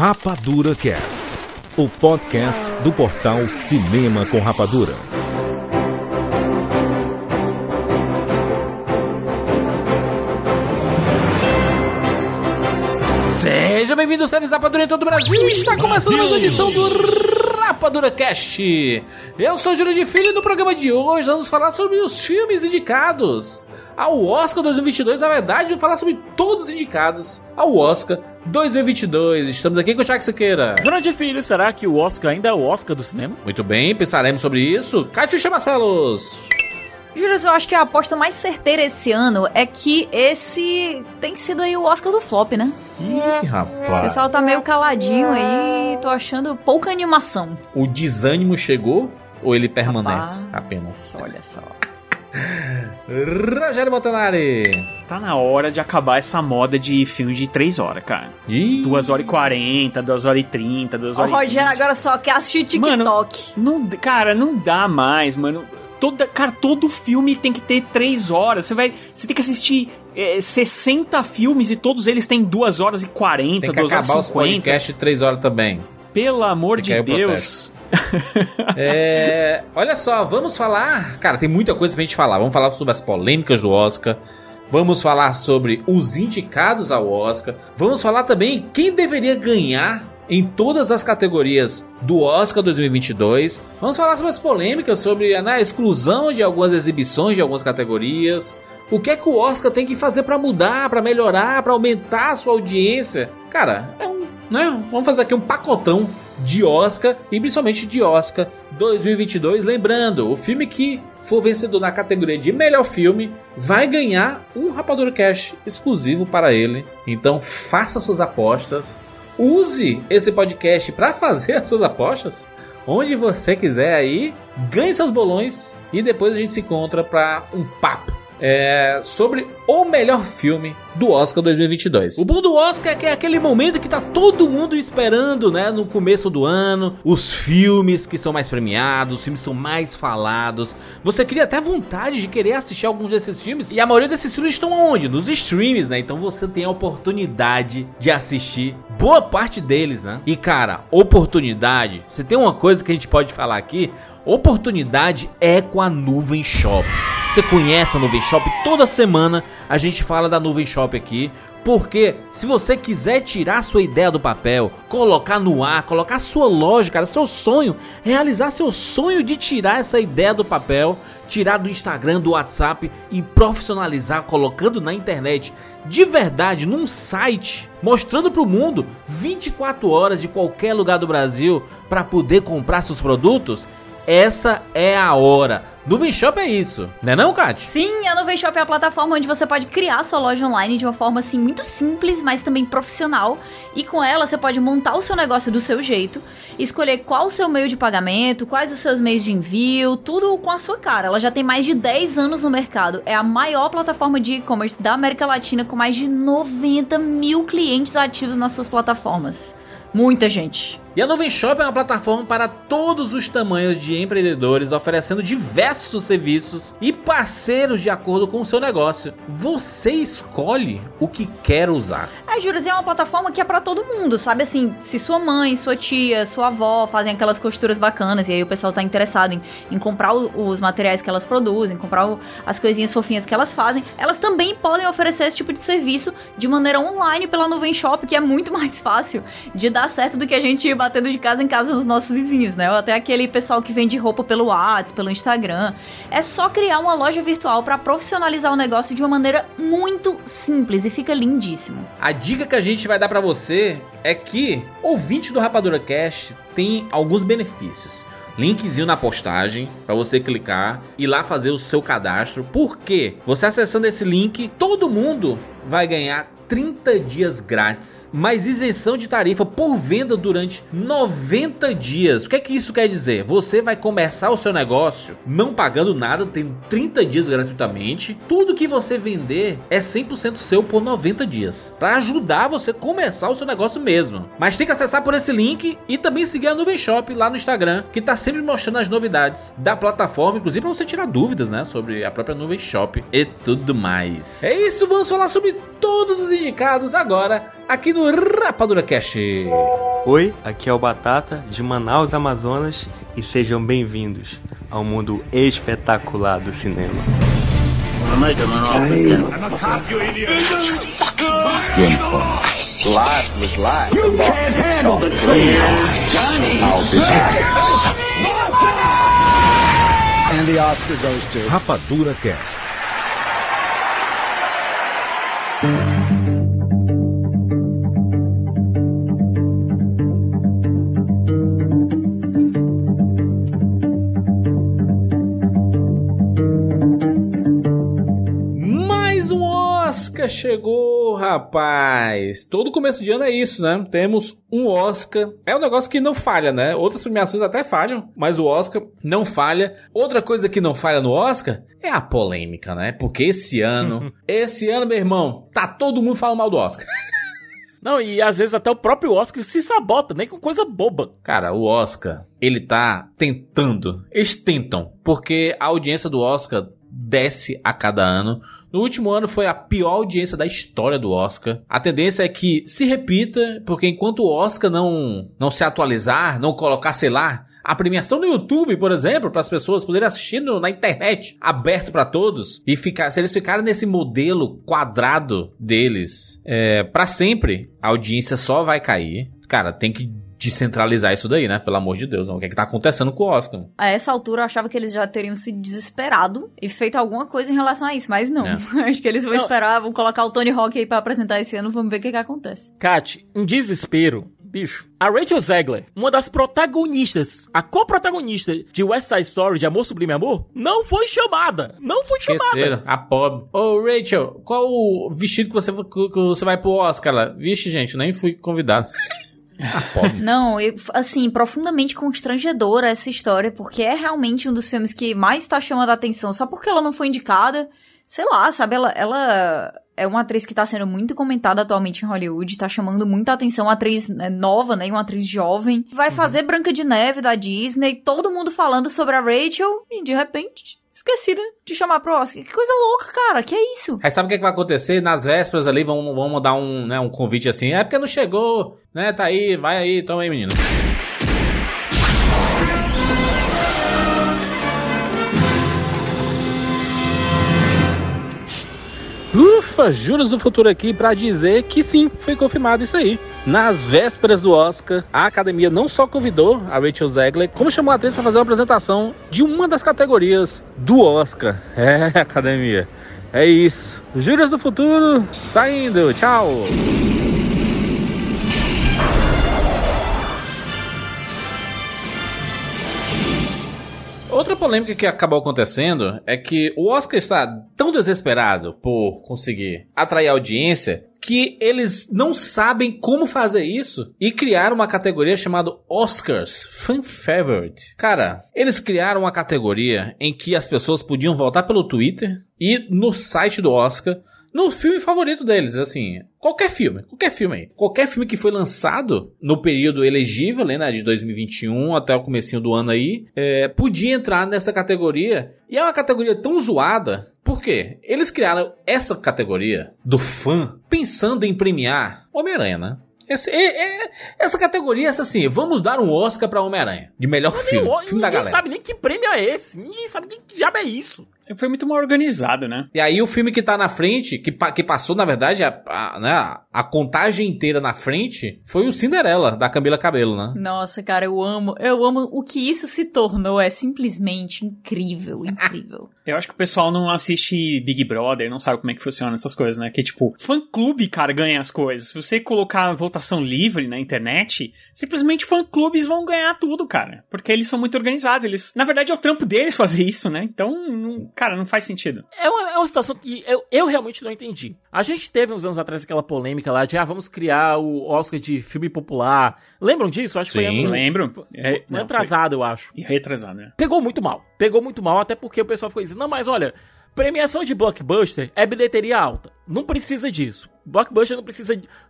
Rapadura Cast, o podcast do portal Cinema com Rapadura. Seja bem-vindo, séries Rapadura em todo o Brasil. Está começando mais uma edição do Rapadura Cast. Eu sou o Júlio de Filho e no programa de hoje vamos falar sobre os filmes indicados ao Oscar 2022. Na verdade, vamos falar sobre todos os indicados ao Oscar 2022. Estamos aqui com o Thiago Siqueira. Júlio de Filho, será que o Oscar ainda é o Oscar do cinema? Muito bem, pensaremos sobre isso. Cátia Marcelos. Júlio, eu acho que a aposta mais certeira esse ano é que esse tem sido aí o Oscar do flop, né? Ih, rapaz. O pessoal tá meio caladinho aí, tô achando pouca animação. O desânimo chegou ou ele permanece apenas? Olha só. Rogério Montanare. Tá na hora de acabar essa moda de filme de 3 horas, cara. 2h40, 2h30, 2h30. O Rogério agora só quer assistir TikTok. Mano, não dá mais, mano. Todo filme tem que ter 3 horas. Você tem que assistir 60 filmes e todos eles têm 2 horas e 40, 2 horas e 50. Tem que acabar os podcasts 3 horas também. Pelo amor de Deus. Olha só, vamos falar... Cara, tem muita coisa pra gente falar. Vamos falar sobre as polêmicas do Oscar. Vamos falar sobre os indicados ao Oscar. Vamos falar também quem deveria ganhar em todas as categorias do Oscar 2022. Vamos falar sobre as polêmicas, sobre a exclusão de algumas exibições de algumas categorias. O que é que o Oscar tem que fazer pra mudar, pra melhorar, pra aumentar a sua audiência? Cara, vamos fazer aqui um pacotão de Oscar, e principalmente de Oscar 2022. Lembrando, o filme que for vencedor na categoria de melhor filme vai ganhar um Rapadura Cash exclusivo para ele. Então faça suas apostas. Use esse podcast para fazer as suas apostas, onde você quiser aí, ganhe seus bolões e depois a gente se encontra para um papo sobre o melhor filme do Oscar 2022. O bom do Oscar é que é aquele momento que tá todo mundo esperando, né? No começo do ano, os filmes que são mais premiados, os filmes são mais falados. Você cria até vontade de querer assistir alguns desses filmes. E a maioria desses filmes estão onde? Nos streams, né? Então você tem a oportunidade de assistir boa parte deles, né? E cara, oportunidade. Você tem uma coisa que a gente pode falar aqui. Oportunidade é com a Nuvemshop. Você conhece a Nuvemshop? Toda semana a gente fala da Nuvemshop aqui, porque se você quiser tirar sua ideia do papel, colocar no ar, colocar sua loja, cara, seu sonho, realizar seu sonho de tirar essa ideia do papel, tirar do Instagram, do WhatsApp e profissionalizar, colocando na internet, de verdade, num site, mostrando pro mundo 24 horas de qualquer lugar do Brasil para poder comprar seus produtos. Essa é a hora. Nuvemshop é isso, né não, Kátia? Sim, a Nuvemshop é a plataforma onde você pode criar sua loja online de uma forma assim muito simples, mas também profissional. E com ela você pode montar o seu negócio do seu jeito, escolher qual o seu meio de pagamento, quais os seus meios de envio, tudo com a sua cara. Ela já tem mais de 10 anos no mercado, é a maior plataforma de e-commerce da América Latina com mais de 90 mil clientes ativos nas suas plataformas. Muita gente. E a Nuvemshop é uma plataforma para todos os tamanhos de empreendedores, oferecendo diversos serviços e parceiros de acordo com o seu negócio. Você escolhe o que quer usar. Júlio, é uma plataforma que é para todo mundo, sabe assim, se sua mãe, sua tia, sua avó fazem aquelas costuras bacanas e aí o pessoal tá interessado em comprar os materiais que elas produzem, comprar as coisinhas fofinhas que elas fazem, elas também podem oferecer esse tipo de serviço de maneira online pela Nuvemshop, que é muito mais fácil de dar certo do que a gente ir batendo de casa em casa dos nossos vizinhos, né? Ou até aquele pessoal que vende roupa pelo WhatsApp, pelo Instagram. É só criar uma loja virtual para profissionalizar o negócio de uma maneira muito simples e fica lindíssimo. A dica que a gente vai dar para você é que ouvinte do Rapadura Cast tem alguns benefícios. Linkzinho na postagem para você clicar e lá fazer o seu cadastro. Por quê? Você acessando esse link, todo mundo vai ganhar 30 dias grátis, mais isenção de tarifa por venda durante 90 dias. O que é que isso quer dizer? Você vai começar o seu negócio não pagando nada, tendo 30 dias gratuitamente. Tudo que você vender é 100% seu por 90 dias, para ajudar você a começar o seu negócio mesmo. Mas tem que acessar por esse link e também seguir a Nuvemshop lá no Instagram, que tá sempre mostrando as novidades da plataforma, inclusive para você tirar dúvidas, né, sobre a própria Nuvemshop e tudo mais. É isso, vamos falar sobre todos os indicados agora aqui no Rapadura Cast. Oi, aqui é o Batata, de Manaus, Amazonas, e sejam bem-vindos ao mundo espetacular do cinema. Rapadura Cast. Chegou, rapaz! Todo começo de ano é isso, né? Temos um Oscar. É um negócio que não falha, né? Outras premiações até falham, mas o Oscar não falha. Outra coisa que não falha no Oscar é a polêmica, né? Porque esse ano, meu irmão, tá todo mundo falando mal do Oscar. Não, e às vezes até o próprio Oscar se sabota, nem com coisa boba. Cara, o Oscar, ele tá tentando. Eles tentam, porque a audiência do Oscar desce a cada ano. No último ano foi a pior audiência da história do Oscar. A tendência é que se repita, porque enquanto o Oscar não se atualizar, não colocar, sei lá, a premiação no YouTube, por exemplo, para as pessoas poderem assistir na internet, aberto para todos, e se eles ficarem nesse modelo quadrado deles, para sempre, a audiência só vai cair. Cara, tem que descentralizar isso daí, né? Pelo amor de Deus, não. O que é que tá acontecendo com o Oscar? A essa altura eu achava que eles já teriam se desesperado e feito alguma coisa em relação a isso, mas não. É. Acho que eles vão esperar, vão colocar o Tony Hawk aí pra apresentar esse ano, vamos ver o que acontece. Kat, um desespero, bicho. A Rachel Zegler, uma das protagonistas, a co-protagonista de West Side Story, de Amor, Sublime Amor, não foi chamada. Esqueceram, a pobre. Ô, Rachel, qual o vestido que você vai pro Oscar lá? Vixe, gente, nem fui convidado. Não, profundamente constrangedora essa história, porque é realmente um dos filmes que mais tá chamando a atenção, só porque ela não foi indicada, sei lá, sabe, ela é uma atriz que tá sendo muito comentada atualmente em Hollywood, tá chamando muita atenção, uma atriz nova, né, uma atriz jovem, vai fazer Branca de Neve da Disney, todo mundo falando sobre a Rachel, e de repente esquecida de chamar pro Oscar. Que coisa louca, cara. Que é isso? Aí sabe o que vai acontecer? Nas vésperas ali vão mandar um convite assim. É porque não chegou, né? Tá aí, vai aí, toma aí, menino. Ufa, Juras do Futuro aqui pra dizer que sim, foi confirmado isso aí. Nas vésperas do Oscar, a Academia não só convidou a Rachel Zegler, como chamou a atriz pra fazer uma apresentação de uma das categorias do Oscar. É, Academia, é isso. Juras do Futuro, saindo, tchau! Outra polêmica que acabou acontecendo é que o Oscar está tão desesperado por conseguir atrair audiência que eles não sabem como fazer isso e criaram uma categoria chamada Oscars Fan Favorite. Cara, eles criaram uma categoria em que as pessoas podiam votar pelo Twitter e no site do Oscar no filme favorito deles, assim, qualquer filme que foi lançado no período elegível, né, de 2021 até o comecinho do ano aí, podia entrar nessa categoria, e é uma categoria tão zoada, por quê? Eles criaram essa categoria do fã pensando em premiar Homem-Aranha, né? Essa categoria é essa assim, vamos dar um Oscar pra Homem-Aranha, de melhor filme da galera. Ninguém sabe nem que prêmio é esse, ninguém sabe nem que diabo é isso. Foi muito mal organizado, né? E aí o filme que tá na frente, que passou, na verdade, a contagem inteira na frente, foi o Cinderela, da Camila Cabello, né? Nossa, cara, eu amo o que isso se tornou, é simplesmente incrível. Eu acho que o pessoal não assiste Big Brother, não sabe como é que funciona essas coisas, né? Que tipo, fã-clube, cara, ganha as coisas. Se você colocar votação livre na internet, simplesmente fã-clubes vão ganhar tudo, cara. Porque eles são muito organizados, eles... Na verdade, é o trampo deles fazer isso, né? Então, cara, não faz sentido. É uma situação que eu realmente não entendi. A gente teve uns anos atrás aquela polêmica lá de, vamos criar o Oscar de filme popular. Lembram disso? Acho que foi ano... Lembro. Atrasado, eu acho. E retrasado, né? Pegou muito mal, até porque o pessoal ficou dizendo, não, mas olha, premiação de blockbuster é bilheteria alta. Não precisa disso. Blockbuster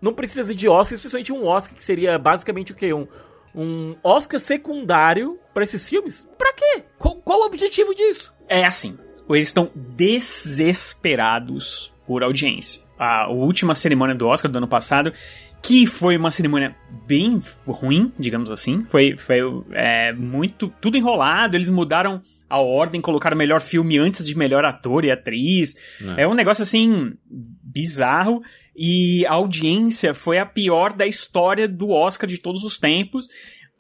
não precisa de Oscar, especialmente um Oscar que seria basicamente o quê? Um Oscar secundário pra esses filmes? Pra quê? Qual o objetivo disso? É assim... Eles estão desesperados por audiência. a última cerimônia do Oscar do ano passado, que foi uma cerimônia bem ruim, digamos assim. Foi muito... tudo enrolado, eles mudaram a ordem, colocaram melhor filme antes de melhor ator e atriz. É um negócio, assim, bizarro. E a audiência foi a pior da história do Oscar de todos os tempos.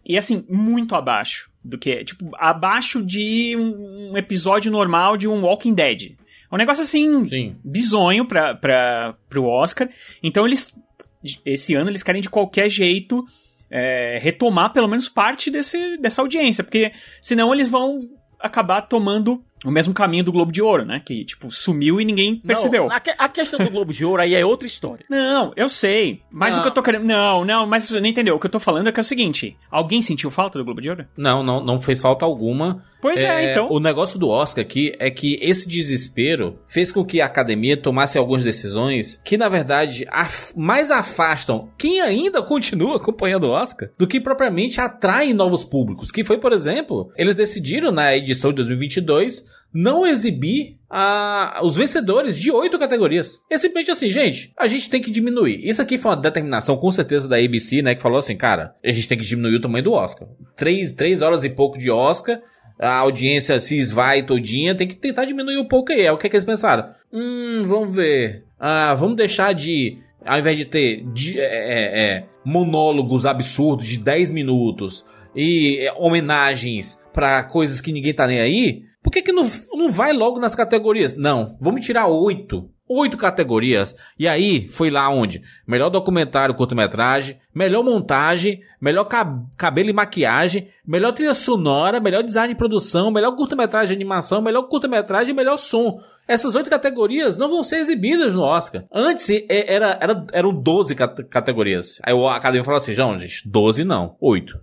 E, assim, muito abaixo do que... tipo, abaixo de um episódio normal de um Walking Dead. É um negócio, assim, sim, bizonho pro Oscar. Então, eles... esse ano eles querem de qualquer jeito retomar pelo menos parte dessa audiência, porque senão eles vão acabar tomando o mesmo caminho do Globo de Ouro, né? Que, tipo, sumiu e ninguém percebeu. Não, a questão do Globo de Ouro aí é outra história. Não, eu sei. Mas não. O que eu tô querendo... Não, mas você não entendeu. O que eu tô falando é que é o seguinte. Alguém sentiu falta do Globo de Ouro? Não fez falta alguma. Pois é, então... O negócio do Oscar aqui é que esse desespero fez com que a academia tomasse algumas decisões que, na verdade, mais afastam quem ainda continua acompanhando o Oscar do que propriamente atraem novos públicos. Que foi, por exemplo, eles decidiram, na edição de 2022... não exibir os vencedores de 8 categorias. É simplesmente assim, gente, a gente tem que diminuir. Isso aqui foi uma determinação, com certeza, da ABC, né? Que falou assim, cara, a gente tem que diminuir o tamanho do Oscar. 3 horas e pouco de Oscar, a audiência se esvai todinha, tem que tentar diminuir um pouco aí. É o que eles pensaram. Vamos ver. Vamos deixar de... ao invés de ter monólogos absurdos de 10 minutos e homenagens pra coisas que ninguém tá nem aí... por que não vai logo nas categorias? Não, vamos tirar 8 categorias. E aí, foi lá onde? Melhor documentário, curta-metragem, melhor montagem, melhor cabelo e maquiagem, melhor trilha sonora, melhor design e produção, melhor curta-metragem e animação, melhor curta-metragem e melhor som. Essas 8 categorias não vão ser exibidas no Oscar. Antes, eram 12 categorias. Aí a academia falou assim, gente, 12 não, 8.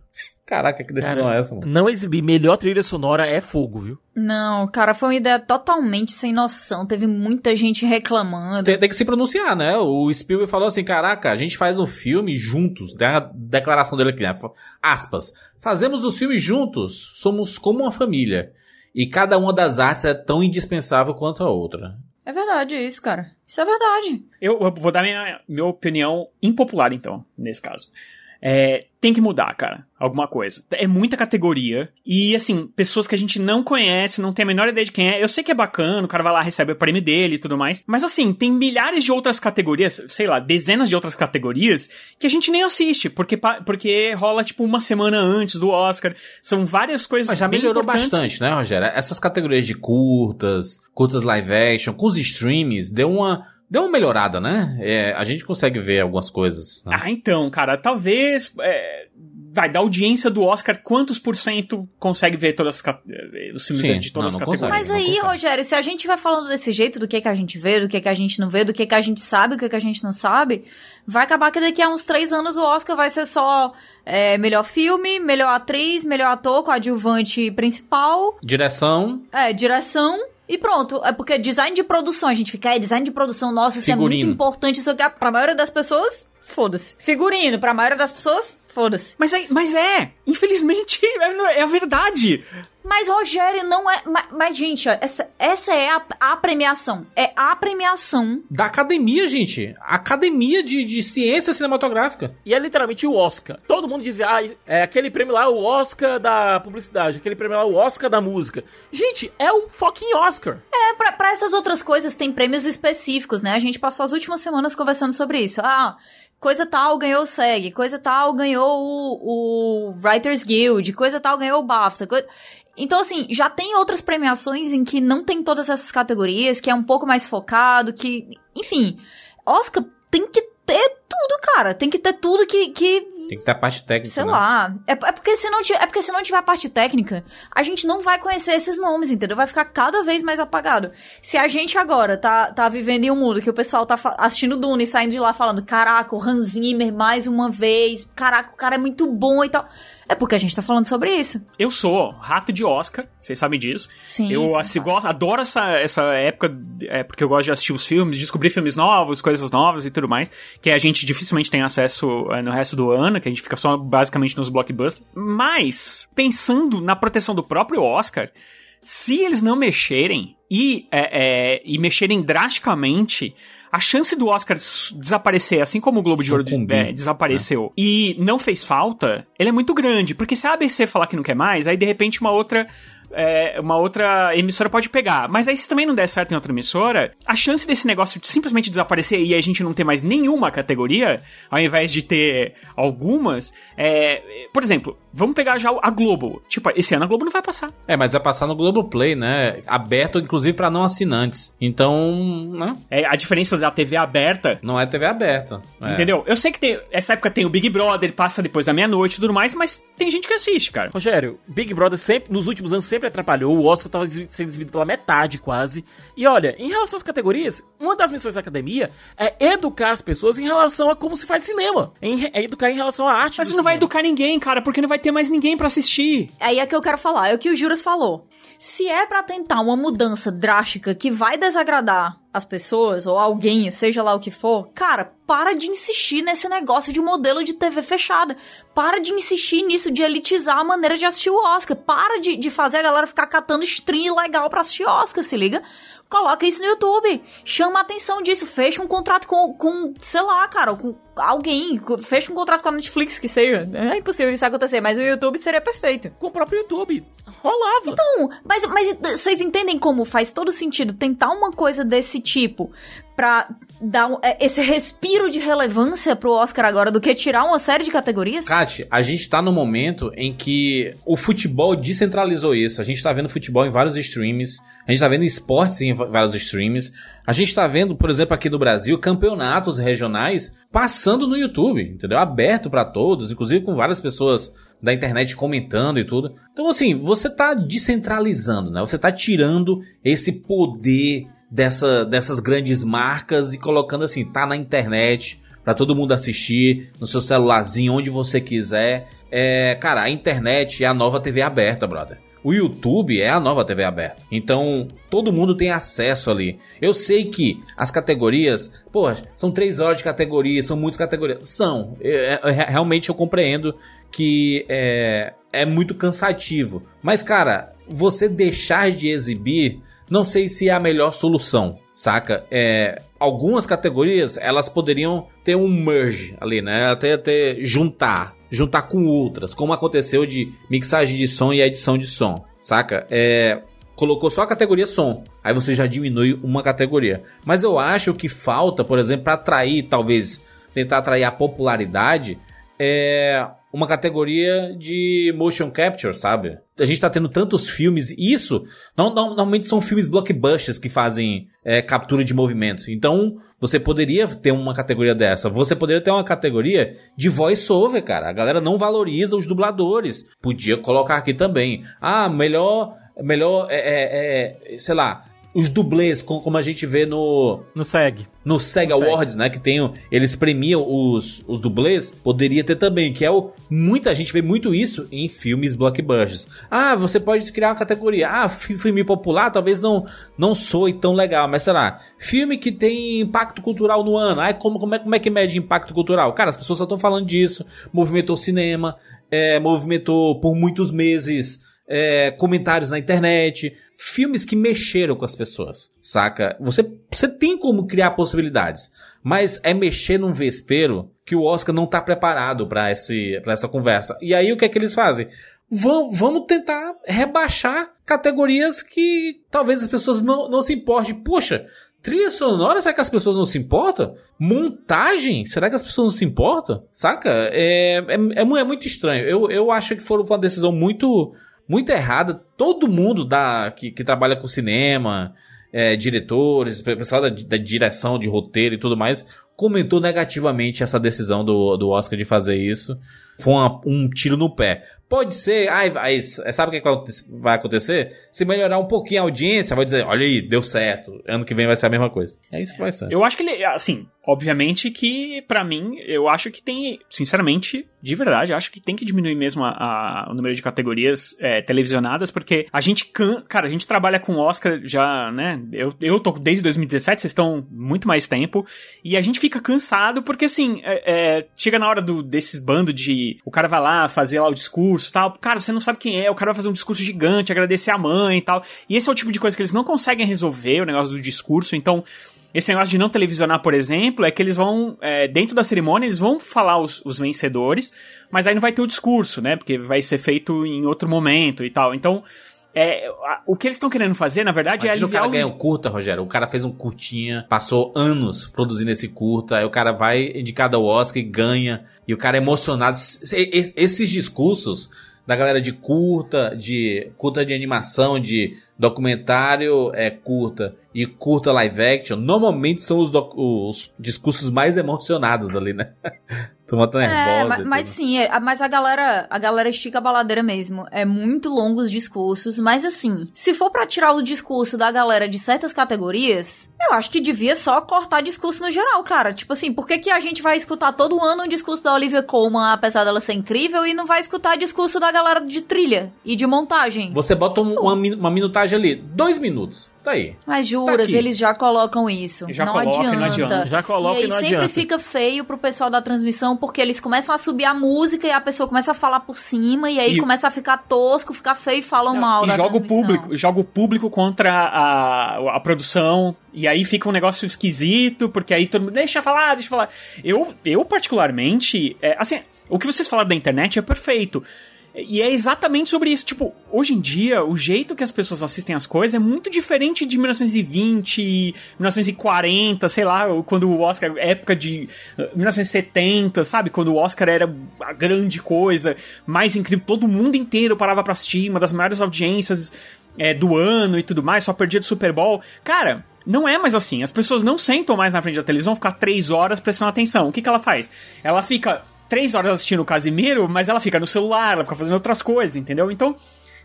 Caraca, que decisão é essa, mano? Não exibir melhor trilha sonora é fogo, viu? Não, cara, foi uma ideia totalmente sem noção. Teve muita gente reclamando. Tem que se pronunciar, né? O Spielberg falou assim, caraca, a gente faz um filme juntos. Tem a declaração dele aqui, né? Aspas. Fazemos os filmes juntos. Somos como uma família. E cada uma das artes é tão indispensável quanto a outra. É verdade isso, cara. Isso é verdade. Eu vou dar minha opinião impopular, então, nesse caso. Tem que mudar, cara, alguma coisa. É muita categoria e, assim, pessoas que a gente não conhece, não tem a menor ideia de quem é. Eu sei que é bacana, o cara vai lá, recebe o prêmio dele e tudo mais, mas, assim, tem milhares de outras categorias, sei lá, dezenas de outras categorias que a gente nem assiste, porque rola, tipo, uma semana antes do Oscar. São várias coisas. Mas já melhorou bastante, né, Rogério? Essas categorias de curtas live action, com os streams, deu uma melhorada, né? A gente consegue ver algumas coisas. Né? Então, cara, talvez... vai, da audiência do Oscar, quantos por cento consegue ver todas os filmes de todas as categorias? Mas aí, Rogério, se a gente vai falando desse jeito, do que a gente vê, do que a gente não vê, do que a gente sabe, do que a gente não sabe, vai acabar que daqui a uns 3 anos o Oscar vai ser só melhor filme, melhor atriz, melhor ator, coadjuvante principal. Direção. E pronto, é porque design de produção, a gente fica, design de produção, nossa, isso figurino. É muito importante, isso aqui pra maioria das pessoas, foda-se. Figurino, pra maioria das pessoas, foda-se. Mas infelizmente, é a verdade. Mas, Rogério, não é... Mas gente, essa é a premiação. É a premiação... da academia, gente. Academia de ciência cinematográfica. E é literalmente o Oscar. Todo mundo dizia, é aquele prêmio lá, o Oscar da publicidade. Aquele prêmio lá, o Oscar da música. Gente, é o fucking Oscar. Pra essas outras coisas, tem prêmios específicos, né? A gente passou as últimas semanas conversando sobre isso. Coisa tal ganhou o SEG, coisa tal ganhou o Writers Guild, coisa tal ganhou o BAFTA. Então, assim, já tem outras premiações em que não tem todas essas categorias, que é um pouco mais focado, que... enfim, Oscar tem que ter tudo, cara. Tem que ter tudo que... tem que ter a parte técnica. Sei lá. Porque se não tiver a parte técnica, a gente não vai conhecer esses nomes, entendeu? Vai ficar cada vez mais apagado. Se a gente agora tá vivendo em um mundo que o pessoal tá assistindo Duna e saindo de lá falando, caraca, o Hans Zimmer mais uma vez, caraca, o cara é muito bom e tal... é porque a gente tá falando sobre isso. Eu sou rato de Oscar, vocês sabem disso. Sim. Adoro essa época, porque eu gosto de assistir os filmes, descobrir filmes novos, coisas novas e tudo mais, que a gente dificilmente tem acesso no resto do ano, que a gente fica só basicamente nos blockbusters. Mas, pensando na proteção do próprio Oscar, se eles não mexerem e mexerem drasticamente... a chance do Oscar desaparecer, assim como o Globo de Ouro desapareceu, e não fez falta, ele é muito grande. Porque se a ABC falar que não quer mais, aí de repente uma outra emissora pode pegar. Mas aí se também não der certo em outra emissora, a chance desse negócio de simplesmente desaparecer e a gente não ter mais nenhuma categoria, ao invés de ter algumas, por exemplo, vamos pegar já a Globo. Tipo, esse ano a Globo não vai passar. Mas vai passar no Globoplay, né? Aberto, inclusive, pra não assinantes. Então, né? A diferença da TV aberta... Não é TV aberta. Entendeu? Eu sei que essa época tem o Big Brother, passa depois da meia-noite e tudo mais, mas tem gente que assiste, cara. Rogério, Big Brother sempre, nos últimos anos, sempre atrapalhou. O Oscar tava sendo exibido pela metade, quase. E olha, em relação às categorias, uma das missões da academia é educar as pessoas em relação a como se faz cinema. É educar em relação à arte. Mas você não vai educar ninguém, cara, porque não vai ter mais ninguém pra assistir. Aí é que eu quero falar, é o que o Juras falou. Se é pra tentar uma mudança drástica que vai desagradar as pessoas, ou alguém, seja lá o que for, cara, para de insistir nesse negócio de modelo de TV fechada. Para de insistir nisso de elitizar a maneira de assistir o Oscar. Para de fazer a galera ficar catando stream legal pra assistir Oscar, se liga? Coloca isso no YouTube. Chama a atenção disso. Fecha um contrato com sei lá, cara, com alguém. Fecha um contrato com a Netflix, que seja. É impossível isso acontecer, mas o YouTube seria perfeito. Com o próprio YouTube. Rolava. Então, mas vocês entendem como faz todo sentido tentar uma coisa desse tipo pra dar esse respiro de relevância pro Oscar agora do que tirar uma série de categorias? Kati, a gente tá num momento em que o futebol descentralizou isso. A gente tá vendo futebol em vários streams, a gente tá vendo esportes em vários streams, a gente tá vendo, por exemplo, aqui no Brasil, campeonatos regionais passando no YouTube, entendeu? Aberto pra todos, inclusive com várias pessoas da internet comentando e tudo. Então, assim, você tá descentralizando, né? Você tá tirando esse poder dessas grandes marcas e colocando assim, tá na internet, pra todo mundo assistir, no seu celularzinho, onde você quiser. Cara, a internet é a nova TV aberta, brother. O YouTube é a nova TV aberta. Então, todo mundo tem acesso ali. Eu sei que as categorias... Poxa, são 3 horas de categoria, são muitas categorias. São. Realmente eu compreendo que é muito cansativo. Mas, cara, você deixar de exibir... Não sei se é a melhor solução, saca? Algumas categorias, elas poderiam ter um merge ali, né? Até juntar com outras, como aconteceu de mixagem de som e edição de som, saca? Colocou só a categoria som, aí você já diminui uma categoria. Mas eu acho que falta, por exemplo, para atrair, talvez, tentar atrair a popularidade, uma categoria de motion capture, sabe? A gente tá tendo tantos filmes, e isso normalmente são filmes blockbusters que fazem captura de movimento. Então, você poderia ter uma categoria dessa. Você poderia ter uma categoria de voice-over, cara. A galera não valoriza os dubladores. Podia colocar aqui também. Ah, melhor sei lá, os dublês, como a gente vê no SEG. No SEG Awards, né? Que tem, eles premiam os dublês. Poderia ter também, que muita gente vê muito isso em filmes blockbusters. Ah, você pode criar uma categoria. Ah, filme popular talvez não soe tão legal, mas sei lá. Filme que tem impacto cultural no ano. Ah, como é que mede impacto cultural? Cara, as pessoas só estão falando disso. Movimentou o cinema, movimentou por muitos meses... comentários na internet, filmes que mexeram com as pessoas, saca? Você tem como criar possibilidades, mas é mexer num vespeiro que o Oscar não tá preparado pra essa conversa. E aí o que é que eles fazem? Vamos tentar rebaixar categorias que talvez as pessoas não se importem. Poxa, trilha sonora, será que as pessoas não se importam? Montagem, será que as pessoas não se importam? Saca? É muito estranho. Eu acho que foi uma decisão muito errada. Todo mundo que trabalha com cinema, diretores, pessoal da direção de roteiro e tudo mais, comentou negativamente essa decisão do Oscar de fazer isso. Foi um tiro no pé. Pode ser, sabe o que vai acontecer? Se melhorar um pouquinho a audiência, vai dizer, olha aí, deu certo, ano que vem vai ser a mesma coisa. É isso que vai ser. Eu acho que ele, assim, obviamente que, pra mim, eu acho que tem, sinceramente, de verdade, acho que tem que diminuir mesmo o número de categorias televisionadas, porque a gente, cara, a gente trabalha com Oscar já, né, eu tô desde 2017, vocês estão muito mais tempo, e a gente fica cansado, porque assim, chega na hora desses bando de que o cara vai lá fazer lá o discurso e tal. Cara, você não sabe quem é, o cara vai fazer um discurso gigante, agradecer a mãe e tal. E esse é o tipo de coisa que eles não conseguem resolver, o negócio do discurso. Então, esse negócio de não televisionar, por exemplo, é que eles vão, dentro da cerimônia, eles vão falar os vencedores, mas aí não vai ter o discurso, né? Porque vai ser feito em outro momento e tal. Então, o que eles estão querendo fazer, na verdade, imagina é aliviar o cara ganha um curta, Rogério. O cara fez um curtinha, passou anos produzindo esse curta, aí o cara vai indicado ao Oscar e ganha, e o cara é emocionado. Esses discursos da galera de curta de animação, de documentário curta e curta live action, normalmente são os discursos mais emocionados ali, né? Turma tá nervosa. Mas sim, mas a galera estica a baladeira mesmo. É muito longo os discursos, mas assim, se for pra tirar o discurso da galera de certas categorias, eu acho que devia só cortar discurso no geral, cara. Tipo assim, por que a gente vai escutar todo ano o discurso da Olivia Colman, apesar dela ser incrível, e não vai escutar discurso da galera de trilha e de montagem? Você bota uma minutagem ali, 2 minutos. Tá aí. Mas juras, tá, eles já colocam isso. Já não coloca, adianta. Já coloca, e aí não sempre adianta. Fica feio pro pessoal da transmissão, porque eles começam a subir a música e a pessoa começa a falar por cima, e aí começa a ficar tosco, ficar feio e falam mal e da joga transmissão. Joga o público contra a produção, e aí fica um negócio esquisito, porque aí todo mundo, deixa eu falar. Eu particularmente, assim, o que vocês falaram da internet é perfeito. E é exatamente sobre isso, tipo, hoje em dia, o jeito que as pessoas assistem as coisas é muito diferente de 1920, 1940, sei lá, quando o Oscar, época de 1970, sabe? Quando o Oscar era a grande coisa, mais incrível, todo mundo inteiro parava pra assistir, uma das maiores audiências do ano e tudo mais, só perdia do Super Bowl. Cara, não é mais assim, as pessoas não sentam mais na frente da televisão, ficar 3 horas prestando atenção. O que ela faz? Ela fica 3 horas assistindo o Casimiro, mas ela fica no celular, ela fica fazendo outras coisas, entendeu? Então,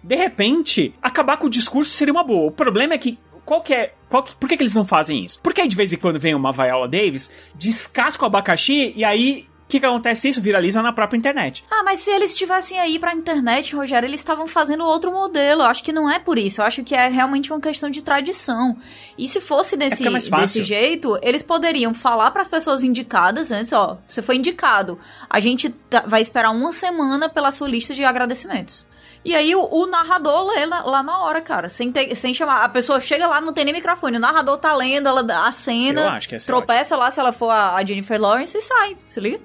de repente, acabar com o discurso seria uma boa. O problema é que por que eles não fazem isso? Porque aí de vez em quando vem uma Viola Davis, descasca o abacaxi e aí o que acontece? Isso viraliza na própria internet. Ah, mas se eles estivessem aí pra internet, Rogério, eles estavam fazendo outro modelo. Eu acho que não é por isso. Eu acho que é realmente uma questão de tradição. E se fosse desse jeito, eles poderiam falar pras pessoas indicadas antes, ó, você foi indicado. A gente vai esperar uma semana pela sua lista de agradecimentos. E aí o narrador lê lá na hora, cara, sem chamar. A pessoa chega lá, não tem nem microfone, o narrador tá lendo, ela acena, tropeça lá se ela for a Jennifer Lawrence e sai, se liga?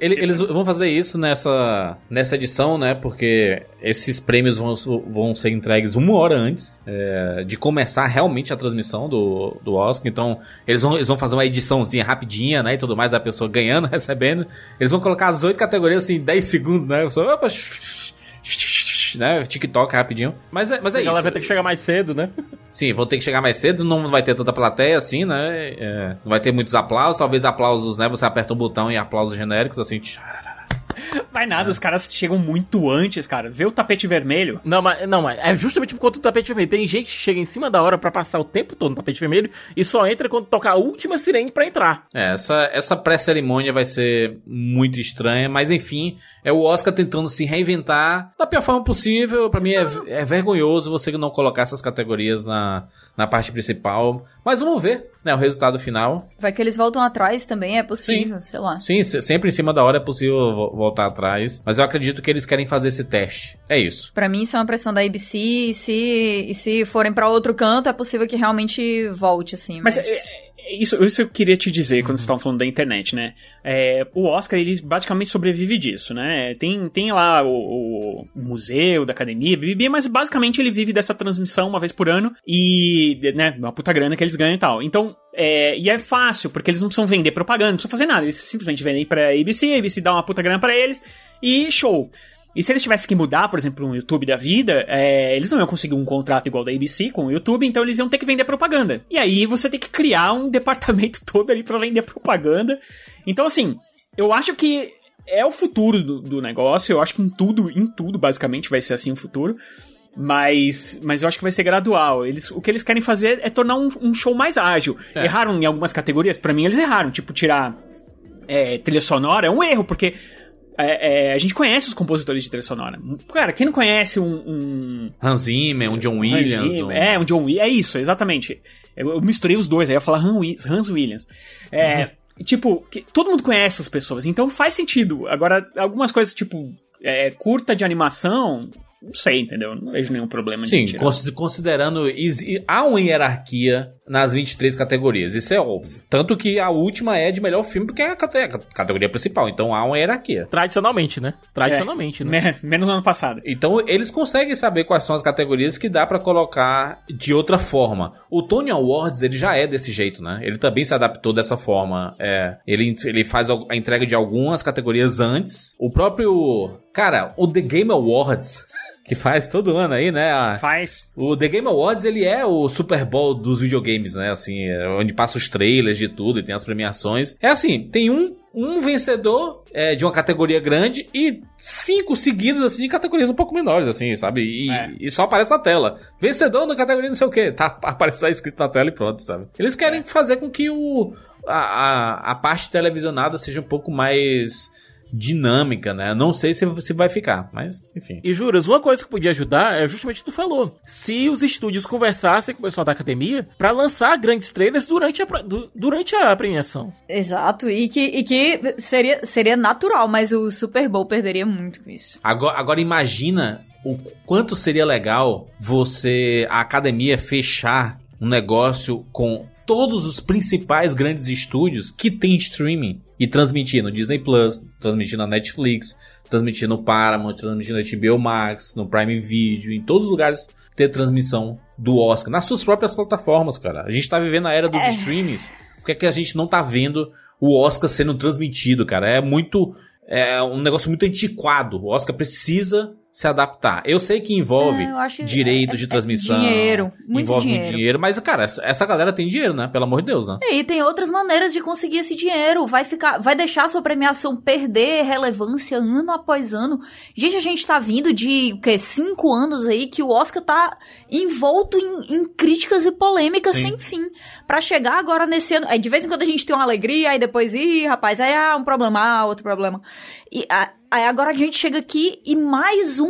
Eles vão fazer isso nessa edição, né, porque esses prêmios vão ser entregues 1 hora antes de começar realmente a transmissão do Oscar, então eles vão fazer uma ediçãozinha rapidinha, né, e tudo mais, a pessoa ganhando, recebendo, eles vão colocar as 8 categorias, assim, 10 segundos, né, a pessoa, opa, né? TikTok rapidinho. Mas é isso. A galera vai ter que chegar mais cedo, né? Sim, vão ter que chegar mais cedo, não vai ter tanta plateia assim, né? Não vai ter muitos aplausos, talvez aplausos, né? Você aperta um botão e aplausos genéricos, assim. Vai nada, os caras chegam muito antes, cara. Vê o tapete vermelho. Não, mas é justamente por conta do tapete vermelho. Tem gente que chega em cima da hora pra passar o tempo todo no tapete vermelho e só entra quando toca a última sirene pra entrar. Essa pré-cerimônia vai ser muito estranha, mas enfim, é o Oscar tentando se reinventar da pior forma possível. Pra mim é vergonhoso você não colocar essas categorias na parte principal. Mas vamos ver, né, o resultado final. Vai que eles voltam atrás também, é possível, sim, sei lá. Sim, sempre em cima da hora é possível voltar atrás, mas eu acredito que eles querem fazer esse teste, é isso. Pra mim isso é uma pressão da ABC, e se forem pra outro canto, é possível que realmente volte, assim, mas... Isso eu queria te dizer quando vocês estavam falando da internet, né? O Oscar, ele basicamente sobrevive disso, né? Tem lá o museu da academia, mas basicamente ele vive dessa transmissão uma vez por ano e, né, uma puta grana que eles ganham e tal. Então, e é fácil, porque eles não precisam vender propaganda, não precisam fazer nada. Eles simplesmente vendem pra ABC, a ABC dá uma puta grana pra eles e show. E se eles tivessem que mudar, por exemplo, um YouTube da vida, eles não iam conseguir um contrato igual da ABC com o YouTube, então eles iam ter que vender propaganda. E aí você tem que criar um departamento todo ali pra vender propaganda. Então, assim, eu acho que é o futuro do negócio, eu acho que em tudo, basicamente, vai ser assim o futuro. Mas eu acho que vai ser gradual. O que eles querem fazer é tornar um show mais ágil. Erraram em algumas categorias, pra mim eles erraram. Tipo, tirar trilha sonora é um erro, porque... a gente conhece os compositores de trilha sonora. Cara, quem não conhece um Hans Zimmer, um John Williams. Um John Williams. É isso, exatamente. Eu misturei os dois, aí eu ia falar Hans Williams. Tipo, todo mundo conhece as pessoas, então faz sentido. Agora, algumas coisas, tipo, curta de animação, não sei, entendeu? Não vejo nenhum problema. Sim, considerando... Há uma hierarquia nas 23 categorias, isso é óbvio. Tanto que a última é de melhor filme, porque é a categoria principal, então há uma hierarquia. Tradicionalmente, né? Menos no ano passado. Então, eles conseguem saber quais são as categorias que dá pra colocar de outra forma. O Tony Awards, ele já é desse jeito, né? Ele também se adaptou dessa forma. Ele faz a entrega de algumas categorias antes. O próprio... Cara, o The Game Awards... Que faz todo ano aí, né? Faz. O The Game Awards, ele é o Super Bowl dos videogames, né? Assim, onde passa os trailers de tudo e tem as premiações. É assim, tem um vencedor de uma categoria grande e 5 seguidos, assim, de categorias um pouco menores, assim, sabe? E só aparece na tela. Vencedor na categoria não sei o quê. Tá, aparece aí escrito na tela e pronto, sabe? Eles querem fazer com que a parte televisionada seja um pouco mais... dinâmica, né? Não sei se vai ficar, mas enfim. E juras, uma coisa que podia ajudar é justamente o que tu falou. Se os estúdios conversassem com o pessoal da academia pra lançar grandes trailers durante a premiação. Exato, e que seria natural, mas o Super Bowl perderia muito com isso. Agora imagina o quanto seria legal a academia fechar um negócio com todos os principais grandes estúdios que tem streaming e transmitir no Disney Plus, transmitir na Netflix, transmitir no Paramount, transmitir na HBO Max, no Prime Video, em todos os lugares ter transmissão do Oscar, nas suas próprias plataformas, cara. A gente tá vivendo a era dos streams, porque é que a gente não tá vendo o Oscar sendo transmitido, cara. É um negócio muito antiquado. O Oscar precisa se adaptar. Eu sei que envolve direitos de transmissão. Dinheiro. Muito dinheiro. Mas, cara, essa galera tem dinheiro, né? Pelo amor de Deus, né? E tem outras maneiras de conseguir esse dinheiro. Vai deixar a sua premiação perder relevância ano após ano. Gente, a gente tá vindo de, 5 anos aí que o Oscar tá envolto em críticas e polêmicas. Sim. Sem fim. Pra chegar agora nesse ano... Aí, de vez em quando a gente tem uma alegria, aí depois... um problema, outro problema. Aí agora a gente chega aqui e mais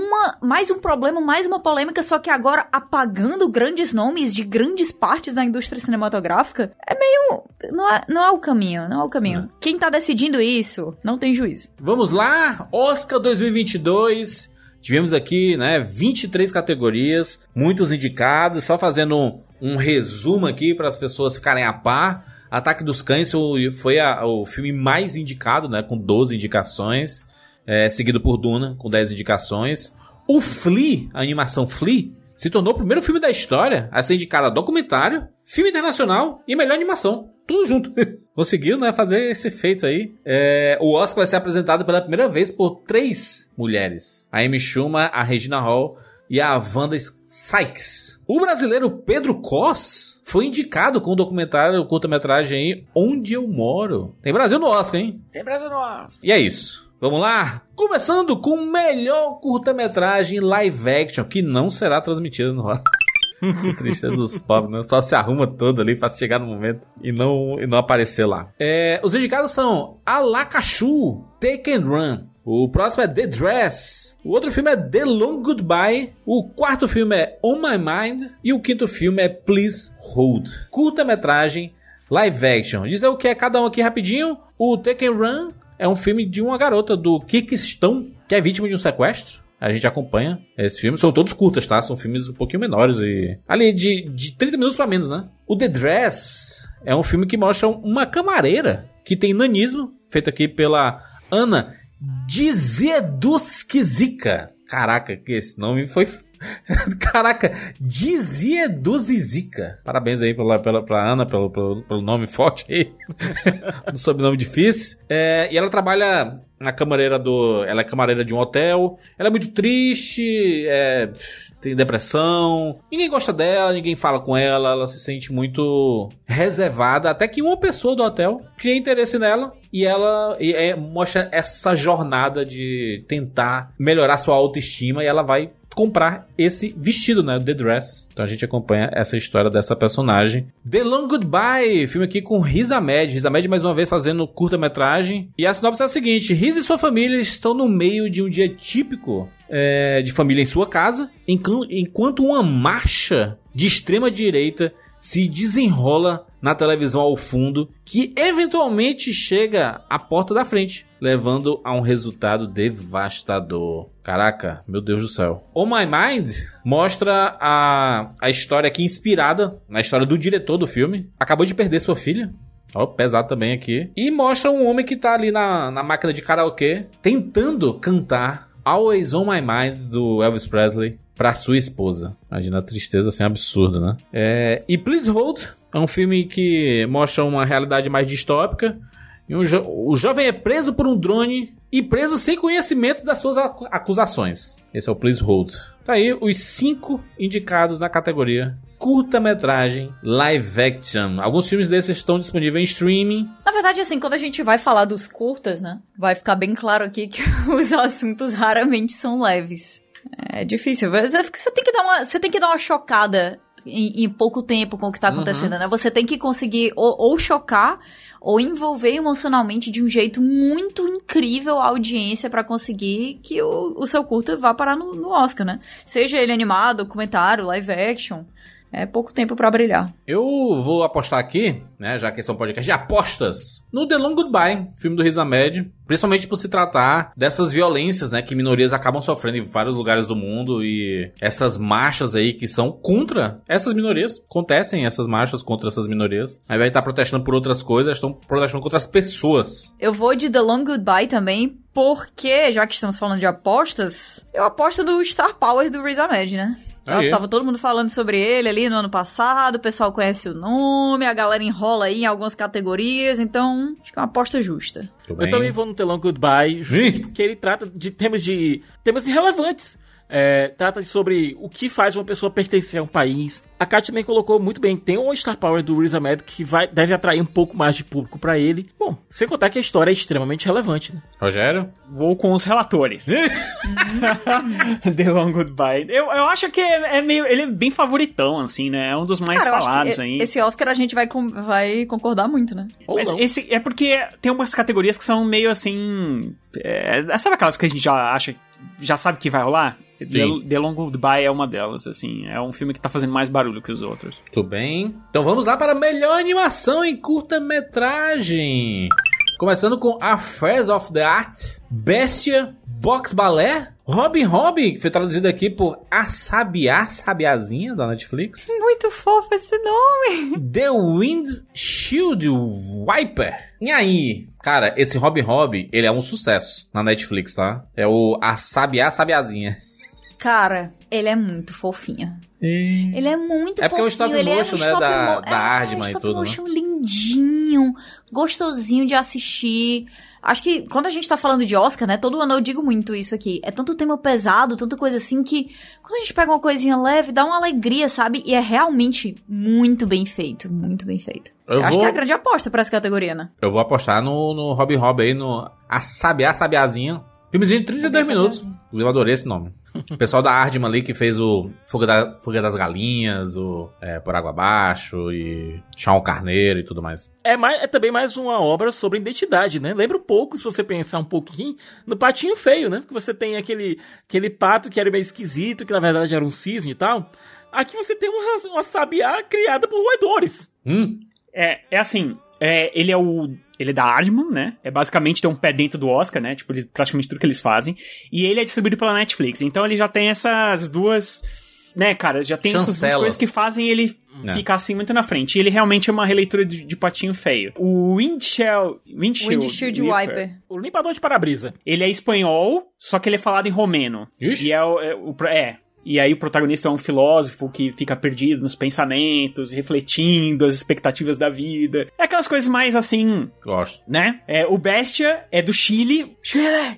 um problema, mais uma polêmica, só que agora apagando grandes nomes de grandes partes da indústria cinematográfica, não é o caminho. Não. Quem tá decidindo isso não tem juízo. Vamos lá, Oscar 2022, tivemos aqui, né, 23 categorias, muitos indicados, só fazendo um resumo aqui para as pessoas ficarem a par. Ataque dos Cães foi o filme mais indicado, né, com 12 indicações, seguido por Duna, com 10 indicações. O Flee, a animação Flee, se tornou o primeiro filme da história a ser indicado a documentário, filme internacional e melhor animação. Tudo junto. Conseguiu, né, fazer esse feito aí. O Oscar vai ser apresentado pela primeira vez por 3 mulheres. A Amy Schumer, a Regina Hall e a Wanda Sykes. O brasileiro Pedro Cos... foi indicado com o documentário, o curta-metragem aí, Onde Eu Moro. Tem Brasil no Oscar, hein? Tem Brasil no Oscar. E é isso. Vamos lá? Começando com o melhor curta-metragem live action, que não será transmitido no Oscar. Que tristeza dos pobres, né? Só se arruma todo ali pra chegar no momento e não aparecer lá. Os indicados são Alakachu, Take and Run. O próximo é The Dress. O outro filme é The Long Goodbye. O quarto filme é On My Mind. E o quinto filme é Please Hold. Curta-metragem, live action. Dizer o que é cada um aqui rapidinho. O Take and Run é um filme de uma garota do Kirguistão que é vítima de um sequestro. A gente acompanha esse filme. São todos curtas, tá? São filmes um pouquinho menores. Ali de 30 minutos pra menos, né? O The Dress é um filme que mostra uma camareira que tem nanismo. Feito aqui pela Ana... Dzieduskizica. Caraca, que esse nome foi... Caraca, Dzieduskizica. Parabéns aí pra Ana, pelo nome forte aí. Um sobrenome difícil. E ela trabalha na camareira do... Ela é camareira de um hotel. Ela é muito triste, tem depressão. Ninguém gosta dela, ninguém fala com ela. Ela se sente muito reservada. Até que uma pessoa do hotel cria interesse nela. E ela mostra essa jornada de tentar melhorar sua autoestima. E ela vai comprar esse vestido, né? The Dress. Então a gente acompanha essa história dessa personagem. The Long Goodbye. Filme aqui com Riz Ahmed. Riz Ahmed, mais uma vez, fazendo curta-metragem. E a sinopse é a seguinte. Riz e sua família estão no meio de um dia típico de família em sua casa. Enquanto uma marcha de extrema direita se desenrola... na televisão ao fundo, que eventualmente chega à porta da frente, levando a um resultado devastador. Caraca, meu Deus do céu. On My Mind mostra a história aqui inspirada na história do diretor do filme. Acabou de perder sua filha. Ó, pesado também aqui. E mostra um homem que tá ali na máquina de karaokê tentando cantar Always On My Mind do Elvis Presley pra sua esposa. Imagina a tristeza assim, absurda, né? E Please Hold é um filme que mostra uma realidade mais distópica. E o jovem é preso por um drone e preso sem conhecimento das suas acusações. Esse é o Please Hold. Tá aí os 5 indicados na categoria curta-metragem live action. Alguns filmes desses estão disponíveis em streaming. Na verdade, assim, quando a gente vai falar dos curtas, né? Vai ficar bem claro aqui que os assuntos raramente são leves. É difícil. Você tem que dar uma chocada em pouco tempo com o que tá acontecendo, né? Você tem que conseguir ou chocar ou envolver emocionalmente de um jeito muito incrível a audiência pra conseguir que o seu curta vá parar no Oscar, né? Seja ele animado, documentário, live action. É pouco tempo pra brilhar. Eu vou apostar aqui, né, já que esse é um podcast de apostas, no The Long Goodbye, filme do Riz Ahmed, principalmente por se tratar dessas violências, né, que minorias acabam sofrendo em vários lugares do mundo, e essas marchas aí que são contra essas minorias, acontecem essas marchas contra essas minorias, ao invés de estar protestando por outras coisas, estão protestando contra as pessoas. Eu vou de The Long Goodbye também, porque, já que estamos falando de apostas, eu aposto do Star Power do Riz Ahmed, né? Aí. Tava todo mundo falando sobre ele ali no ano passado, o pessoal conhece o nome, a galera enrola aí em algumas categorias, então acho que é uma aposta justa. Eu também vou no The Long Goodbye, justo porque ele trata de temas irrelevantes. Trata sobre o que faz uma pessoa pertencer a um país. A Kátia também colocou muito bem, tem um Star Power do Riz Ahmed que deve atrair um pouco mais de público pra ele. Bom, sem contar que a história é extremamente relevante, né? Rogério? Vou com os relatores. The Long Goodbye. Eu acho que ele é bem favoritão, assim, né? É um dos mais falados aí. Esse Oscar a gente vai concordar muito, né? Mas esse é porque tem umas categorias que são meio assim... sabe aquelas que a gente já sabe que vai rolar? The Long Goodbye é uma delas, assim. É um filme que tá fazendo mais barulho que os outros. Tudo bem. Então vamos lá para a melhor animação em curta-metragem. Começando com Affairs of the Art, Bestia, Box Balé, Robin, que foi traduzido aqui por A Sabiá Sabiazinha, da Netflix. Muito fofo esse nome. The Windshield Wiper. E aí? Cara, esse Robin, ele é um sucesso na Netflix, tá? É o A Sabiá Sabiazinha. Cara, ele é muito fofinho. Ele é muito fofinho. É porque é um stop motion, né? Da Aardman e tudo, né? É um stop motion lindinho, gostosinho de assistir. Acho que quando a gente tá falando de Oscar, né? Todo ano eu digo muito isso aqui. É tanto tema pesado, tanta coisa assim que... Quando a gente pega uma coisinha leve, dá uma alegria, sabe? E é realmente muito bem feito. Muito bem feito. Acho que é a grande aposta pra essa categoria, né? Eu vou apostar no Robin aí, no A Sabiá Sabiazinha. Filmezinho de 32 minutos. Eu adorei esse nome. O pessoal da Aardman ali que fez o Fuga das Galinhas, o Por Água Abaixo e Chão Carneiro e tudo mais. É também mais uma obra sobre identidade, né? Lembra um pouco, se você pensar um pouquinho, no Patinho Feio, né? Porque você tem aquele pato que era meio esquisito, que na verdade era um cisne e tal. Aqui você tem uma sabiá criada por roedores. É assim, ele é da Aardman, né? É basicamente ter um pé dentro do Oscar, né? Tipo, praticamente tudo que eles fazem. E ele é distribuído pela Netflix. Então ele já tem essas duas... Né, cara? Já tem Chancelas. Essas duas coisas que fazem ele ficar assim muito na frente. E ele realmente é uma releitura de Patinho Feio. O Windshield Wiper. O limpador de para-brisa. Ele é espanhol, só que ele é falado em romeno. Ixi. E E aí o protagonista é um filósofo que fica perdido nos pensamentos, refletindo as expectativas da vida. É aquelas coisas mais assim... Gosto. Né? O Bestia é do Chile. Chile!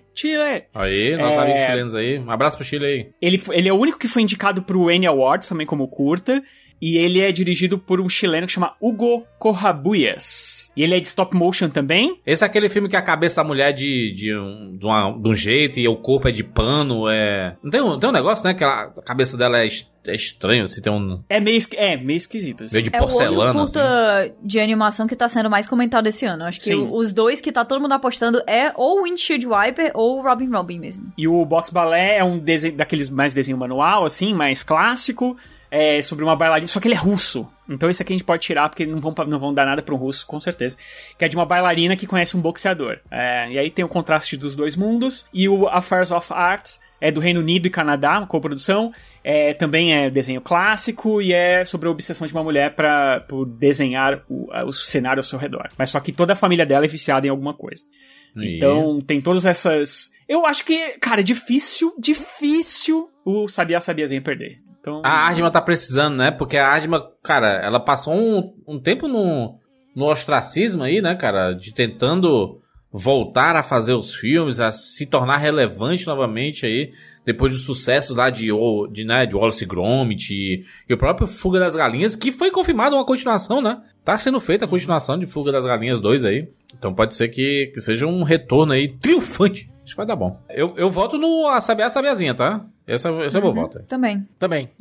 Aí, nossos amigos chilenos aí. Um abraço pro Chile aí. Ele é o único que foi indicado pro Annie Awards, também como curta. E ele é dirigido por um chileno que chama Hugo Corrabuias. E ele é de stop motion também. Esse é aquele filme que a cabeça da mulher é de um jeito e o corpo é de pano. Não tem um negócio, né? Que a cabeça dela é estranho, assim, tem um... É meio esquisito, assim. Meio de porcelana, assim. É outra curta de animação que tá sendo mais comentado esse ano. Acho que os dois que tá todo mundo apostando é ou o Windshield Wiper ou o Robin mesmo. E o Box Ballet é um desenho, daqueles mais desenho manual, assim, mais clássico... sobre uma bailarina, só que ele é russo. Então esse aqui a gente pode tirar, porque não vão dar nada para um russo, com certeza. Que é de uma bailarina que conhece um boxeador. E aí tem o contraste dos dois mundos. E o Affairs of Arts é do Reino Unido e Canadá, uma coprodução. Também é desenho clássico e é sobre a obsessão de uma mulher por desenhar o cenário ao seu redor. Mas só que toda a família dela é viciada em alguma coisa. Então tem todas essas... Eu acho que, cara, é difícil o Sabiá Sabiazinha perder. Então... A Aardman tá precisando, né? Porque a Aardman, cara, ela passou um tempo no ostracismo aí, né, cara? De tentando voltar a fazer os filmes, a se tornar relevante novamente aí, depois do sucesso lá de Wallace & Gromit e o próprio Fuga das Galinhas, que foi confirmada uma continuação, né? Tá sendo feita a continuação de Fuga das Galinhas 2 aí. Então pode ser que seja um retorno aí triunfante. Acho que vai dar bom. Eu voto no A Sabiá Sabiazinha, tá? Esse é o meu voto. Também.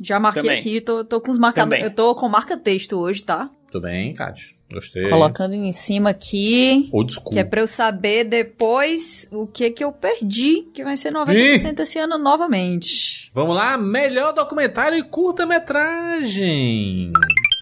Já marquei também. Aqui, tô com os marcadores. Eu tô com marca-texto hoje, tá? Tudo bem, Cátia. Gostei. Colocando em cima aqui. Old school. Que é pra eu saber depois o que eu perdi, que vai ser 90% esse ano novamente. Vamos lá, melhor documentário e curta-metragem.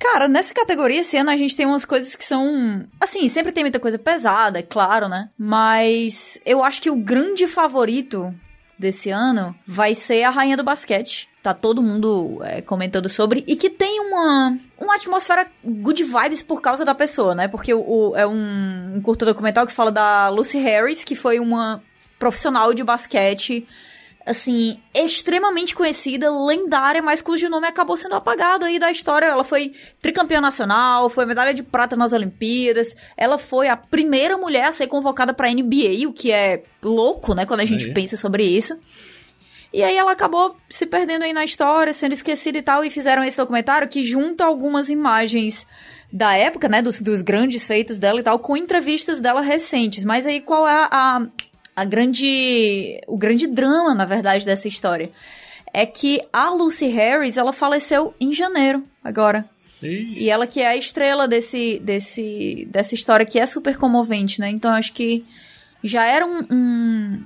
Cara, nessa categoria esse ano a gente tem umas coisas que são... Assim, sempre tem muita coisa pesada, é claro, né? Mas eu acho que o grande favorito desse ano vai ser a Rainha do Basquete. Tá todo mundo comentando sobre. E que tem uma atmosfera good vibes por causa da pessoa, né? Porque é um curto documental que fala da Lucy Harris, que foi uma profissional de basquete, assim, extremamente conhecida, lendária, mas cujo nome acabou sendo apagado aí da história. Ela foi tricampeã nacional, foi medalha de prata nas Olimpíadas, ela foi a primeira mulher a ser convocada pra NBA, o que é louco, né? Quando a gente pensa sobre isso. E aí ela acabou se perdendo aí na história, sendo esquecida e tal, e fizeram esse documentário que junta algumas imagens da época, né, dos grandes feitos dela e tal, com entrevistas dela recentes. Mas aí qual é o grande drama, na verdade, dessa história? É que a Lucy Harris, ela faleceu em janeiro, agora. Ixi. E ela que é a estrela dessa história, que é super comovente, né? Então acho que já era um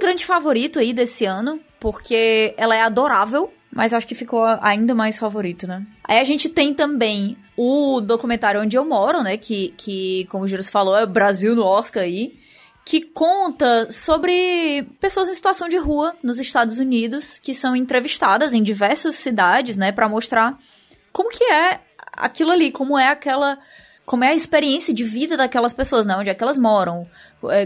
grande favorito aí desse ano, porque ela é adorável, mas acho que ficou ainda mais favorito, né? Aí a gente tem também o documentário Onde Eu Moro, né? Que como o Júlio falou, é o Brasil no Oscar aí, que conta sobre pessoas em situação de rua nos Estados Unidos, que são entrevistadas em diversas cidades, né? Pra mostrar como que é aquilo ali, como é a experiência de vida daquelas pessoas, né? Onde é que elas moram,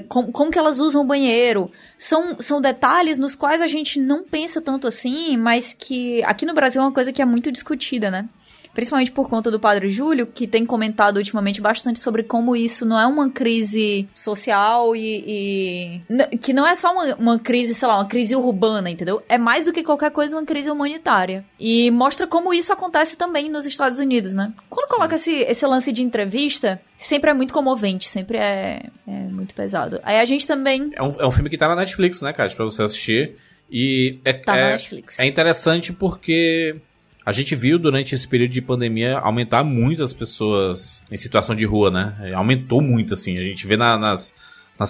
como que elas usam o banheiro. São detalhes nos quais a gente não pensa tanto assim, mas que aqui no Brasil é uma coisa que é muito discutida, né? Principalmente por conta do Padre Júlio, que tem comentado ultimamente bastante sobre como isso não é uma crise social e que não é só uma crise, sei lá, uma crise urbana, entendeu? É mais do que qualquer coisa uma crise humanitária. E mostra como isso acontece também nos Estados Unidos, né? Quando coloca esse lance de entrevista, sempre é muito comovente, sempre é muito pesado. Aí a gente também... É um filme que tá na Netflix, né, Cátia? Pra você assistir. E tá na Netflix. É interessante porque... A gente viu durante esse período de pandemia aumentar muito as pessoas em situação de rua, né? Aumentou muito, assim. A gente vê nas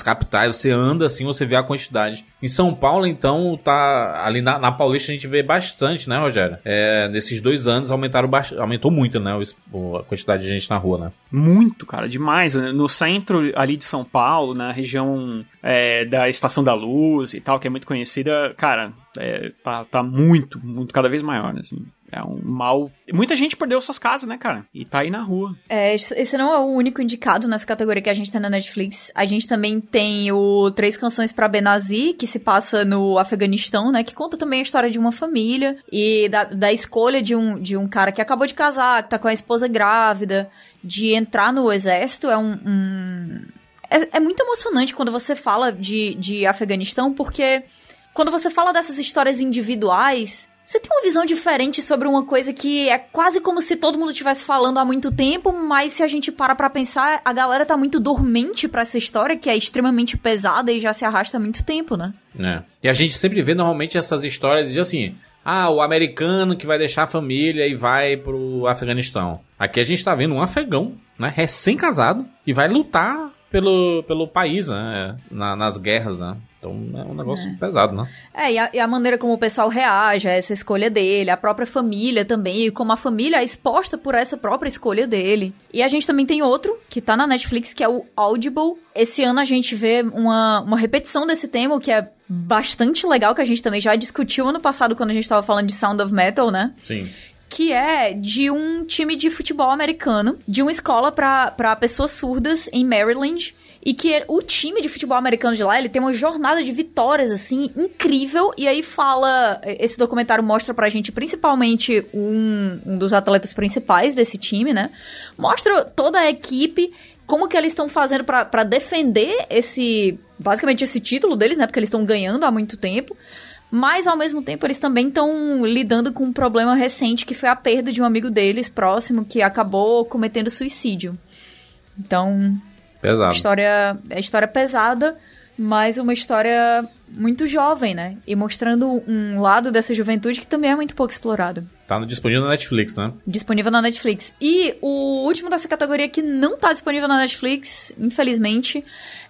capitais, você anda assim, você vê a quantidade. Em São Paulo, então, tá ali na Paulista a gente vê bastante, né, Rogério? Nesses 2 anos aumentou muito, né, a quantidade de gente na rua, né? Muito, cara, demais. No centro ali de São Paulo, na região da Estação da Luz e tal, que é muito conhecida, cara, tá muito, muito cada vez maior, né, assim. É um mal... Muita gente perdeu suas casas, né, cara? E tá aí na rua. Esse não é o único indicado nessa categoria que a gente tem na Netflix. A gente também tem o 3 Canções pra Benazir, que se passa no Afeganistão, né? Que conta também a história de uma família e da escolha de um cara que acabou de casar, que tá com a esposa grávida, de entrar no exército. É muito emocionante quando você fala de Afeganistão, porque quando você fala dessas histórias individuais... Você tem uma visão diferente sobre uma coisa que é quase como se todo mundo estivesse falando há muito tempo, mas se a gente para pra pensar, a galera tá muito dormente pra essa história, que é extremamente pesada e já se arrasta há muito tempo, né? É. E a gente sempre vê normalmente essas histórias de assim, o americano que vai deixar a família e vai pro Afeganistão. Aqui a gente tá vendo um afegão, né, recém-casado, e vai lutar pelo país, né, nas guerras, né? Então é um negócio pesado, né? É, e a maneira como o pessoal reage a essa escolha dele, a própria família também, e como a família é exposta por essa própria escolha dele. E a gente também tem outro, que tá na Netflix, que é o Audible. Esse ano a gente vê uma repetição desse tema, que é bastante legal, que a gente também já discutiu ano passado, quando a gente tava falando de Sound of Metal, né? Sim. Que é de um time de futebol americano, de uma escola pra pessoas surdas em Maryland, e que o time de futebol americano de lá, ele tem uma jornada de vitórias, assim, incrível, e aí fala... Esse documentário mostra pra gente, principalmente, um dos atletas principais desse time, né? Mostra toda a equipe, como que eles estão fazendo pra defender esse... Basicamente, esse título deles, né? Porque eles estão ganhando há muito tempo. Mas, ao mesmo tempo, eles também estão lidando com um problema recente, que foi a perda de um amigo deles, próximo, que acabou cometendo suicídio. Então... Pesado. É história pesada, mas uma história muito jovem, né? E mostrando um lado dessa juventude que também é muito pouco explorado. Tá disponível na Netflix, né? Disponível na Netflix. E o último dessa categoria que não tá disponível na Netflix, infelizmente,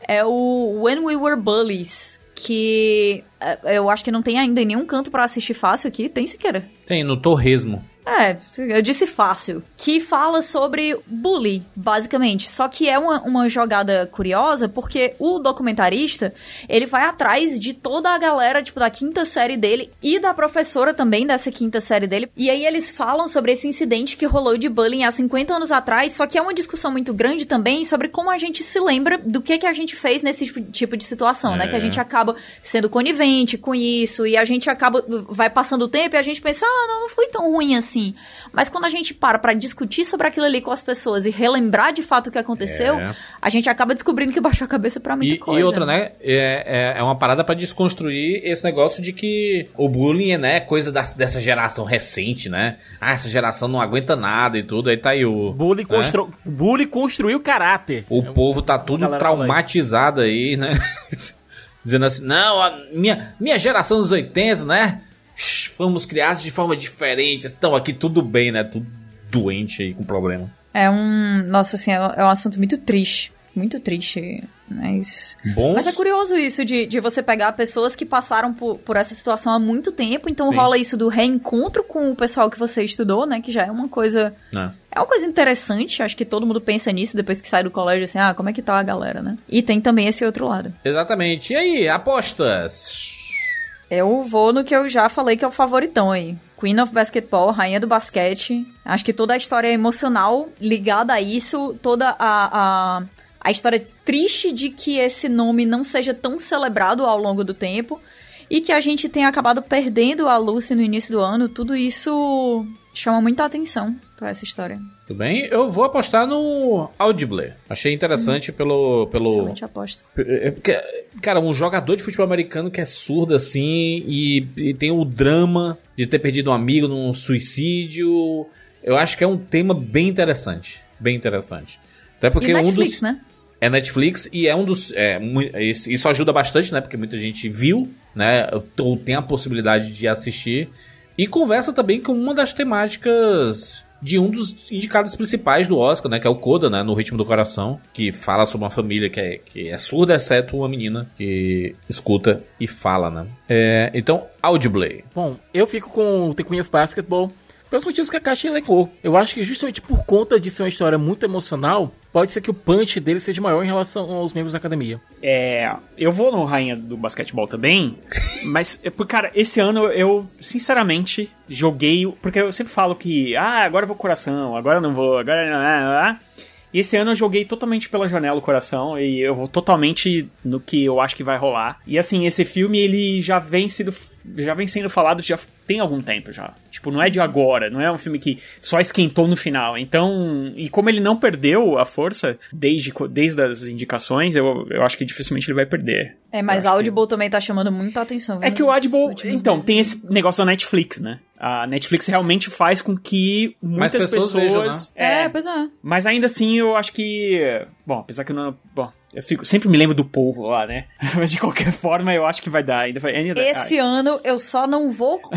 é o When We Were Bullies, que eu acho que não tem ainda em nenhum canto pra assistir fácil aqui. Tem, Siqueira? Tem, no Torresmo. É, eu disse fácil. Que fala sobre bullying, basicamente. Só que é uma jogada curiosa, porque o documentarista, ele vai atrás de toda a galera, tipo, da quinta série dele e da professora também dessa quinta série dele. E aí eles falam sobre esse incidente que rolou de bullying há 50 anos atrás, só que é uma discussão muito grande também sobre como a gente se lembra do que a gente fez nesse tipo de situação, né? Que a gente acaba sendo conivente com isso, e a gente acaba... Vai passando o tempo e a gente pensa, não fui tão ruim assim. Sim, mas quando a gente para pra discutir sobre aquilo ali com as pessoas e relembrar de fato o que aconteceu, a gente acaba descobrindo que baixou a cabeça pra muita coisa. E outra, né? É uma parada pra desconstruir esse negócio de que o bullying é, né, coisa dessa geração recente, né? Ah, essa geração não aguenta nada e tudo, aí tá aí o... Bullying, né? Bullying construiu caráter. O povo tá tudo traumatizado aí, né? Dizendo assim, não, a minha geração dos 80, né? Fomos criados de forma diferente, estão aqui tudo bem, né? Tudo doente aí, com problema. Nossa, assim, é um assunto muito triste. Muito triste, mas... Bons. Mas é curioso isso de você pegar pessoas que passaram por essa situação há muito tempo, então Sim. rola isso do reencontro com o pessoal que você estudou, né? Que já é uma coisa... É uma coisa interessante, acho que todo mundo pensa nisso depois que sai do colégio, assim, como é que tá a galera, né? E tem também esse outro lado. Exatamente. E aí, apostas... Eu vou no que eu já falei que é o favoritão aí. Queen of Basketball, Rainha do Basquete. Acho que toda a história emocional ligada a isso, toda a história triste de que esse nome não seja tão celebrado ao longo do tempo e que a gente tenha acabado perdendo a Lucy no início do ano, tudo isso chama muita atenção pra essa história. Tudo bem, eu vou apostar no Audible. Achei interessante pelo... Excelente aposta. Cara, um jogador de futebol americano que é surdo, assim, e tem o drama de ter perdido um amigo num suicídio. Eu acho que é um tema bem interessante. Bem interessante. Até porque e Netflix, né? É Netflix e é um dos... isso ajuda bastante, né? Porque muita gente viu, né? Ou tem a possibilidade de assistir. E conversa também com uma das temáticas... de um dos indicados principais do Oscar, né? Que é o Coda, né? No Ritmo do Coração. Que fala sobre uma família que é surda, exceto uma menina que escuta e fala, né? Então, Audible. Bom, eu fico com o The Queen of Basketball pelos motivos que a Caixa elencou. Eu acho que justamente por conta de ser uma história muito emocional, pode ser que o punch dele seja maior em relação aos membros da academia. Eu vou no Rainha do Basquetebol também, mas, cara, esse ano eu, sinceramente... Joguei, porque eu sempre falo que agora eu vou coração, agora não vou, agora. E esse ano eu joguei totalmente pela janela o coração, e eu vou totalmente no que eu acho que vai rolar. E assim, esse filme ele já vem sendo falado já tem algum tempo já. Tipo, não é de agora, não é um filme que só esquentou no final. Então, e como ele não perdeu a força desde as indicações, eu acho que dificilmente ele vai perder. Mas a Audible também tá chamando muita atenção. É que o Audible, então, tem esse negócio da Netflix, né? A Netflix realmente faz com que muitas pessoas vejam, né? Pois é. Mas ainda assim, eu acho que... Bom, apesar que eu não... Bom, eu sempre me lembro do povo lá, né? Mas de qualquer forma, eu acho que vai dar. Esse ano, eu só não vou com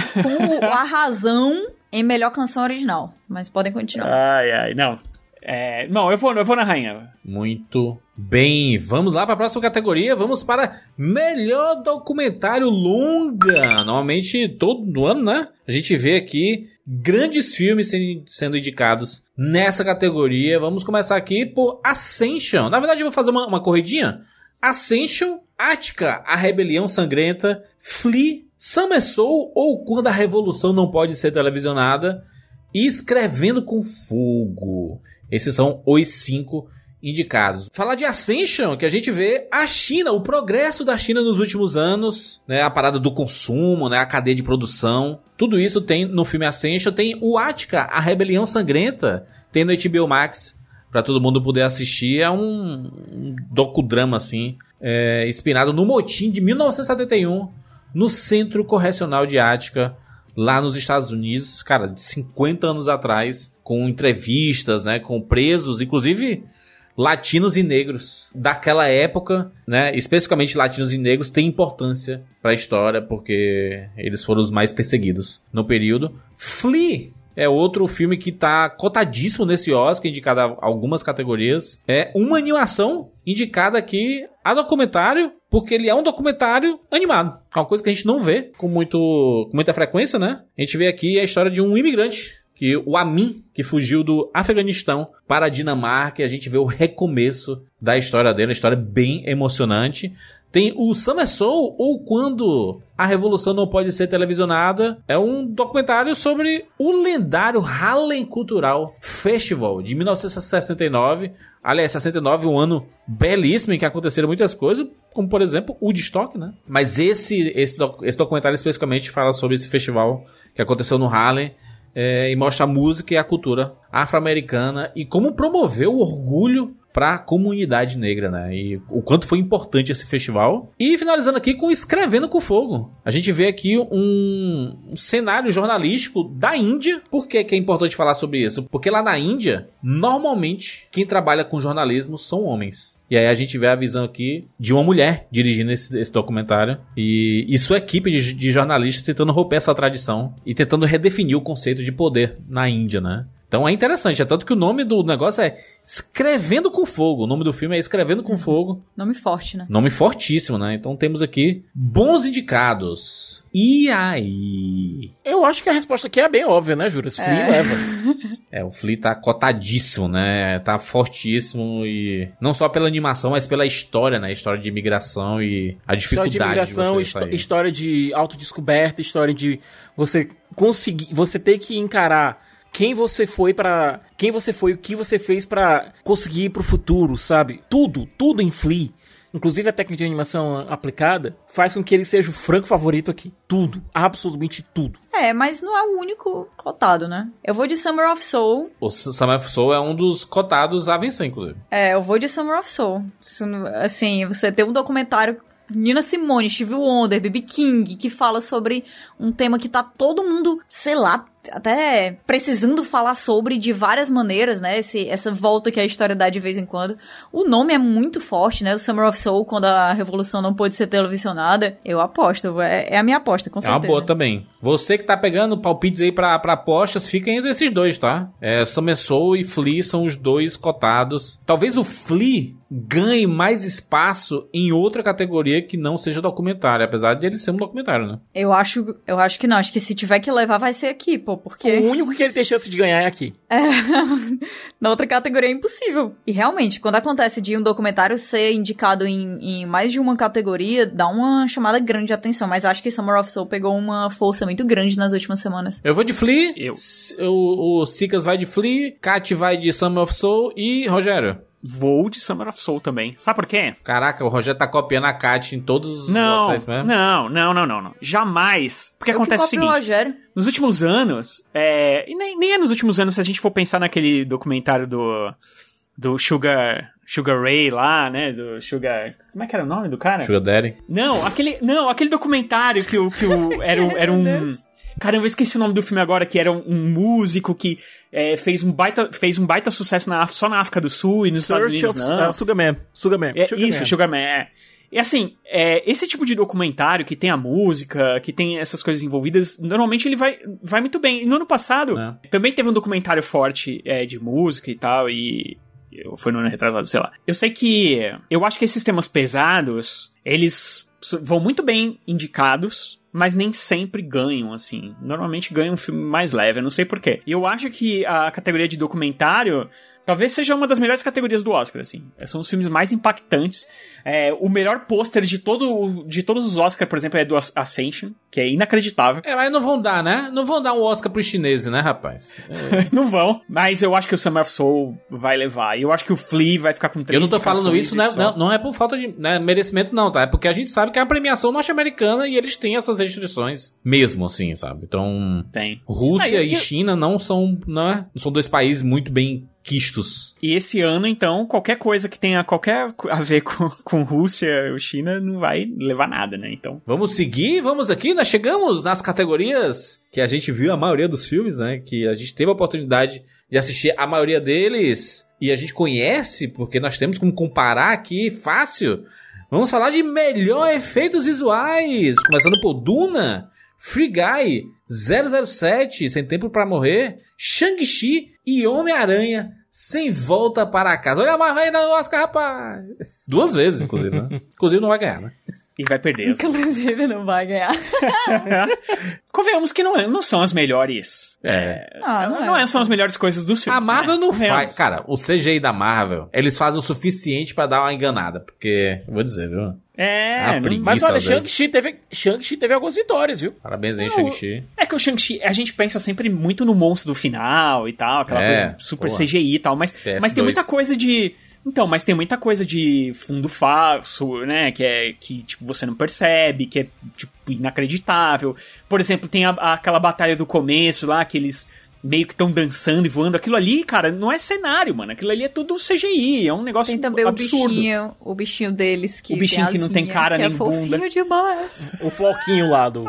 a razão em melhor canção original. Mas podem continuar. Não, eu vou na Rainha. Muito Bem, vamos lá para a próxima categoria, vamos para melhor documentário longa. Normalmente, todo ano, né? A gente vê aqui grandes filmes sendo indicados nessa categoria. Vamos começar aqui por Ascension. Na verdade, eu vou fazer uma corridinha. Ascension, Ática, A Rebelião Sangrenta, Flee, Summer Soul ou Quando a Revolução Não Pode Ser Televisionada e Escrevendo com Fogo. Esses são os 5 indicados. Falar de Ascension, que a gente vê a China, o progresso da China nos últimos anos, né, a parada do consumo, né, a cadeia de produção, tudo isso tem no filme Ascension. Tem o Ática, A Rebelião Sangrenta, tem no HBO Max, pra todo mundo poder assistir. É um docudrama, assim, inspirado no motim de 1971, no Centro Correcional de Ática, lá nos Estados Unidos, cara, de 50 anos atrás, com entrevistas, né, com presos, inclusive latinos e negros daquela época, né? Especificamente latinos e negros têm importância para a história porque eles foram os mais perseguidos no período. Flee é outro filme que tá cotadíssimo nesse Oscar, indicado a algumas categorias. É uma animação indicada aqui a documentário, porque ele é um documentário animado. É uma coisa que a gente não vê com muita frequência, né? A gente vê aqui a história de um imigrante, que o Amin, que fugiu do Afeganistão para a Dinamarca, e a gente vê o recomeço da história dele, uma história bem emocionante. Tem o Summer Soul, ou Quando a Revolução Não Pode Ser Televisionada, é um documentário sobre o lendário Harlem Cultural Festival de 1969, aliás, 69, um ano belíssimo em que aconteceram muitas coisas, como, por exemplo, o Woodstock, né? Mas esse documentário especificamente fala sobre esse festival que aconteceu no Harlem, e mostra a música e a cultura afro-americana e como promoveu o orgulho para a comunidade negra, né? E o quanto foi importante esse festival. E finalizando aqui com Escrevendo com Fogo. A gente vê aqui um cenário jornalístico da Índia. Por que é importante falar sobre isso? Porque lá na Índia, normalmente, quem trabalha com jornalismo são homens. E aí a gente vê a visão aqui de uma mulher dirigindo esse documentário e sua equipe de jornalistas tentando romper essa tradição e tentando redefinir o conceito de poder na Índia, né? Então é interessante, é tanto que o nome do negócio é Escrevendo com Fogo. O nome do filme é Escrevendo com Fogo. Nome forte, né? Nome fortíssimo, né? Então temos aqui bons indicados. E aí? Eu acho que a resposta aqui é bem óbvia, né, Jura? Esse Flea leva. O Flea tá cotadíssimo, né? Tá fortíssimo e não só pela animação, mas pela história, né? História de imigração e a dificuldade de imigração, história de autodescoberta, história de você conseguir, você ter que encarar quem você foi, o que você fez pra conseguir ir pro futuro, sabe? Tudo em Flea, inclusive a técnica de animação aplicada, faz com que ele seja o franco favorito aqui. Tudo, absolutamente tudo. Mas não é o único cotado, né? Eu vou de Summer of Soul. O Summer of Soul é um dos cotados a vencer, inclusive. Eu vou de Summer of Soul. Assim, você tem um documentário Nina Simone, Stevie Wonder, B.B. King, que fala sobre um tema que tá todo mundo, sei lá, até precisando falar sobre de várias maneiras, né? Essa volta que a história dá de vez em quando. O nome é muito forte, né? O Summer of Soul, Quando a Revolução Não Pôde Ser Televisionada. Eu aposto, é a minha aposta, com certeza. É uma boa também. Você que tá pegando palpites aí pra apostas, fica entre esses dois, tá? Summer Soul e Flea são os dois cotados. Talvez o Flea ganhe mais espaço em outra categoria que não seja documentário, apesar de ele ser um documentário, né? Eu acho que não. Acho que se tiver que levar, vai ser aqui, pô. Porque o único que ele tem chance de ganhar é aqui. Na outra categoria é impossível. E realmente, quando acontece de um documentário ser indicado em mais de uma categoria, dá uma chamada grande de atenção. Mas acho que Summer of Soul pegou uma força muito grande nas últimas semanas. Eu vou de Flea. O Sicas vai de Flea. Kat vai de Summer of Soul. E Rogério? Vou de Summer of Soul também. Sabe por quê? Caraca, o Rogério tá copiando a Kat em todos os vocês mesmo. Não. Jamais. Porque acontece o seguinte. Rogério. Nos últimos anos, e nem é nos últimos anos, se a gente for pensar naquele documentário do Sugar Ray lá, né? Do Sugar... Como é que era o nome do cara? Sugar Daddy. Aquele documentário que o era um... Caramba, eu esqueci o nome do filme agora, que era um músico que fez um baita sucesso só na África do Sul e nos Estados Unidos. Sugarman. Sugarman, E assim, esse tipo de documentário que tem a música, que tem essas coisas envolvidas, normalmente ele vai muito bem. E no ano passado, também teve um documentário forte de música e tal, e foi no ano retrasado, sei lá. Eu sei que... eu acho que esses temas pesados, eles vão muito bem indicados, mas nem sempre ganham, assim. Normalmente ganham um filme mais leve, eu não sei porquê. E eu acho que a categoria de documentário... talvez seja uma das melhores categorias do Oscar, assim. São os filmes mais impactantes. O melhor pôster de todos os Oscars, por exemplo, é do Ascension, que é inacreditável. É, mas não vão dar, né? Não vão dar um Oscar pro chinês, né, rapaz? Não vão. Mas eu acho que o Summer of Soul vai levar. E eu acho que o Flee vai ficar com 3 indicações. Eu não tô falando isso, né? Não é por falta de merecimento, não, tá? É porque a gente sabe que é uma premiação norte-americana e eles têm essas restrições mesmo, assim, sabe? Então... tem. Rússia e China não são, né? São dois países muito bem... quistos. E esse ano, então, qualquer coisa que tenha qualquer a ver com Rússia ou China não vai levar nada, né? Então... vamos seguir, vamos aqui, nós chegamos nas categorias que a gente viu a maioria dos filmes, né? Que a gente teve a oportunidade de assistir a maioria deles e a gente conhece, porque nós temos como comparar aqui, fácil. Vamos falar de melhor efeitos visuais, começando por Duna, Free Guy, 007, Sem Tempo para Morrer, Shang-Chi e Homem-Aranha, Sem Volta para Casa. Olha a Marvel aí no Oscar, rapaz! 2 vezes, inclusive, né? Inclusive não vai ganhar, né? E vai perder. Inclusive não vai ganhar. Convenhamos que não são as melhores. Não são as melhores coisas dos filmes. A Marvel, né? Não faz. Cara, o CGI da Marvel, eles fazem o suficiente pra dar uma enganada. Porque, vou dizer, viu? Mas olha, Shang-Chi teve algumas vitórias, viu? Parabéns aí, Shang-Chi. É que o Shang-Chi, a gente pensa sempre muito no monstro do final e tal, aquela coisa super CGI e tal, mas tem muita coisa de... então, mas tem muita coisa de fundo falso, né? Que tipo, você não percebe, que é, tipo, inacreditável. Por exemplo, tem aquela batalha do começo lá, que eles meio que estão dançando e voando. Aquilo ali, cara, não é cenário, mano. Aquilo ali é tudo CGI, é um negócio absurdo. Tem também absurdo. O bichinho deles que... o bichinho tem que não tem cara nem bunda. O floquinho lá do...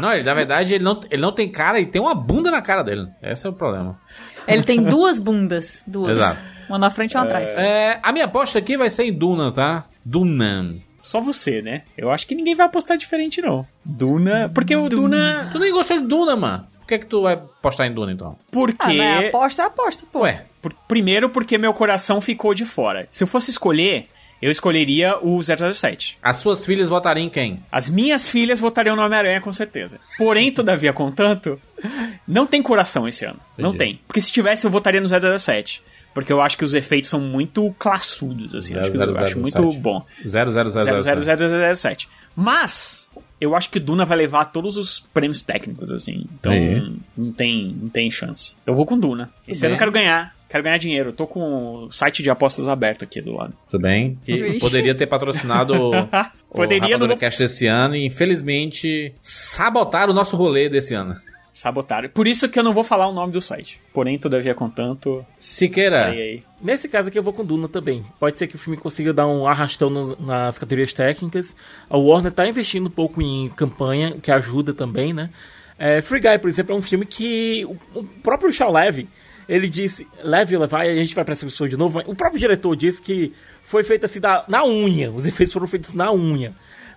não, ele, na verdade, ele não tem cara e tem uma bunda na cara dele. Esse é o problema. Ele tem 2 bundas. 2. Exato. Uma na frente e uma atrás. A minha aposta aqui vai ser em Duna, tá? Duna. Só você, né? Eu acho que ninguém vai apostar diferente, não. Duna... porque o Duna... tu nem gostou de Duna, mano. Por que é que tu vai apostar em Duna, então? Porque... aposta, pô. Ué. Primeiro porque meu coração ficou de fora. Se eu fosse escolher... eu escolheria o 007. As suas filhas votariam em quem? As minhas filhas votariam no Homem-Aranha, com certeza. Porém, todavia, contanto, não tem coração esse ano. Entendi. Não tem. Porque se tivesse, eu votaria no 007. Porque eu acho que os efeitos são muito classudos, assim. Eu acho muito bom. 007. Mas... eu acho que Duna vai levar todos os prêmios técnicos, assim. Então, não tem chance. Eu vou com Duna. Esse ano eu quero ganhar. Quero ganhar dinheiro. Eu tô com o site de apostas aberto aqui do lado. Tudo bem. Que poderia ter patrocinado o Rapadura Cast desse ano e, infelizmente, sabotaram o nosso rolê desse ano. Sabotaram. Por isso que eu não vou falar o nome do site. Porém, todavia, contanto... Siqueira. Nesse caso aqui eu vou com Duna também. Pode ser que o filme consiga dar um arrastão nas categorias técnicas. A Warner tá investindo um pouco em campanha, o que ajuda também, né? Free Guy, por exemplo, é um filme que o próprio Shao Levy, ele disse... Levy, a gente vai pra essa discussão de novo. Mas o próprio diretor disse que foi feito assim na unha. Os efeitos foram feitos na unha.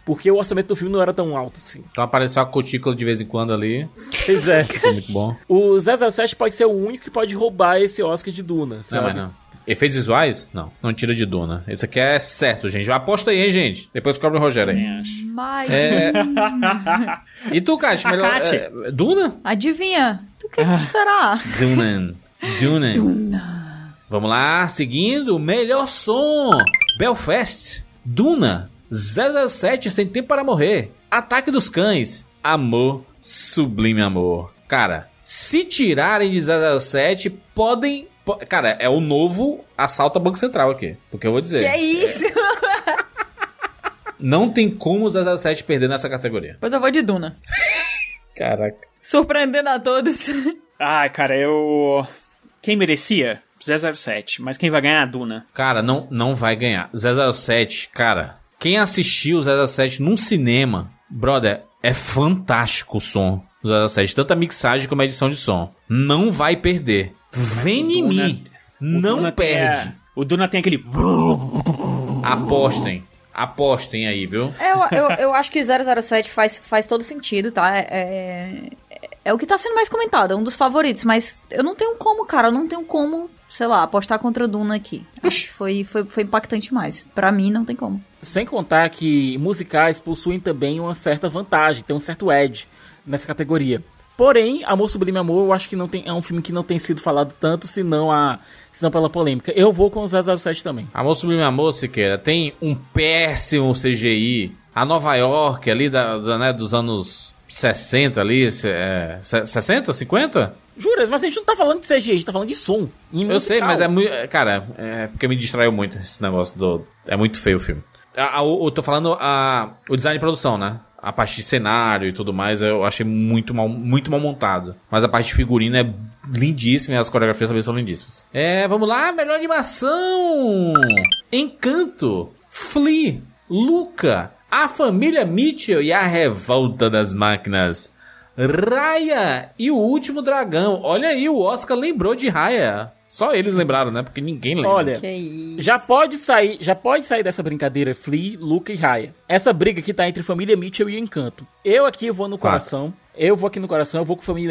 Porque o orçamento do filme não era tão alto assim. Então apareceu a cutícula de vez em quando ali. Pois é. Foi muito bom. O 007 pode ser o único que pode roubar esse Oscar de Duna, sabe? Não. Efeitos visuais? Não. Não tira de Duna. Esse aqui é certo, gente. Aposta aí, hein, gente? Depois cobra o Rogério aí. Mas... E tu, Kátia? Duna? Adivinha. Tu que será? Duna. Vamos lá. Seguindo. Melhor som. Belfast. Duna. 007, Sem Tempo para Morrer, Ataque dos Cães, Amor, Sublime Amor. Cara, se tirarem de 007, podem... cara, é o novo assalto a Banco Central aqui, porque eu vou dizer. Que é isso? Não tem como o 007 perder nessa categoria. Pois eu vou de Duna. Caraca. Surpreendendo a todos. Ai, cara, quem merecia? 007, mas quem vai ganhar? A Duna. Cara, não vai ganhar. 007, cara... quem assistiu o 007 num cinema, brother, é fantástico o som do 007. Tanto a mixagem como a edição de som. Não vai perder. Vem em mim. Não perde. O Duna tem aquele... Apostem aí, viu? Eu acho que 007 faz todo sentido, tá? É... É o que tá sendo mais comentado, é um dos favoritos, mas eu não tenho como, cara, eu não tenho como, sei lá, apostar contra Duna aqui. Acho que foi impactante demais. Pra mim, não tem como. Sem contar que musicais possuem também uma certa vantagem, tem um certo edge nessa categoria. Porém, Amor, Sublime Amor, eu acho que não tem, é um filme que não tem sido falado tanto, senão pela polêmica. Eu vou com o 007 também. Amor, Sublime Amor, Siqueira, tem um péssimo CGI. A Nova York, ali né, dos anos 60, ali, 60, 50? Juras, mas a gente não tá falando de CGI, a gente tá falando de som. Eu sei, mas é muito... Cara, é porque me distraiu muito esse negócio do... É muito feio o filme. Eu tô falando o design de produção, né? A parte de cenário e tudo mais eu achei muito mal montado. Mas a parte de figurino é lindíssima e as coreografias também são lindíssimas. Vamos lá, melhor animação! Encanto, Flee, Luca, A Família Mitchell e A Revolta das Máquinas, Raya e O Último Dragão. Olha aí, o Oscar lembrou de Raya. Só eles lembraram, né? Porque ninguém lembra. Olha, já pode sair dessa brincadeira Flea, Luca e Raya. Essa briga que tá entre Família Mitchell e Encanto. Eu vou com Família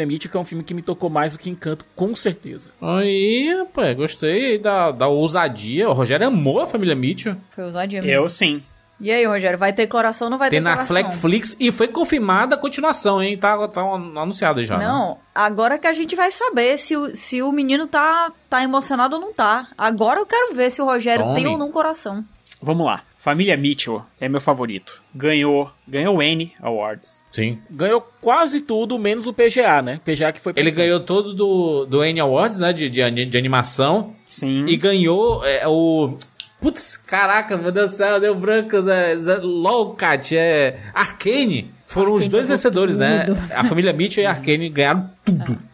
Mitchell, que é um filme que me tocou mais do que Encanto, com certeza. Aí, rapaz, gostei da ousadia. O Rogério amou a Família Mitchell. Foi ousadia mesmo. Eu sim. E aí, Rogério, vai ter coração ou não vai ter coração? Tem na Netflix e foi confirmada a continuação, hein? Tá anunciada já. Não, né? Agora que a gente vai saber se o menino tá emocionado ou não tá. Agora eu quero ver se o Rogério tem ou não coração. Vamos lá. Família Mitchell é meu favorito. Ganhou o N Awards. Sim. Ganhou quase tudo, menos o PGA, né? PGA que foi... Ele ganhou todo do N Awards, né? De animação. Sim. E ganhou o... Putz, caraca, meu Deus do céu, deu branco, né? Lolcat, Arcane. Foram Arcane os dois vencedores, né? A Família Mitchell e a Arcane ganharam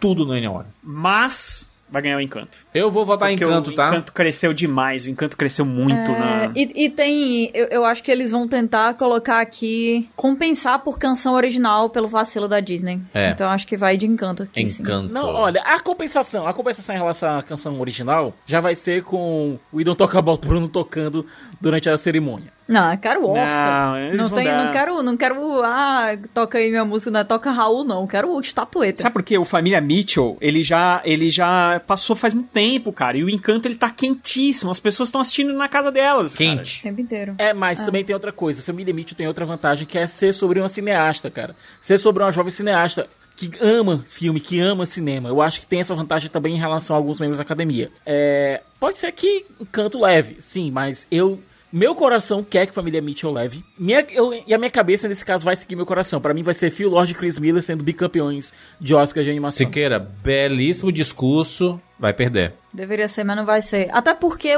tudo no N-Hora. Mas vai ganhar o Encanto. Eu vou votar em Encanto, tá? O Encanto cresceu demais, o Encanto cresceu muito. E tem... Eu acho que eles vão tentar colocar aqui, compensar por canção original pelo vacilo da Disney. Então acho que vai de Encanto aqui. Encanto. Sim. Não, olha, a compensação em relação à canção original já vai ser com o We Don't Talk About Bruno tocando durante a cerimônia. Não, eu quero o Oscar. Não quero, toca aí minha música, não, toca Raul, não. Eu quero o estatueta. Sabe por quê? O Família Mitchell, ele já passou faz muito tempo, cara. E o Encanto, ele tá quentíssimo. As pessoas estão assistindo na casa delas, quente. Cara. O tempo inteiro. Também tem outra coisa. A Família Mitchell tem outra vantagem, que é ser sobre uma cineasta, cara. Ser sobre uma jovem cineasta que ama filme, que ama cinema. Eu acho que tem essa vantagem também em relação a alguns membros da academia. Pode ser que Encanto leve, sim, mas meu coração quer que Família Mitchell leve. E a minha cabeça, nesse caso, vai seguir meu coração. Pra mim vai ser Phil Lord e Chris Miller sendo bicampeões de Oscar de animação. Siqueira, belíssimo discurso. Vai perder. Deveria ser, mas não vai ser. Até porque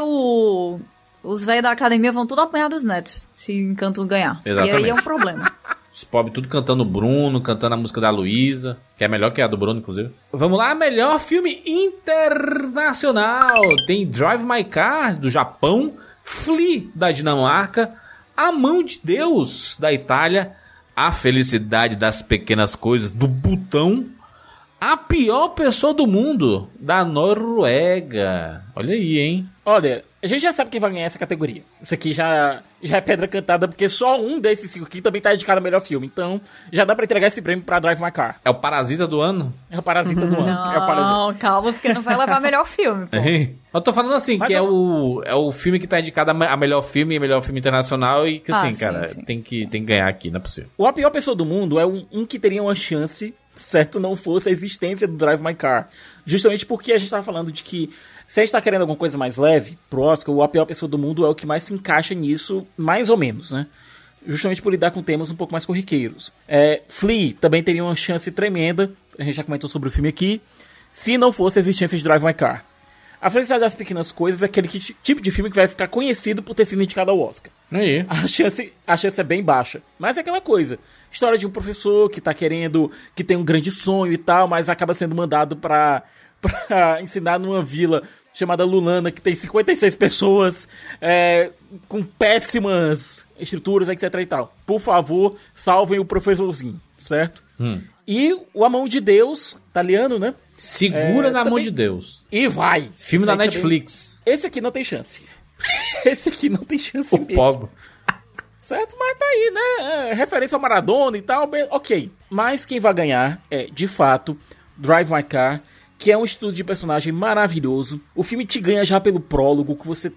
os velhos da academia vão tudo apanhar dos netos se Encanto ganhar. Exatamente. E aí é um problema. Os pobres tudo cantando Bruno, cantando a música da Luísa, que é melhor que a do Bruno, inclusive. Vamos lá, melhor filme internacional. Tem Drive My Car, do Japão. Flee, da Dinamarca, A Mão de Deus, da Itália, A Felicidade das Pequenas Coisas, do Butão, A Pior Pessoa do Mundo, da Noruega. Olha aí, hein? Olha, a gente já sabe quem vai ganhar essa categoria. Isso aqui já é pedra cantada, porque só um desses 5 aqui também tá indicado ao melhor filme. Então, já dá pra entregar esse prêmio pra Drive My Car. É o parasita do ano? É o parasita do ano. Não, calma, porque não vai levar melhor filme, pô. Eu tô falando assim, mas que é o filme que tá indicado a melhor filme e melhor filme internacional e que tem que ganhar aqui, não é possível. O A Pior Pessoa do Mundo é um que teria uma chance, certo, não fosse a existência do Drive My Car. Justamente porque a gente tava falando de que se a gente tá querendo alguma coisa mais leve pro Oscar, o A Pior Pessoa do Mundo é o que mais se encaixa nisso, mais ou menos, né? Justamente por lidar com temas um pouco mais corriqueiros. Flea também teria uma chance tremenda, a gente já comentou sobre o filme aqui, se não fosse a existência de Drive My Car. A Felicidade das Pequenas Coisas é aquele tipo de filme que vai ficar conhecido por ter sido indicado ao Oscar. Aí. A chance é bem baixa. Mas é aquela coisa. História de um professor que tá querendo, que tem um grande sonho e tal, mas acaba sendo mandado pra ensinar numa vila chamada Lulana, que tem 56 pessoas com péssimas estruturas, etc e tal. Por favor, salvem o professorzinho, certo? E o A Mão de Deus, italiano, né? Segura na Mão de Deus. E vai. Filme da Netflix. Também. Esse aqui não tem chance. O mesmo. Pobre. certo? Mas tá aí, né? Referência ao Maradona e tal, ok. Mas quem vai ganhar é, de fato, Drive My Car, que é um estudo de personagem maravilhoso. O filme te ganha já pelo prólogo, que você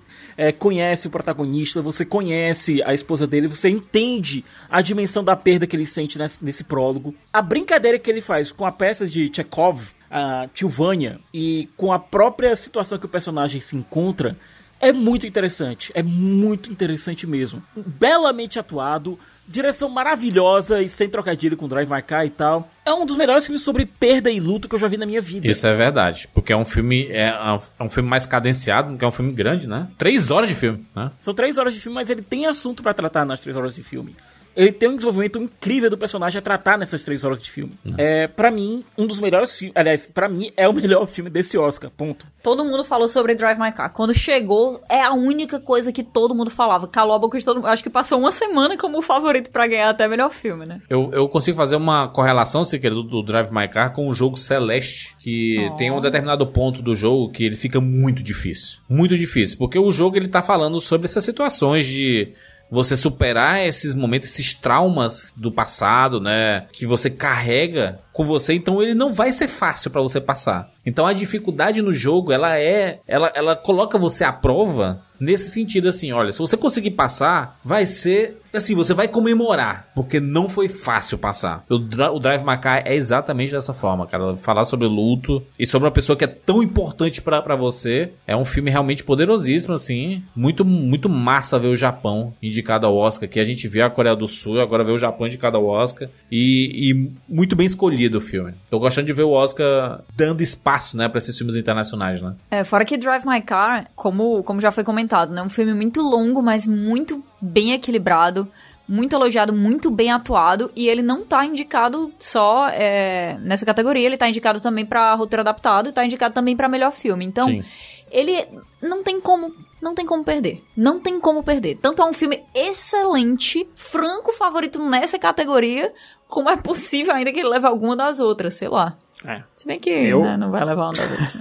conhece o protagonista, você conhece a esposa dele, você entende a dimensão da perda que ele sente nesse prólogo. A brincadeira que ele faz com a peça de Chekhov, a Tilvânia, e com a própria situação que o personagem se encontra, é muito interessante mesmo. Belamente atuado, direção maravilhosa e sem trocadilho com Drive My Car e tal. É um dos melhores filmes sobre perda e luto que eu já vi na minha vida. Isso é verdade, porque é um filme mais cadenciado, porque é um filme grande, né? 3 horas de filme, né? São 3 horas de filme, mas ele tem assunto pra tratar nas 3 horas de filme. Ele tem um desenvolvimento incrível do personagem a tratar nessas 3 horas de filme. Pra mim, um dos melhores filmes... Aliás, pra mim, é o melhor filme desse Oscar, ponto. Todo mundo falou sobre Drive My Car. Quando chegou, é a única coisa que todo mundo falava. Calou a boca de todo mundo. Acho que passou uma semana como o favorito pra ganhar até melhor filme, né? Eu consigo fazer uma correlação, se quer, do Drive My Car com o jogo Celeste, que tem um determinado ponto do jogo que ele fica muito difícil. Muito difícil, porque o jogo ele tá falando sobre essas situações de... você superar esses momentos, esses traumas do passado, né? Que você carrega com você. Então, ele não vai ser fácil pra você passar. Então, a dificuldade no jogo, ela coloca você à prova nesse sentido, assim, olha, se você conseguir passar, vai ser, assim, você vai comemorar, porque não foi fácil passar. O Drive My Car é exatamente dessa forma, cara, falar sobre luto e sobre uma pessoa que é tão importante pra você. É um filme realmente poderosíssimo, assim, muito, muito massa ver o Japão indicado ao Oscar, que a gente vê a Coreia do Sul, agora vê o Japão indicado ao Oscar, e muito bem escolhido o filme. Tô gostando de ver o Oscar dando espaço, né, pra esses filmes internacionais, né? Fora que Drive My Car, como já foi comentado, né? Um filme muito longo, mas muito bem equilibrado, muito elogiado, muito bem atuado, e ele não tá indicado só nessa categoria, ele tá indicado também pra roteiro adaptado e tá indicado também pra melhor filme. Então, sim, ele não tem como perder. Tanto é um filme excelente, franco favorito nessa categoria, como é possível ainda que ele leve alguma das outras, sei lá. Se bem que né, não vai levar um da vez.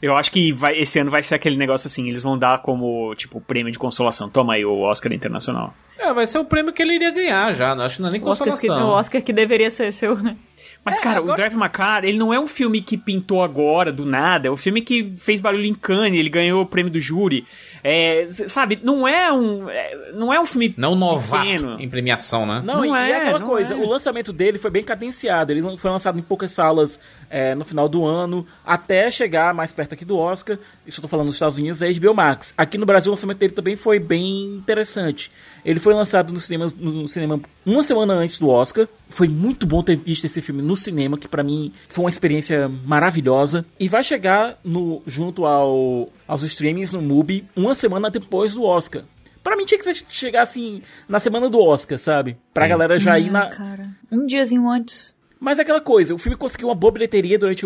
Eu acho que esse ano vai ser aquele negócio assim, eles vão dar como, tipo, prêmio de consolação. Toma aí o Oscar internacional. Vai ser o prêmio que ele iria ganhar já, não acho que não é nem consolação. O Oscar que deveria ser seu, né? Mas, cara, o Drive My Car, ele não é um filme que pintou agora, do nada. É um filme que fez barulho em Cannes, ele ganhou o prêmio do júri. Sabe, não é um filme não novato pequeno em premiação, né? Não é aquela coisa. É. O lançamento dele foi bem cadenciado. Ele foi lançado em poucas salas no final do ano, até chegar mais perto aqui do Oscar. Isso eu tô falando dos Estados Unidos, é HBO Max. Aqui no Brasil, o lançamento dele também foi bem interessante. Ele foi lançado no cinema uma semana antes do Oscar. Foi muito bom ter visto esse filme no cinema, que pra mim foi uma experiência maravilhosa. E vai chegar junto aos streamings no MUBI uma semana depois do Oscar. Pra mim tinha que chegar assim na semana do Oscar, sabe? Pra galera já ir na... cara, um diazinho antes. Mas é aquela coisa, o filme conseguiu uma boa bilheteria durante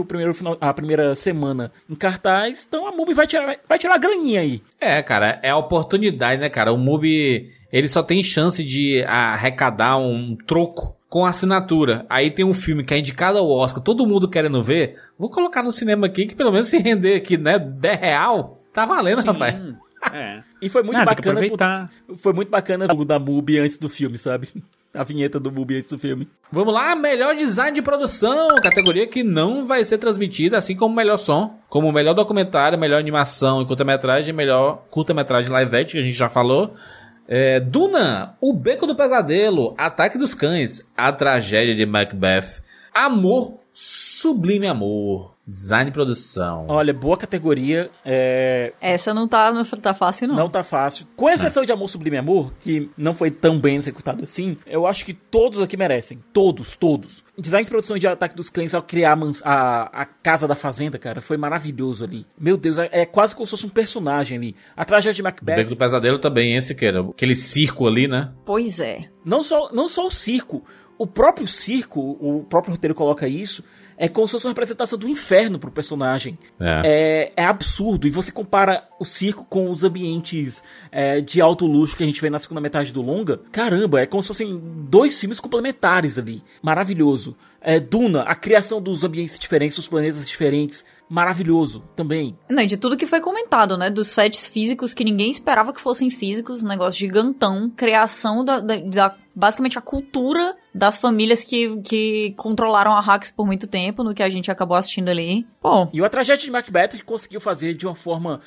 a primeira semana em cartaz, então a MUBI vai tirar a graninha aí. Cara, é a oportunidade, né, cara? O MUBI, ele só tem chance de arrecadar um troco com assinatura. Aí tem um filme que é indicado ao Oscar, todo mundo querendo ver. Vou colocar no cinema aqui, que pelo menos se render aqui, né, R$10, tá valendo, sim, rapaz. E foi muito bacana. Foi muito bacana o da MUBI antes do filme, sabe? A vinheta do MUBI antes do filme. Vamos lá, melhor design de produção, categoria que não vai ser transmitida, assim como melhor som, como melhor documentário, melhor animação e curta-metragem, melhor curta-metragem live action, que a gente já falou. Duna, O Beco do Pesadelo, Ataque dos Cães, A Tragédia de Macbeth, Amor, Sublime Amor, design e produção. Olha, boa categoria. Essa não tá fácil, não. Não tá fácil. Com exceção de Amor, Sublime Amor, que não foi tão bem executado assim, eu acho que todos aqui merecem. Todos. Design e produção de Ataque dos Cães ao criar a casa da fazenda, cara, foi maravilhoso ali. Meu Deus, é quase como se fosse um personagem ali. A Tragédia de Macbeth. O Beco do Pesadelo também, esse que era aquele circo ali, né? Pois é. Não só o circo, o próprio roteiro coloca isso, é como se fosse uma representação do inferno pro personagem. É absurdo. E você compara o circo com os ambientes de alto luxo que a gente vê na segunda metade do longa. Caramba, é como se fossem dois filmes complementares ali. Maravilhoso. Duna, a criação dos ambientes diferentes, dos planetas diferentes, maravilhoso também. Não, e de tudo que foi comentado, né? Dos sets físicos que ninguém esperava que fossem físicos, negócio gigantão, criação da basicamente a cultura das famílias que controlaram a Hax por muito tempo, no que a gente acabou assistindo ali. Bom. E a tragédia de Macbeth que conseguiu fazer de uma forma...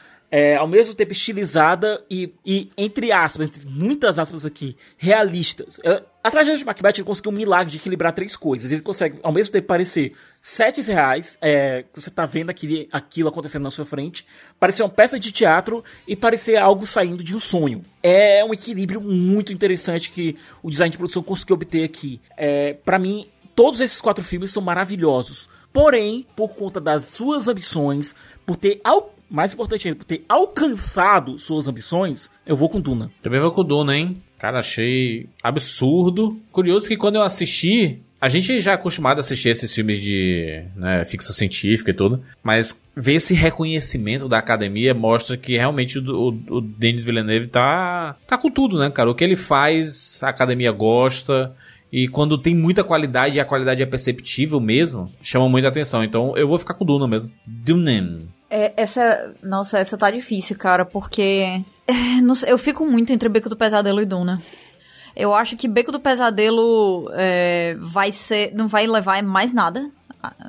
ao mesmo tempo estilizada e entre aspas, entre muitas aspas aqui, realistas. A tragédia de Macbeth conseguiu um milagre de equilibrar três coisas. Ele consegue, ao mesmo tempo, parecer sets reais, que você tá vendo aquilo acontecendo na sua frente, parecer uma peça de teatro e parecer algo saindo de um sonho. É um equilíbrio muito interessante que o design de produção conseguiu obter aqui. Pra mim, todos esses quatro filmes são maravilhosos. Porém, por conta das suas ambições, por ter mais importante ainda, por ter alcançado suas ambições, eu vou com Duna. Também vou com Duna, hein? Cara, achei absurdo. Curioso que quando eu assisti, a gente já é acostumado a assistir esses filmes de ficção científica e tudo, mas ver esse reconhecimento da academia mostra que realmente o Denis Villeneuve tá com tudo, né, cara? O que ele faz, a academia gosta... E quando tem muita qualidade e a qualidade é perceptível mesmo, chama muita atenção. Então eu vou ficar com Duna mesmo. Duna. Essa tá difícil, cara, porque... não sei, eu fico muito entre Beco do Pesadelo e Duna. Eu acho que Beco do Pesadelo não vai levar mais nada.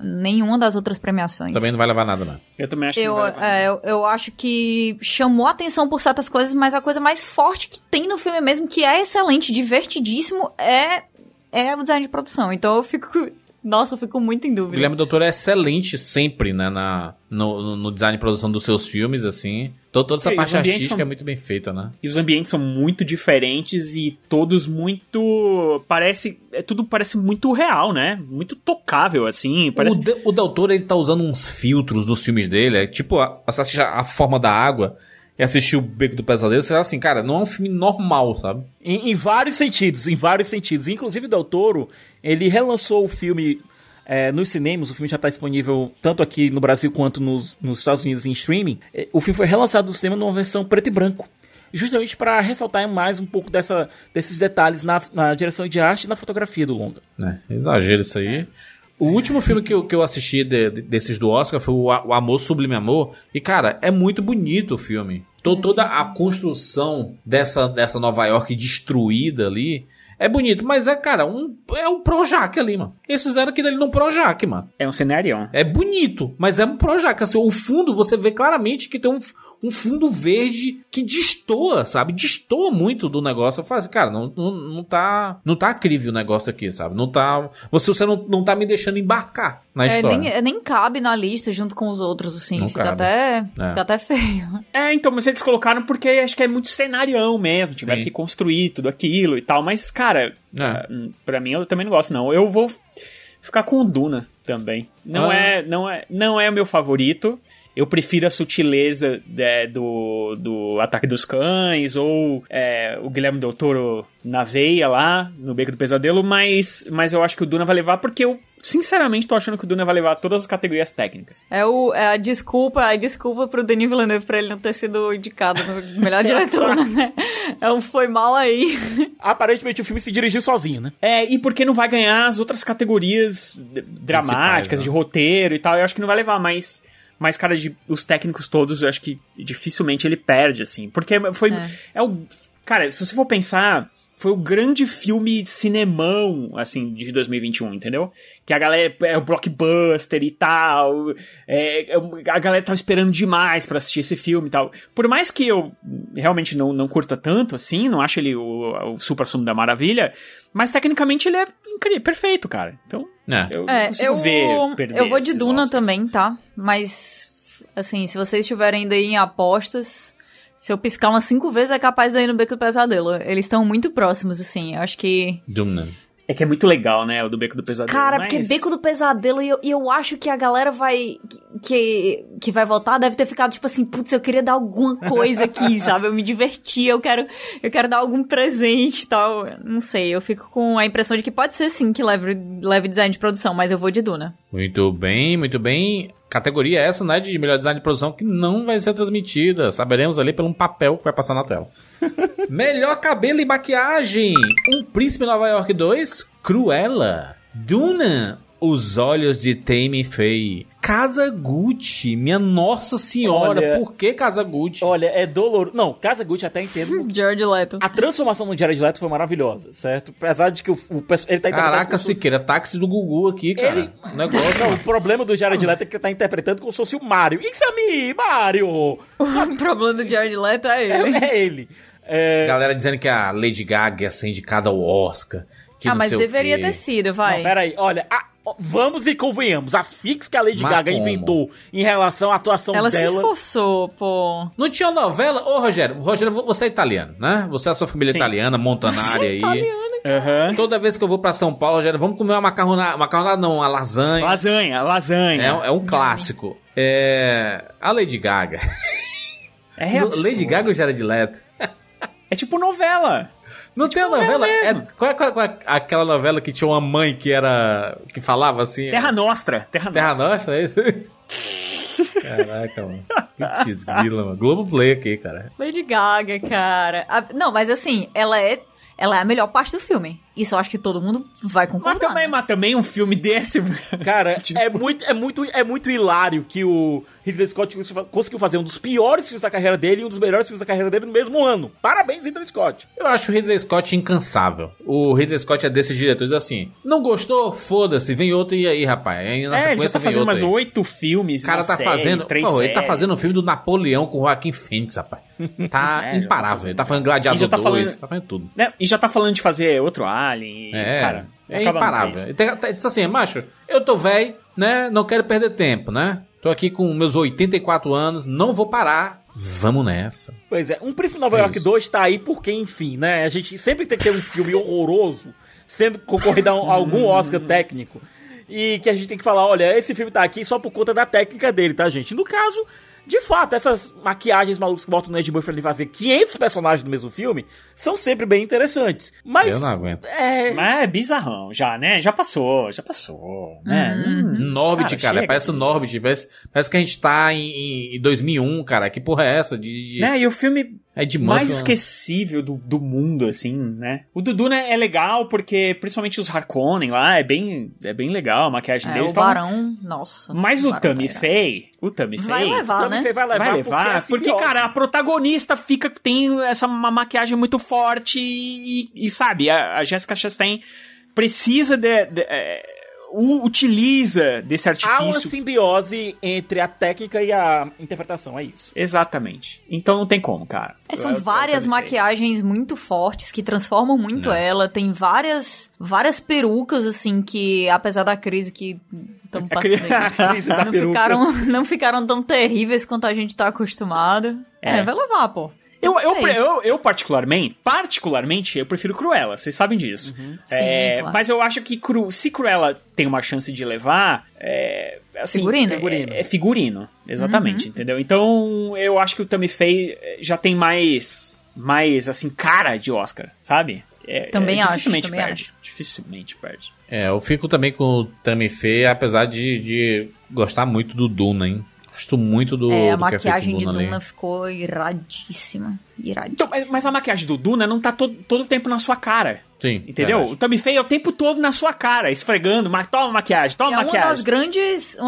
Nenhuma das outras premiações. Também não vai levar nada, né? Eu também acho que não vai levar nada. Eu acho que chamou atenção por certas coisas, mas a coisa mais forte que tem no filme mesmo, que é excelente, divertidíssimo, é o design de produção. Então eu fico... Nossa, eu fico muito em dúvida. O Guilherme Doutor é excelente sempre, né? No design e produção dos seus filmes, assim. Toda essa parte artística é muito bem feita, né? E os ambientes são muito diferentes e todos muito... Tudo parece muito real, né? Muito tocável, assim. Parece... O Doutor, ele tá usando uns filtros dos filmes dele. É tipo, você assiste A Forma da Água... E assistir o Beco do Pesadelo, você fala assim, cara, não é um filme normal, sabe? Em vários sentidos. Inclusive, Del Toro, ele relançou o filme nos cinemas, o filme já está disponível tanto aqui no Brasil quanto nos Estados Unidos em streaming. O filme foi relançado no cinema numa versão preto e branco, justamente para ressaltar mais um pouco desses detalhes na direção de arte e na fotografia do longa. Exagero isso aí. O último filme que eu assisti desses do Oscar foi o Amor, Sublime Amor. E, cara, é muito bonito o filme. Toda a construção dessa Nova York destruída ali é bonito. Mas é um Projac ali, mano. Eles fizeram aquilo ali num Projac, mano. É um cenário. É bonito, mas é um Projac. Assim, o fundo, você vê claramente que tem um fundo verde que destoa, sabe? Destoa muito do negócio. Eu falo assim, cara, não tá crível o negócio aqui, sabe? Não tá... Você não tá me deixando embarcar na história. Nem cabe na lista junto com os outros, assim. Fica até feio. Então, mas eles colocaram porque acho que é muito cenarião mesmo. Tiveram que construir tudo aquilo e tal. Mas, cara, pra mim eu também não gosto, não. Eu vou ficar com o Duna também. Não é o meu favorito. Eu prefiro a sutileza do Ataque dos Cães ou o Guilherme Del Toro na veia lá, no Beco do Pesadelo, mas eu acho que o Duna vai levar porque eu, sinceramente, tô achando que o Duna vai levar todas as categorias técnicas. É a desculpa pro Denis Villeneuve pra ele não ter sido indicado no melhor diretor, né? Foi mal aí. Aparentemente o filme se dirigiu sozinho, né? E porque não vai ganhar as outras categorias dramáticas, de roteiro e tal, eu acho que não vai levar, mas... Mas, cara, os técnicos todos, eu acho que dificilmente ele perde, assim. Porque foi... Cara, se você for pensar, foi o grande filme cinemão, assim, de 2021, entendeu? Que a galera... o blockbuster e tal. A galera tava esperando demais pra assistir esse filme e tal. Por mais que eu realmente não curta tanto, assim, não acho ele o supra-sumo da maravilha, mas, tecnicamente, ele é incrível, perfeito, cara. Então... Eu vou de Duna Oscars também, tá? Mas, assim, se vocês estiverem ainda aí em apostas, se eu piscar umas 5 vezes é capaz de eu ir no Beco do Pesadelo. Eles estão muito próximos, assim, eu acho que... Duna. É que é muito legal, né, o do Beco do Pesadelo. Cara, porque Beco do Pesadelo, e eu acho que a galera vai... Que que vai voltar deve ter ficado tipo assim, putz, eu queria dar alguma coisa aqui, sabe? Eu me diverti, eu quero dar algum presente e tal. Não sei, eu fico com a impressão de que pode ser sim que leve design de produção, mas eu vou de Duna. Muito bem, muito bem. Categoria essa, né, de melhor design de produção que não vai ser transmitida. Saberemos ali pelo um papel que vai passar na tela. Melhor cabelo e maquiagem. Um Príncipe em Nova York 2, Cruella. Duna, Os Olhos de Tammy Faye. Casa Gucci, minha nossa senhora, olha, por que Casa Gucci? Olha, é doloroso. Não, Casa Gucci até entendo. Jared Leto. A transformação no Jared Leto foi maravilhosa, certo? Apesar de que ele tá interpretando... Caraca, Siqueira, táxi do Gugu aqui, cara. Ele... Negócio. Não, o problema do Jared Leto é que ele tá interpretando como se fosse o Mario. Insami, Mario! Sabe? O problema do Jared Leto é ele. Galera dizendo que a Lady Gaga ia ser indicada ao Oscar. Ah, mas deveria ter sido, vai. Não, peraí, olha... Vamos e convenhamos, as fics que a Lady Gaga inventou em relação à atuação dela... Ela se esforçou, pô. Não tinha novela? Ô, Rogério, você é italiano, né? Você é a sua família italiana, Montanare aí. Italiana, cara. Uhum. Toda vez que eu vou pra São Paulo, Rogério, vamos comer uma macarronada não, uma lasanha. Lasanha. É um clássico. A Lady Gaga. É absurdo. Lady Gaga ou Jared Leto? É tipo novela. Não é tem tipo a novela? Qual é aquela novela que tinha uma mãe que falava assim... Terra Nostra, é isso? Caraca, mano. Que desgrila, mano. Globoplay aqui, cara. Lady Gaga, cara. Não, mas assim, ela é a melhor parte do filme. Isso eu acho que todo mundo vai concordar. Mas também um filme desse... Cara, tipo... é muito hilário que o Ridley Scott conseguiu fazer um dos piores filmes da carreira dele e um dos melhores filmes da carreira dele no mesmo ano. Parabéns, Ridley Scott. Eu acho o Ridley Scott incansável. O Ridley Scott é desses diretores assim... Não gostou? Foda-se. Vem outro e aí, rapaz. Ele já tá fazendo mais 8 filmes. O cara tá fazendo... Ele tá fazendo um filme do Napoleão com o Joaquim Phoenix, rapaz. Tá imparável. Ele tá fazendo Gladiador 2. Tá fazendo tudo. Né? E já tá falando de fazer outro ar. Cara, é imparável. Ele disse assim, macho, eu tô velho, né? Não quero perder tempo, né? Tô aqui com meus 84 anos, não vou parar. Vamos nessa. Pois é, um Príncipe em Nova York 2 tá aí porque, enfim, né? A gente sempre tem que ter um filme horroroso, sempre concorrido a algum Oscar técnico. E que a gente tem que falar, olha, esse filme tá aqui só por conta da técnica dele, tá, gente? No caso... De fato, essas maquiagens malucas que botam no Ed Murphy pra ele fazer 500 personagens do mesmo filme são sempre bem interessantes. Mas... Eu não aguento. Mas é bizarrão já, né? Já passou, né? Norbit, cara. Parece o Norbit. Parece que a gente tá em 2001, cara. Que porra é essa? Né? E o filme... mais esquecível do mundo, assim, né? O Dudu, né, é legal porque, principalmente os Harkonnen lá, é bem legal a maquiagem deles. O Barão, nossa. Mas o Tammy Faye, vai levar, porque cara, a protagonista tem essa uma maquiagem muito forte e sabe, a Jessica Chastain precisa utiliza desse artifício. Há uma simbiose entre a técnica e a interpretação, é isso. Exatamente. Então não tem como, cara. São várias maquiagens muito fortes que transformam muito ela. Tem várias perucas, assim, que apesar da crise que estamos passando aqui, não ficaram tão terríveis quanto a gente tá acostumado. Vai levar, pô. Eu particularmente, eu prefiro Cruella, vocês sabem disso. Sim, claro. Mas eu acho que se Cruella tem uma chance de levar, assim, figurino. É figurino, exatamente, entendeu? Então, eu acho que o Tammy Faye já tem mais assim, cara de Oscar, sabe? Dificilmente perde. Eu fico também com o Tammy Faye, apesar de gostar muito do Duna, hein? Gosto muito do... a maquiagem de Duna ficou iradíssima. Então, mas a maquiagem do Duna não tá todo o tempo na sua cara. Sim. Entendeu? O Tammy Faye é o tempo todo na sua cara, esfregando, toma maquiagem. Uma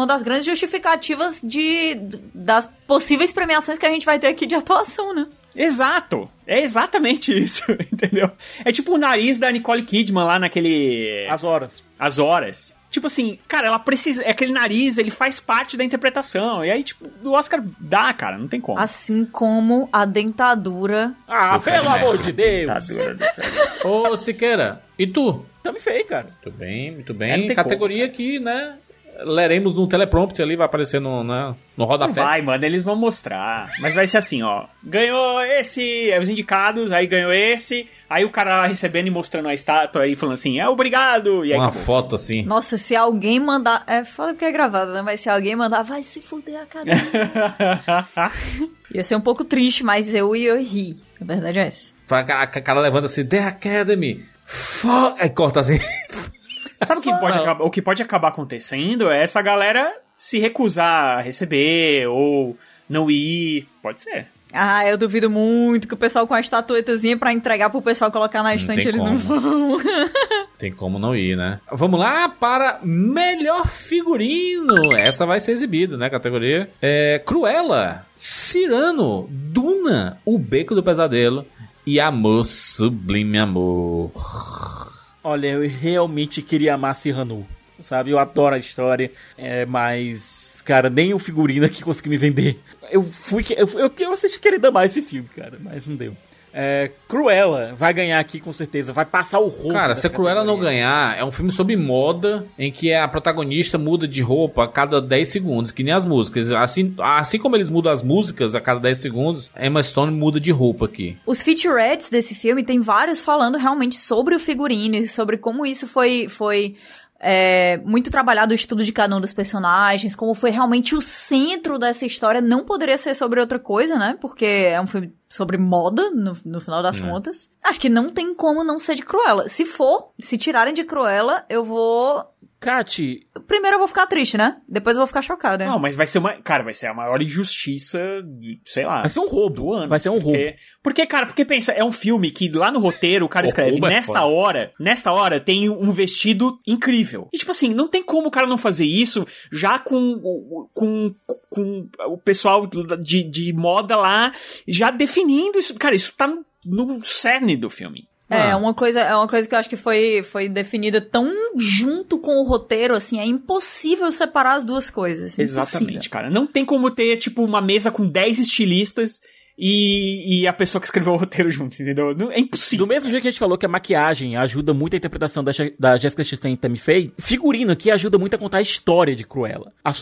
das grandes justificativas das possíveis premiações que a gente vai ter aqui de atuação, né? Exato. É exatamente isso, entendeu? É tipo o nariz da Nicole Kidman lá naquele... As Horas. Tipo assim, cara, ela precisa... Aquele nariz, ele faz parte da interpretação. E aí, tipo, o Oscar dá, cara. Não tem como. Assim como a dentadura... pelo amor de Deus! Ô, Siqueira, e tu? Também feio, cara. Muito bem, muito bem. Categoria aqui, né? leremos num teleprompter ali, vai aparecer no rodapé. Não vai, mano, eles vão mostrar. Mas vai ser assim, ó. Ganhou esse, os indicados, aí ganhou esse, aí o cara lá recebendo e mostrando a estátua aí, falando assim, é, obrigado. E aí, uma acabou. Foto assim. Nossa, se alguém mandar... É, fala que é gravado, né? Mas se alguém mandar, vai se fuder a cadeia. Ia ser um pouco triste, mas eu ia rir. A verdade é essa. A cara levanta assim, The Academy. Aí corta assim... Sabe o que pode acabar acontecendo é essa galera se recusar a receber ou não ir. Pode ser. Ah, eu duvido muito que o pessoal com a estatuetazinha pra entregar pro pessoal colocar na estante, eles não vão. Tem como não ir, né? Vamos lá para melhor figurino. Essa vai ser exibida, né? Categoria Cruella, Cyrano, Duna, O Beco do Pesadelo e Amor, Sublime Amor. Olha, eu realmente queria amar Cyrano, sabe? Eu adoro a história, mas, cara, nem o figurino aqui conseguiu me vender. Eu assisti querendo amar esse filme, cara, mas não deu. Cruella vai ganhar aqui, com certeza. Vai passar o roubo. Cara, se a Cruella não ganhar, é um filme sobre moda, em que a protagonista muda de roupa a cada 10 segundos, que nem as músicas. Assim como eles mudam as músicas a cada 10 segundos, Emma Stone muda de roupa aqui. Os featurettes desse filme, tem vários falando realmente sobre o figurino e sobre como isso foi muito trabalhado, o estudo de cada um dos personagens, como foi realmente o centro dessa história. Não poderia ser sobre outra coisa, né? Porque é um filme sobre moda, no final das contas. Acho que não tem como não ser de Cruella. Se tirarem de Cruella, eu vou... Kati... Primeiro eu vou ficar triste, né? Depois eu vou ficar chocada. Não, mas vai ser uma... Cara, vai ser a maior injustiça, sei lá... Vai ser um roubo do ano. Vai ser um roubo. Porque, cara, porque pensa, é um filme que lá no roteiro o cara escreve, nesta hora tem um vestido incrível. E tipo assim, não tem como o cara não fazer isso já com o pessoal de moda lá já definindo isso. Cara, isso tá no cerne do filme. É uma coisa que eu acho que foi definida tão junto com o roteiro, assim, é impossível separar as duas coisas. Exatamente, cara. Não tem como ter, tipo, uma mesa com 10 estilistas e a pessoa que escreveu o roteiro junto, entendeu? É impossível. Do mesmo jeito que a gente falou que a maquiagem ajuda muito a interpretação da Jessica Chastain e Tammy Faye, figurino aqui ajuda muito a contar a história de Cruella. A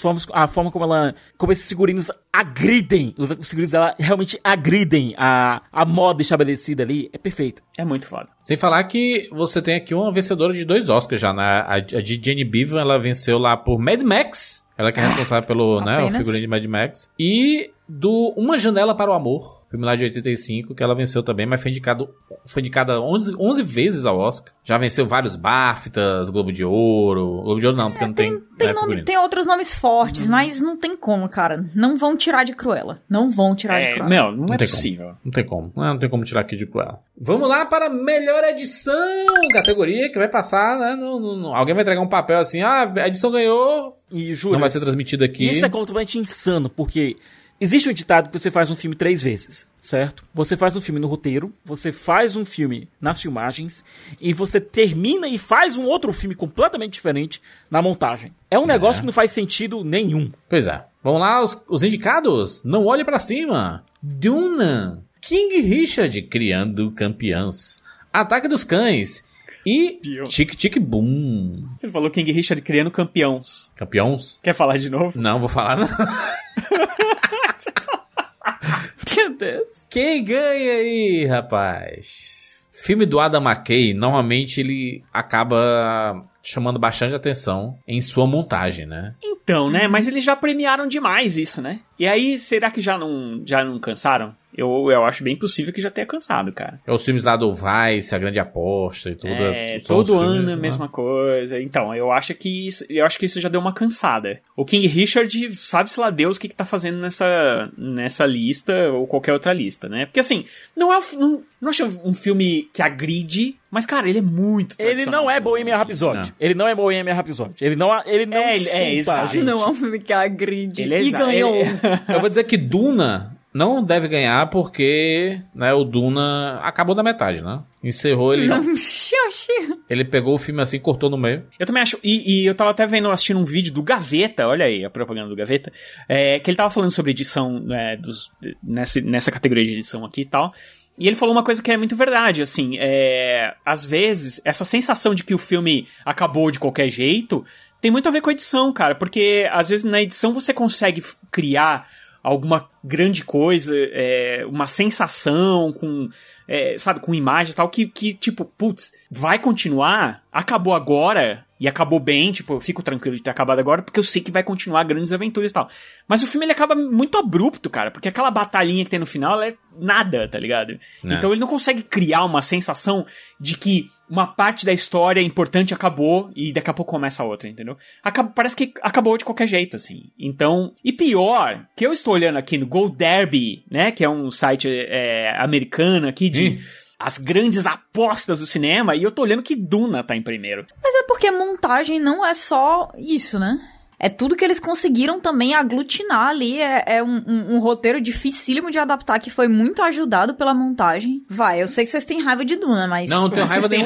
forma como esses figurinos agridem, os figurinos dela realmente agridem a moda estabelecida ali, é perfeito. É muito foda. Sem falar que você tem aqui uma vencedora de 2 Oscars já, né? A de Jenny Beavan, ela venceu lá por Mad Max, ela que é responsável pelo, né, o figurino de Mad Max. E do Uma Janela para o Amor, filme lá de 85, que ela venceu também, mas foi indicada 11 vezes ao Oscar. Já venceu vários BAFTAs, Globo de Ouro... Globo de Ouro não, porque não tem... Tem outros nomes fortes, mas não tem como, cara. Não vão tirar de Cruella. Não, não é possível. Não tem como. Não tem como tirar aqui de Cruella. Vamos lá para melhor edição, categoria que vai passar, né? Alguém vai entregar um papel assim, a edição ganhou e jura, não vai ser transmitida aqui. Isso é completamente insano, porque... Existe um ditado que você faz um filme 3 vezes, certo? Você faz um filme no roteiro, você faz um filme nas filmagens, e você termina e faz um outro filme completamente diferente na montagem. É um negócio que não faz sentido nenhum. Pois é. Vamos lá, os indicados. Não Olhe Pra Cima. Duna. King Richard, Criando Campeãs. Ataque dos Cães. E Tic Tic Boom. Você falou King Richard Criando Campeãs. Campeãs? Quer falar de novo? Não, vou falar não. Meu Deus. Quem ganha aí, rapaz? Filme do Adam McKay, normalmente ele acaba chamando bastante atenção em sua montagem, né? Então, né? Mas eles já premiaram demais isso, né? E aí, será que já não cansaram? Eu acho bem possível que já tenha cansado, cara. É os filmes lá do Vice, A Grande Aposta e tudo. Todo ano a mesma coisa. Então, eu acho que isso já deu uma cansada. O King Richard, sabe-se lá Deus o que tá fazendo nessa lista ou qualquer outra lista, né? Porque assim, não acho um filme que agride, mas, cara, ele é muito tradicional. Ele não é Bohemian Rhapsody. Ele não é, exato. Não é um filme que agride. Ele ganhou. Eu vou dizer que Duna... Não deve ganhar porque, né, o Duna acabou da metade, né? Encerrou ele. Ele pegou o filme assim, cortou no meio. Eu também acho. E eu tava até assistindo um vídeo do Gaveta, olha aí a propaganda do Gaveta, que ele tava falando sobre edição, nessa categoria de edição aqui e tal. E ele falou uma coisa que é muito verdade, assim, às vezes, essa sensação de que o filme acabou de qualquer jeito tem muito a ver com a edição, cara, porque às vezes na edição você consegue criar alguma grande coisa, uma sensação com, sabe, com imagem e tal, que tipo, putz, vai continuar, acabou agora, e acabou bem, tipo, eu fico tranquilo de ter acabado agora, porque eu sei que vai continuar grandes aventuras e tal. Mas o filme, ele acaba muito abrupto, cara, porque aquela batalhinha que tem no final, ela é nada, tá ligado? Não. Então ele não consegue criar uma sensação de que uma parte da história importante acabou e daqui a pouco começa a outra, entendeu? Parece que acabou de qualquer jeito, assim. Então, e pior, que eu estou olhando aqui no GoDaddy, né, que é um site americano aqui de... as grandes apostas do cinema, e eu tô olhando que Duna tá em primeiro. Mas é porque montagem não é só isso, né? É tudo que eles conseguiram também aglutinar ali, um roteiro dificílimo de adaptar, que foi muito ajudado pela montagem. Vai, eu sei que vocês têm raiva de Duna, mas... Não, tem raiva, de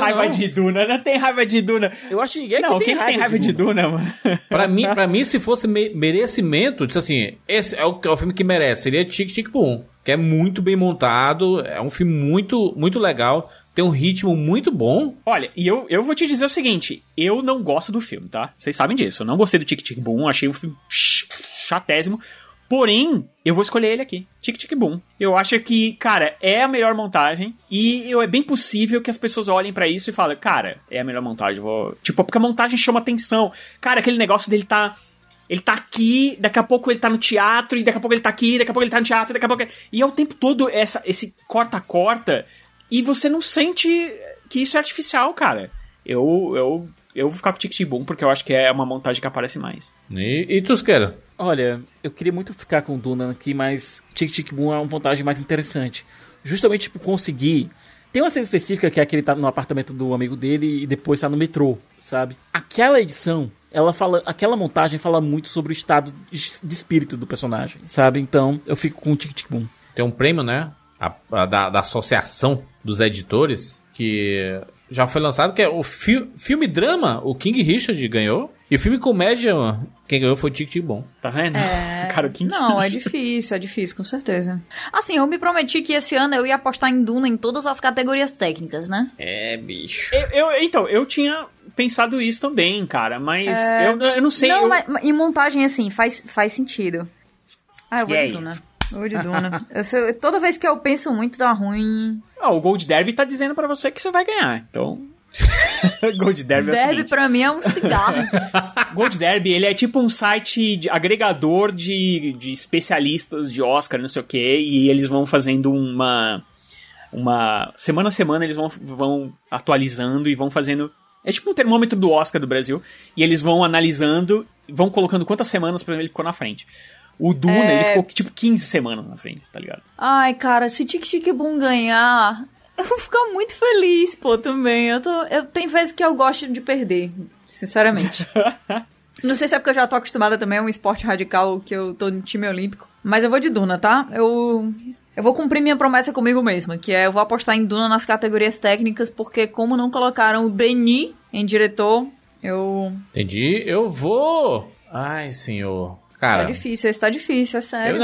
Duna, não tem raiva de Duna. Eu acho que ninguém não, que tem raiva, de Duna, mano. Pra mim, se fosse merecimento, disse assim, esse é o filme que merece, seria Tic-Tic Boom. Que é muito bem montado, é um filme muito, muito legal, tem um ritmo muito bom. Olha, e eu vou te dizer o seguinte, eu não gosto do filme, tá? Vocês sabem disso, eu não gostei do Tic Tic Boom, achei um filme chatésimo, porém, eu vou escolher ele aqui, Tic Tic Boom. Eu acho que, cara, é a melhor montagem, e é bem possível que as pessoas olhem pra isso e falem, cara, é a melhor montagem, vou... tipo, porque a montagem chama atenção, cara, aquele negócio dele tá... Ele tá aqui, daqui a pouco ele tá no teatro, e daqui a pouco ele tá aqui, daqui a pouco ele tá no teatro, daqui a pouco... E é o tempo todo esse corta-corta, e você não sente que isso é artificial, cara. Eu vou ficar com o Tic Tic Boom, porque eu acho que é uma montagem que aparece mais. E Tusqueira? Olha, eu queria muito ficar com o Duna aqui, mas Tic Tic Boom é uma montagem mais interessante. Justamente por conseguir... Tem uma cena específica que é que ele tá no apartamento do amigo dele e depois tá no metrô, sabe? Aquela edição... aquela montagem fala muito sobre o estado de espírito do personagem, sabe? Então, eu fico com o Tic Tic Boom. Tem um prêmio, né? Da Associação dos Editores, que já foi lançado, que é o filme drama, o King Richard ganhou. E o filme comédia, quem ganhou foi o Tic Tic Boom. Tá vendo? Cara, o King Richard. Não, é difícil, com certeza. Assim, eu me prometi que esse ano eu ia apostar em Duna em todas as categorias técnicas, né? É, bicho. Então, eu tinha... pensado isso também, cara, mas eu não sei... Não, mas em montagem, assim, faz sentido. Eu vou de Duna. Toda vez que eu penso muito, dá ruim. O Gold Derby tá dizendo pra você que você vai ganhar, então... Gold Derby é o seguinte. Pra mim é um cigarro. Gold Derby, ele é tipo um site de agregador de especialistas de Oscar, não sei o quê, e eles vão fazendo uma... Semana a semana eles vão atualizando e vão fazendo... É tipo um termômetro do Oscar do Brasil. E eles vão analisando, vão colocando quantas semanas pra ele ficou na frente. O Duna, ele ficou tipo 15 semanas na frente, tá ligado? Ai, cara, se Tic Tic Boom ganhar, eu vou ficar muito feliz, pô, também. Tem vezes que eu gosto de perder, sinceramente. Não sei se é porque eu já tô acostumada também, é um esporte radical que eu tô no time olímpico. Mas eu vou de Duna, tá? Eu vou cumprir minha promessa comigo mesma, que é eu vou apostar em Duna nas categorias técnicas, porque como não colocaram o Denis em diretor, eu... Entendi, eu vou... Ai, senhor... Cara... Tá difícil, é sério.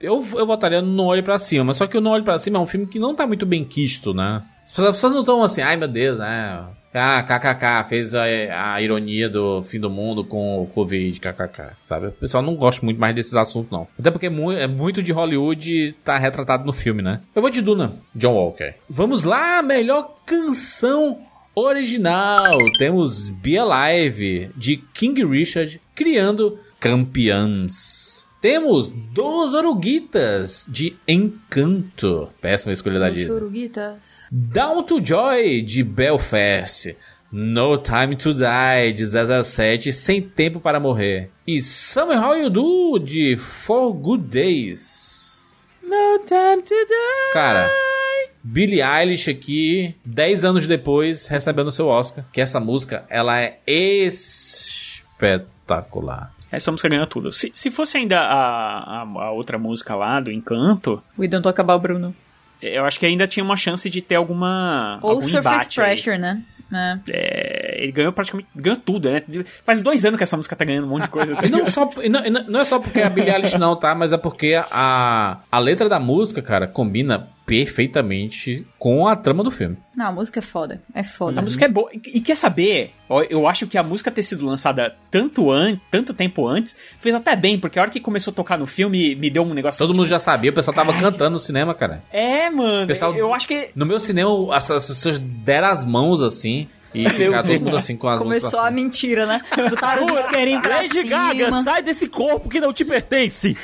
Eu votaria no Olho Pra Cima, só que o No Olho Pra Cima é um filme que não tá muito bem quisto, né? As pessoas não estão assim, ai meu Deus, né? Ah, kkk, fez a ironia do fim do mundo com o Covid, kkk, sabe? O pessoal não gosta muito mais desses assuntos, não. Até porque é muito de Hollywood tá retratado no filme, né? Eu vou de Duna, John Walker. Vamos lá, melhor canção original. Temos Be Alive, de King Richard, Criando Campeãs. Temos Dos Oruguitas, de Encanto. Péssima escolha da Disney. Dos Oruguitas. Down to Joy, de Belfast. No Time to Die, de 007, Sem Tempo para Morrer. E Somehow You Do, de Four Good Days. No Time to Die. Cara, Billie Eilish aqui, 10 anos depois, recebendo seu Oscar. Que essa música, ela é espetacular. Essa música ganha tudo. Se fosse ainda a outra música lá, do Encanto... We Don't Talk About Bruno. Eu acho que ainda tinha uma chance de ter alguma... Ou Surface Pressure, aí, né? Ele ganhou praticamente... Ganhou tudo, né? Faz 2 anos que essa música tá ganhando um monte de coisa. Não é só porque é a Billie Eilish não, tá? Mas é porque a letra da música, cara, combina perfeitamente com a trama do filme. Não, a música é foda. É foda. A música é boa. E quer saber? Eu acho que a música ter sido lançada tanto tempo antes fez até bem, porque a hora que começou a tocar no filme me deu um negócio... Todo mundo já sabia, o pessoal tava cantando no cinema, cara. É, mano. Pessoal, eu acho que... No meu cinema, as pessoas deram as mãos assim... E ficar todo mundo assim com as mãos. Começou a mentira, né? Botaram os querem pra Lady cima. Gaga, sai desse corpo que não te pertence.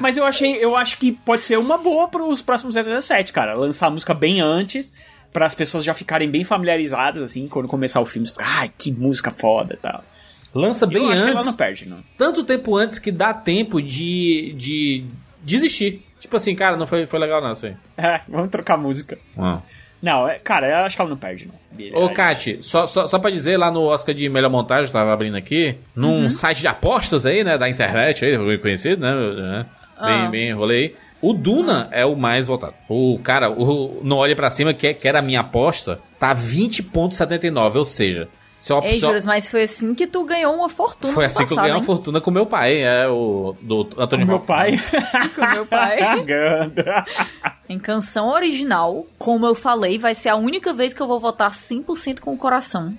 Mas eu acho que pode ser uma boa pros próximos 007, cara. Lançar a música bem antes, para as pessoas já ficarem bem familiarizadas, assim, quando começar o filme. Ai, que música foda e tal. Lança bem antes. Que ela não perde, não. Tanto tempo antes que dá tempo de desistir. Tipo assim, cara, não foi legal não isso aí. É, vamos trocar música. Não, cara, eu acho que ela não perde, não. Ô, Kati, só pra dizer, lá no Oscar de Melhor Montagem, tava abrindo aqui, num site de apostas aí, né, da internet, aí, bem conhecido, né, bem rolei. O Duna é o mais votado. O cara, não olha pra cima, que era a minha aposta, tá 20,79, ou seja... Ei, Júlio, mas foi assim que tu ganhou uma fortuna. Foi assim que eu ganhei uma fortuna com meu pai, do Antônio Meu pai. Com meu pai. Em canção original, como eu falei, vai ser a única vez que eu vou votar 100% com o coração.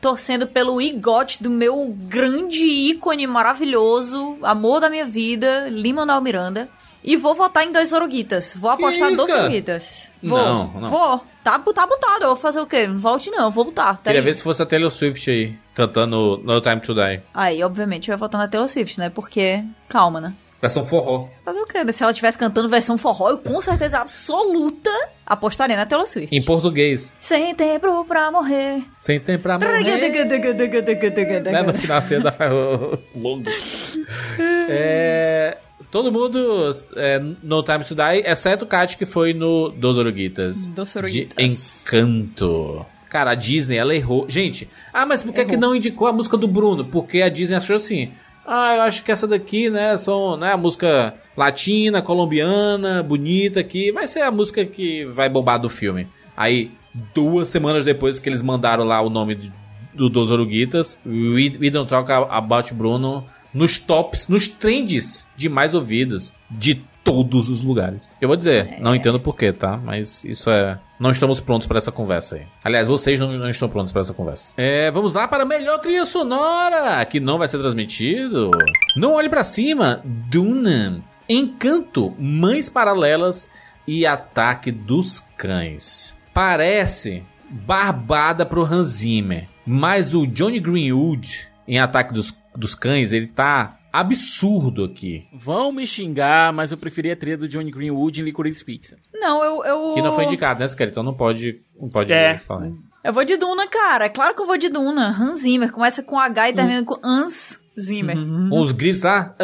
Torcendo pelo igote do meu grande ícone maravilhoso, amor da minha vida, Lin-Manuel Miranda. E vou votar em 2 Oruguitas. Vou apostar em 2 Oruguitas. Não. Vou. Tá botado, eu vou fazer o quê? Não volte não, eu vou botar. Queria ver se fosse a Taylor Swift aí, cantando No Time to Die. Aí, obviamente, eu ia votar na Taylor Swift, né? Porque, calma, né? Versão forró. Fazer o quê? Se ela estivesse cantando versão forró, eu com certeza absoluta apostaria na Taylor Swift. Em português. Sem tempo pra morrer. Sem tempo pra morrer. Né? No final, você ainda faz longo. Todo mundo No Time to Die, exceto o Kat, que foi no Dos Oruguitas. Dos Oruguitas. De Encanto. Cara, a Disney, ela errou. Gente, mas por que é que não indicou a música do Bruno? Porque a Disney achou assim, eu acho que essa daqui, né, são, né, a música latina, colombiana, bonita, que vai ser a música que vai bombar do filme. Aí, 2 semanas depois que eles mandaram lá o nome do Dos Oruguitas, We Don't Talk About Bruno... Nos tops, nos trends de mais ouvidos de todos os lugares. Eu vou dizer, não entendo porquê, tá? Mas isso é... Não estamos prontos para essa conversa aí. Aliás, vocês não estão prontos para essa conversa. Vamos lá para a melhor trilha sonora, que não vai ser transmitido. Não Olhe Pra Cima, Duna, Encanto, Mães Paralelas e Ataque dos Cães. Parece barbada pro Hans Zimmer, mas o Johnny Greenwood, em Ataque dos Cães, ele tá absurdo aqui. Vão me xingar, mas eu preferi a trilha do Johnny Greenwood em Licorice Pizza. Não, eu... Que não foi indicado, né, Sicarita? Então não pode falar. Eu vou de Duna, cara. Claro que eu vou de Duna. Hans Zimmer. Começa com H e termina com Hans Zimmer. Os gritos lá.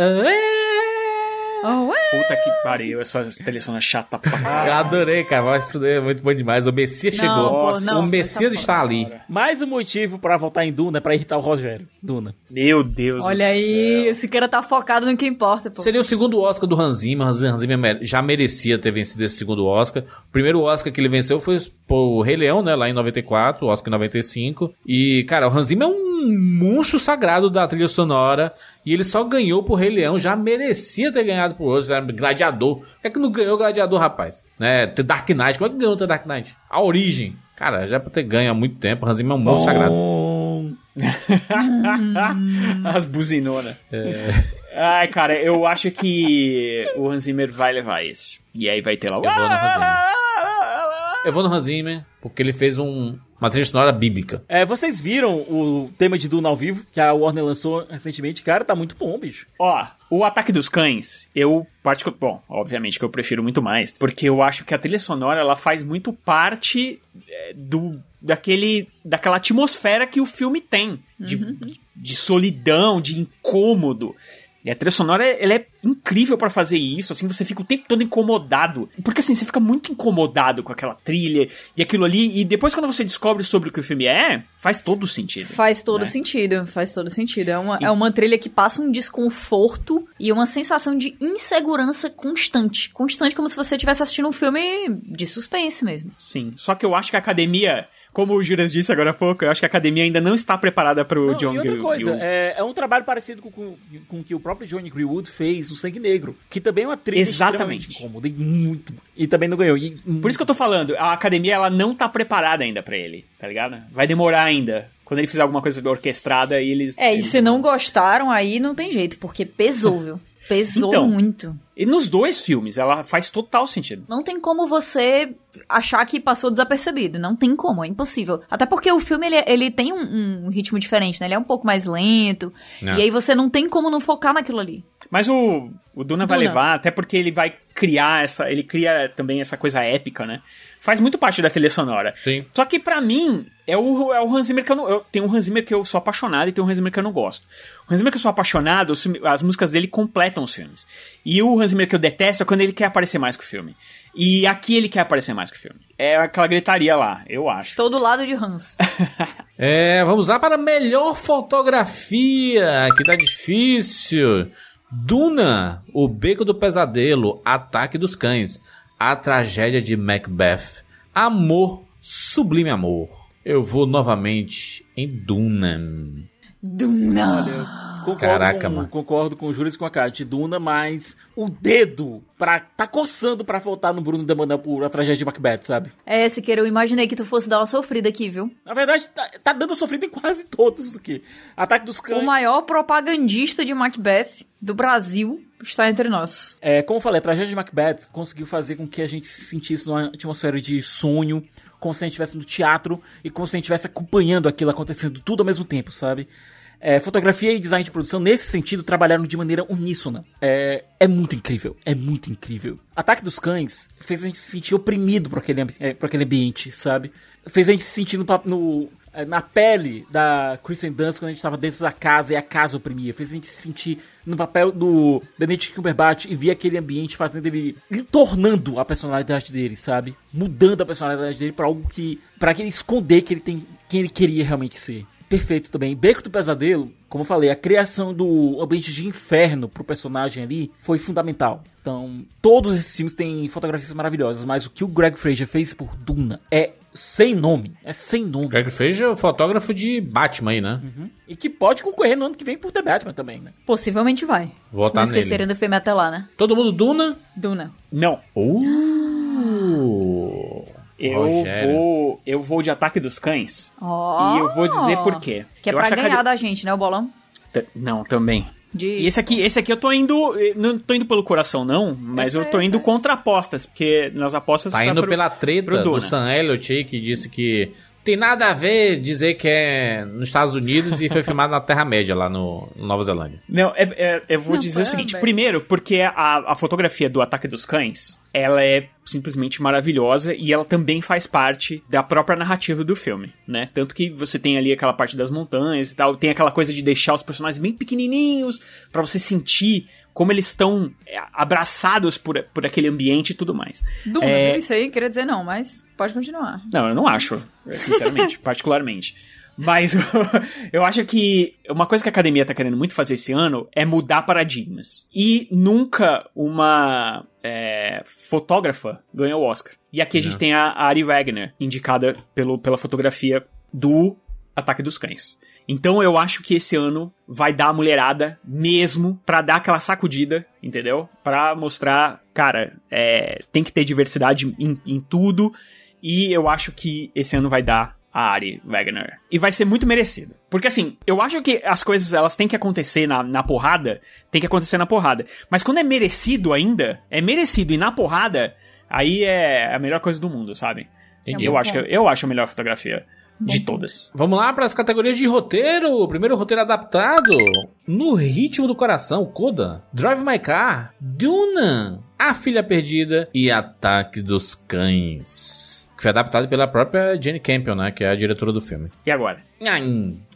Puta que pariu, essa televisão é chata pra caralho. Eu adorei, cara, vai se fuder, muito bom demais. O Messias chegou. Nossa, o Messias está ali. Mais um motivo pra votar em Duna, pra irritar o Rogério. Duna. Meu Deus do céu. Olha aí, esse cara tá focado no que importa, pô. Seria o segundo Oscar do Hans Zimmer. Hans Zimmer já merecia ter vencido esse segundo Oscar. O primeiro Oscar que ele venceu foi o Rei Leão, né, lá em 94, o Oscar em 95. E, cara, o Hans Zimmer é um monstro sagrado da trilha sonora. E ele só ganhou pro Rei Leão, já merecia ter ganhado pro outro, era Gladiador. Por que é que não ganhou Gladiador, rapaz? Né? The Dark Knight, como é que ganhou The Dark Knight? A Origem. Cara, já é pra ter ganho há muito tempo, Hans Zimmer é um monstro sagrado. As buzinonas. Ai, cara, eu acho que o Hans Zimmer vai levar esse. E aí vai ter lá o... Eu vou no Hans Zimmer, porque ele fez uma trilha sonora bíblica. Vocês viram o tema de Duna ao vivo, que a Warner lançou recentemente? Cara, tá muito bom, bicho. Ó, o Ataque dos Cães, eu particularmente... Bom, obviamente que eu prefiro muito mais, porque eu acho que a trilha sonora, ela faz muito parte daquela atmosfera que o filme tem, de solidão, de incômodo. E a trilha sonora, ela é incrível pra fazer isso, assim, você fica o tempo todo incomodado. Porque, assim, você fica muito incomodado com aquela trilha e aquilo ali, e depois quando você descobre sobre o que o filme é, faz todo sentido. Faz todo sentido. É uma trilha que passa um desconforto e uma sensação de insegurança constante. Constante, como se você estivesse assistindo um filme de suspense mesmo. Sim, só que eu acho que a academia... Como o Juras disse agora há pouco, eu acho que a academia ainda não está preparada para o John Greenwood. E outra coisa, é um trabalho parecido com o que o próprio Johnny Greenwood fez Reis, o Sangue Negro, que também é uma trilha extremamente incômoda e muito... E também não ganhou. E... Por isso que eu tô falando, a academia ela não tá preparada ainda pra ele, tá ligado? Vai demorar ainda. Quando ele fizer alguma coisa orquestrada, eles... É, e se não gostaram, aí não tem jeito, porque pesou, viu? Pesou então, muito. E nos dois filmes, ela faz total sentido. Não tem como você achar que passou desapercebido. Não tem como, é impossível. Até porque o filme, ele tem um ritmo diferente, né? Ele é um pouco mais lento. Não. E aí você não tem como não focar naquilo ali. Mas o Duna vai levar, até porque ele vai criar essa... Ele cria também essa coisa épica, né? Faz muito parte da trilha sonora. Sim. Só que pra mim, é o Hans Zimmer que eu não... Tem um Hans Zimmer que eu sou apaixonado e tem um Hans Zimmer que eu não gosto. O Hans Zimmer que eu sou apaixonado, as músicas dele completam os filmes. E o Hans Zimmer que eu detesto é quando ele quer aparecer mais que o filme. E aqui ele quer aparecer mais que o filme. É aquela gritaria lá, eu acho. Estou do lado de Hans. Vamos lá para a melhor fotografia, que tá difícil. Duna, O Beco do Pesadelo, Ataque dos Cães, A Tragédia de Macbeth, Amor, Sublime Amor. Eu vou novamente em Duna. Olha, concordo com o Júlio e com a Kátia. Duna, mas o dedo tá coçando pra faltar no Bruno demandando por A Tragédia de Macbeth, sabe? É, Siqueira, eu imaginei que tu fosse dar uma sofrida aqui, viu? Na verdade, tá dando sofrida em quase todos aqui. Ataque dos Cães. O maior propagandista de Macbeth do Brasil está entre nós. Como eu falei, A Tragédia de Macbeth conseguiu fazer com que a gente se sentisse numa atmosfera de sonho, como se a gente estivesse no teatro e como se a gente estivesse acompanhando aquilo acontecendo tudo ao mesmo tempo, sabe? Fotografia e design de produção, nesse sentido, trabalharam de maneira uníssona. É muito incrível. Ataque dos Cães fez a gente se sentir oprimido por aquele ambiente, sabe? Fez a gente se sentir na pele da Kristen Dunst quando a gente tava dentro da casa e a casa oprimia. Fez a gente se sentir no papel do Benedict Cumberbatch e ver aquele ambiente fazendo ele... tornando a personalidade dele, sabe? Mudando a personalidade dele pra algo que... pra ele esconder quem ele queria realmente ser. Perfeito também. Beco do Pesadelo, como eu falei, a criação do ambiente de inferno pro personagem ali foi fundamental. Então, todos esses filmes têm fotografias maravilhosas, mas o que o Greg Fraser fez por Duna é sem nome. Greg Fraser é o fotógrafo de Batman aí, né? Uhum. E que pode concorrer no ano que vem por The Batman também, né? Possivelmente vai. Se não esquecerem do filme até lá, né? Todo mundo Duna? Duna. Não. Eu vou de Ataque dos Cães. E eu vou dizer por quê. Que é pra ganhar da gente, né, o bolão? Não, também. E esse aqui eu tô indo... Não tô indo pelo coração, não. Mas eu tô indo contra apostas. Porque nas apostas... Tá indo pela treta do Sam Elliott aí, que disse que... Tem nada a ver dizer que é nos Estados Unidos e foi filmado na Terra-média, lá no Nova Zelândia. Não, eu vou dizer o seguinte. Primeiro, porque a fotografia do Ataque dos Cães, ela é simplesmente maravilhosa e ela também faz parte da própria narrativa do filme, né? Tanto que você tem ali aquela parte das montanhas e tal, tem aquela coisa de deixar os personagens bem pequenininhos pra você sentir como eles estão abraçados por aquele ambiente e tudo mais. Duna, isso aí, queria dizer não, mas pode continuar. Não, eu não acho, sinceramente, particularmente. Mas eu acho que uma coisa que a academia tá querendo muito fazer esse ano é mudar paradigmas. E nunca uma fotógrafa ganhou o Oscar. E aqui a gente tem a Ari Wegner, indicada pela fotografia do Ataque dos Cães. Então eu acho que esse ano vai dar a mulherada mesmo pra dar aquela sacudida, entendeu? Pra mostrar, cara, tem que ter diversidade em tudo. E eu acho que esse ano vai dar a Ari Wegner. E vai ser muito merecido. Porque assim, eu acho que as coisas elas têm que acontecer na porrada. Tem que acontecer na porrada. Mas quando é merecido ainda, é merecido e na porrada, aí é a melhor coisa do mundo, sabe? Entendi. Eu acho a melhor fotografia de todas. Vamos lá para as categorias de roteiro. Primeiro roteiro adaptado. No Ritmo do Coração, Coda. Drive My Car. Duna. A Filha Perdida. E Ataque dos Cães. Que foi adaptado pela própria Jane Campion, né? Que é a diretora do filme. E agora?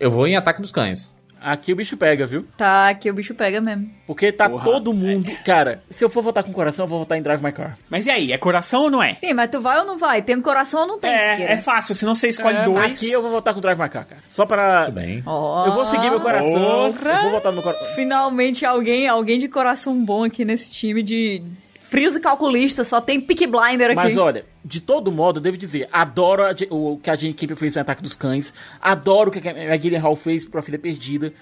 Eu vou em Ataque dos Cães. Aqui o bicho pega, viu? Tá, aqui o bicho pega mesmo. Porque tá todo mundo... Cara, se eu for votar com coração, eu vou votar em Drive My Car. Mas e aí? É coração ou não é? Sim, mas tu vai ou não vai? Tem um coração ou não tem, Siqueira? É fácil, senão você escolhe dois. Aqui eu vou votar com Drive My Car, cara. Só pra... Tudo bem. Eu vou seguir meu coração. Eu vou votar no meu coração. Finalmente alguém de coração bom aqui nesse time de... frios e calculistas, só tem Peaky Blinder aqui. Mas olha, de todo modo, eu devo dizer, adoro o que a Jane Campion fez em Ataque dos Cães, adoro o que a Gyllenhaal fez pra Filha Perdida,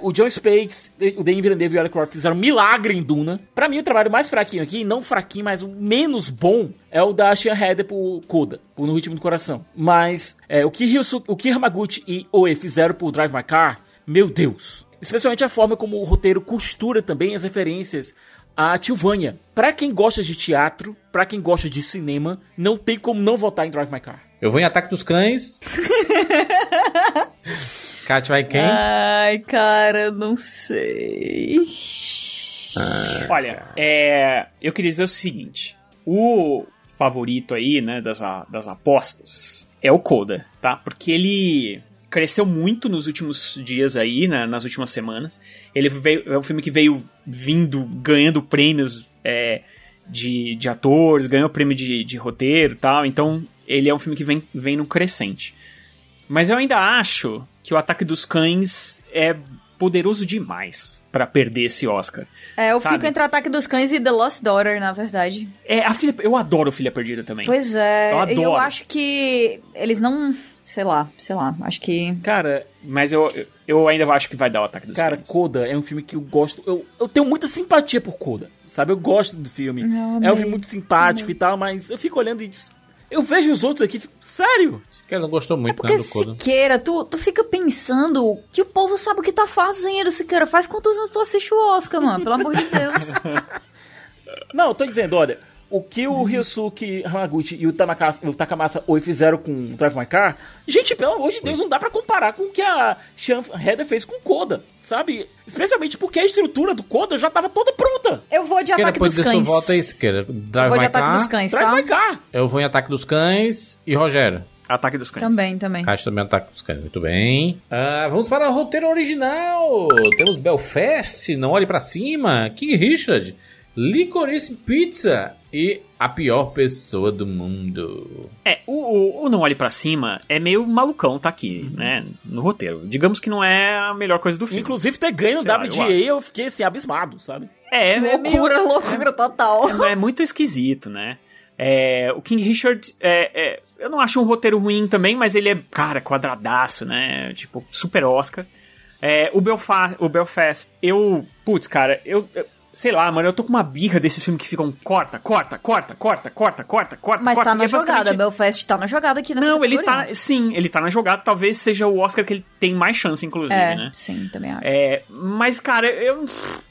o John Spates, o Denis Villeneuve e o Lara Croft fizeram um milagre em Duna. Pra mim, o trabalho mais fraquinho aqui, não fraquinho, mas o menos bom, é o da Shin Hede por Coda, por No Ritmo do Coração. Mas o que Hamaguchi e Oe fizeram por Drive My Car, meu Deus. Especialmente a forma como o roteiro costura também as referências à Tilvânia. Pra quem gosta de teatro, pra quem gosta de cinema, não tem como não votar em Drive My Car. Eu vou em Ataque dos Cães. Kátia vai quem? Ai, cara, não sei. Olha, eu queria dizer o seguinte. O favorito aí, né, das apostas é o Coda, tá? Porque ele cresceu muito nos últimos dias aí, né, nas últimas semanas. Ele é um filme que veio vindo, ganhando prêmios de atores, ganhou prêmio de roteiro e tal. Então, ele é um filme que vem num crescente. Mas eu ainda acho que o Ataque dos Cães é poderoso demais pra perder esse Oscar. Eu sabe? Fico entre Ataque dos Cães e The Lost Daughter, na verdade. Eu adoro Filha Perdida também. Pois é. Eu adoro. E eu acho que eles não... Sei lá, acho que... Cara, mas eu ainda acho que vai dar o Ataque dos Cães. Cara, Coda é um filme que eu gosto... Eu tenho muita simpatia por Coda, sabe? Eu gosto do filme. É um filme muito simpático e tal, mas eu fico olhando e diz... Eu vejo os outros aqui e fico, sério? Cara, não gostou muito, né, do Coda. Porque, Siqueira, tu fica pensando que o povo sabe o que tá fazendo, Siqueira. Faz quantos anos tu assiste o Oscar, mano? Pelo amor de Deus. Não, eu tô dizendo, olha... O que o Ryosuke Hamaguchi e o Takamasa Oe fizeram com Drive My Car, gente, pelo amor de Deus, não dá pra comparar com o que a Shin Hede fez com Coda, sabe? Especialmente porque a estrutura do Coda já tava toda pronta. Eu vou de Ataque dos Cães. Depois volta isso, Siqueira. Drive My Car. Eu vou em Ataque dos Cães e Rogério. Ataque dos Cães. Também. Acho também Ataque dos Cães. Muito bem. Vamos para o roteiro original. Temos Belfast, Não Olhe Pra Cima, King Richard, Licorice Pizza e A Pior Pessoa do Mundo. O Não Olhe Pra Cima é meio malucão, tá aqui, né? No roteiro. Digamos que não é a melhor coisa do filme. Inclusive, ter ganho o WGA, eu fiquei assim, abismado, sabe? Loucura total. É muito esquisito, né? O King Richard, eu não acho um roteiro ruim também, mas ele é, cara, quadradaço, né? Tipo, super Oscar. O Belfast, eu... Putz, cara, eu sei lá, mano, eu tô com uma birra desses filmes que ficam corta. Mas tá na jogada, Belfast tá na jogada aqui nessa categoria. Ele tá na jogada, talvez seja o Oscar que ele tem mais chance, inclusive, né? Sim, também acho. Mas, cara, eu...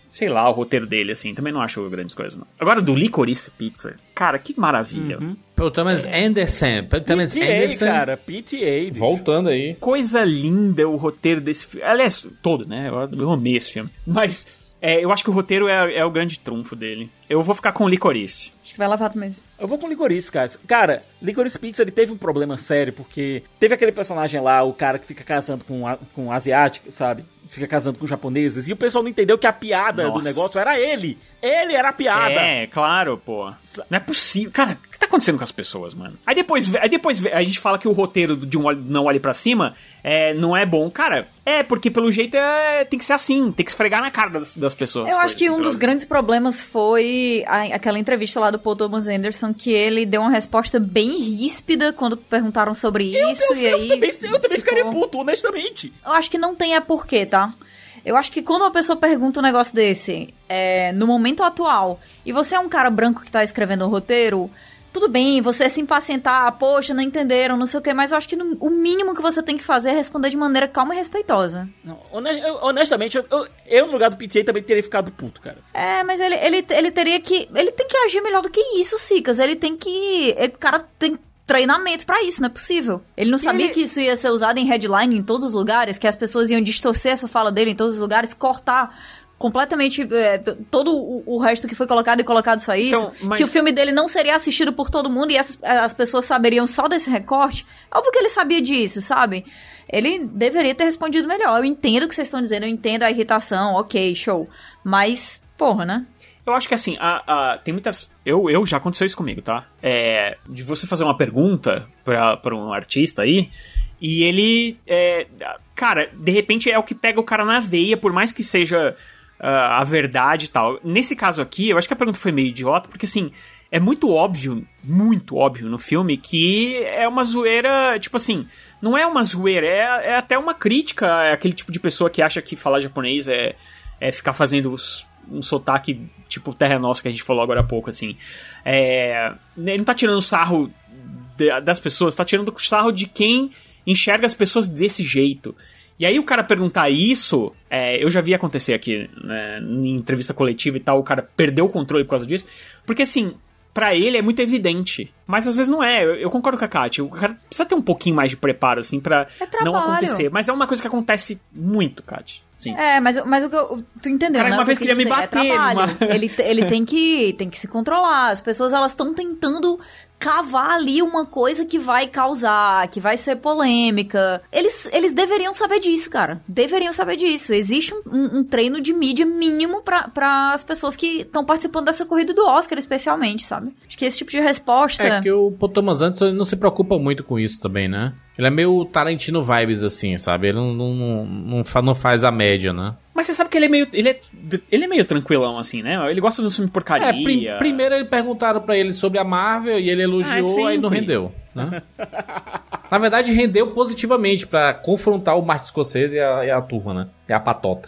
Sei lá, o roteiro dele, assim, também não acho grandes coisas, não. Agora, do Licorice Pizza, cara, que maravilha. Pelo Thomas Anderson. PTA, cara, PTA. Bicho. Voltando aí. Coisa linda o roteiro desse filme. Aliás, todo, né? Eu amei esse filme. Mas... eu acho que o roteiro é o grande trunfo dele. Eu vou ficar com o Licorice. Acho que vai lavado mesmo. Eu vou com o Licorice, cara. Cara, Licorice Pizza, ele teve um problema sério, porque teve aquele personagem lá, o cara que fica casando com asiática, sabe? Fica casando com japoneses, e o pessoal não entendeu que a piada do negócio era ele. Ele era a piada. Claro, pô. Não é possível. Cara, o que tá acontecendo com as pessoas, mano? Aí depois a gente fala que o roteiro de um Não Olhe Pra Cima não é bom. Cara, porque pelo jeito tem que ser assim, tem que esfregar na cara das pessoas. Eu acho que um dos grandes problemas foi aquela entrevista lá do Paul Thomas Anderson, que ele deu uma resposta bem ríspida quando perguntaram sobre isso, e aí... Eu também ficaria puto, honestamente. Eu acho que não tem porquê, tá? Eu acho que quando uma pessoa pergunta um negócio desse, no momento atual, e você é um cara branco que tá escrevendo um roteiro, tudo bem, você se impacientar, poxa, não entenderam, não sei o que, mas eu acho que o mínimo que você tem que fazer é responder de maneira calma e respeitosa. Não, honestamente, eu no lugar do PTA também teria ficado puto, cara. Mas ele teria que... Ele tem que agir melhor do que isso, Sicas. Ele tem que... O cara tem treinamento pra isso, não é possível. Ele não sabia que isso ia ser usado em headline em todos os lugares, que as pessoas iam distorcer essa fala dele em todos os lugares, cortar completamente todo o resto que foi colocado e colocado só isso, então, mas... que o filme dele não seria assistido por todo mundo e as pessoas saberiam só desse recorte. Óbvio que ele sabia disso, sabe? Ele deveria ter respondido melhor. Eu entendo o que vocês estão dizendo, eu entendo a irritação, ok, show. Mas, porra, né? Eu acho que assim, tem muitas... Eu já aconteceu isso comigo, tá? De você fazer uma pergunta pra um artista aí, e ele... cara, de repente é o que pega o cara na veia, por mais que seja a verdade e tal. Nesse caso aqui, eu acho que a pergunta foi meio idiota, porque assim, é muito óbvio no filme que é uma zoeira, tipo assim, não é uma zoeira, é até uma crítica, é aquele tipo de pessoa que acha que falar japonês é ficar fazendo um sotaque tipo Terra Nossa que a gente falou agora há pouco, assim. Ele não tá tirando sarro das pessoas, tá tirando sarro de quem enxerga as pessoas desse jeito. E aí o cara perguntar isso, eu já vi acontecer aqui, né, em entrevista coletiva e tal, o cara perdeu o controle por causa disso, porque assim, pra ele é muito evidente, mas às vezes não é, eu concordo com a Kátia, o cara precisa ter um pouquinho mais de preparo, assim, pra não acontecer, mas é uma coisa que acontece muito, Kátia. Sim. Mas o que eu... Tu entendeu, cara, né? Uma vez queria me bater. Ele tem que se controlar. As pessoas, elas estão tentando cavar ali uma coisa que vai causar, que vai ser polêmica. Eles deveriam saber disso, cara. Deveriam saber disso. Existe um treino de mídia mínimo pra as pessoas que estão participando dessa corrida do Oscar, especialmente, sabe? Acho que esse tipo de resposta... É que o Thomas Anderson não se preocupa muito com isso também, né? Ele é meio Tarantino vibes, assim, sabe? Ele não faz a média, né? Mas você sabe que ele é meio... Ele é meio tranquilão, assim, né? Ele gosta de um filme porcaria. Primeiro ele perguntaram pra ele sobre a Marvel e ele elogiou, aí não rendeu, né? Na verdade, rendeu positivamente pra confrontar o Martin Scorsese e a turma, né? E a patota.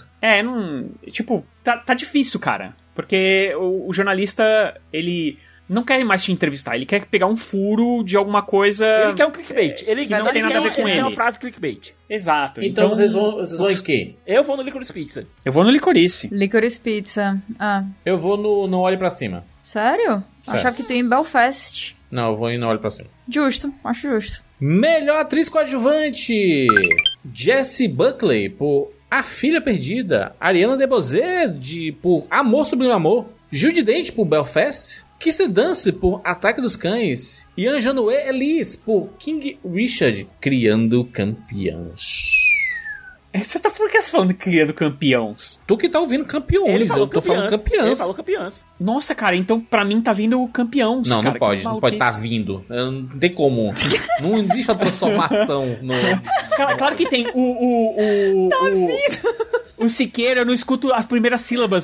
Tipo, tá difícil, cara. Porque o jornalista, ele... não quer mais te entrevistar, ele quer pegar um furo de alguma coisa... Ele quer um clickbait. Ele não tem nada a ver com ele. Ele quer uma frase clickbait. Exato. Então vocês vão em quê? Eu vou no Licorice Pizza. Eu vou no Licorice. Licorice Pizza. Ah. Eu vou no Não Olhe Pra Cima. Sério? Achava que tem em Belfast. Não, eu vou em Não Olhe Pra Cima. Justo, acho justo. Melhor atriz coadjuvante. Jessie Buckley, por A Filha Perdida. Ariana DeBose, por Amor, Sublime Amor. Judy Dench, por Belfast. Kirsten Dunst, por Ataque dos Cães. E Anjanoué Elis, por King Richard, Criando Campeãs. Por que você tá falando Criando Campeãs? Tu que tá ouvindo Campeões, eu tô falando Campeãs. Ele falou Campeãs. Nossa, cara, então pra mim tá vindo Campeões. Não, cara, não pode tá vindo. Não tem como. Não existe a transformação no... Claro que tem. O Siqueira, eu não escuto as primeiras sílabas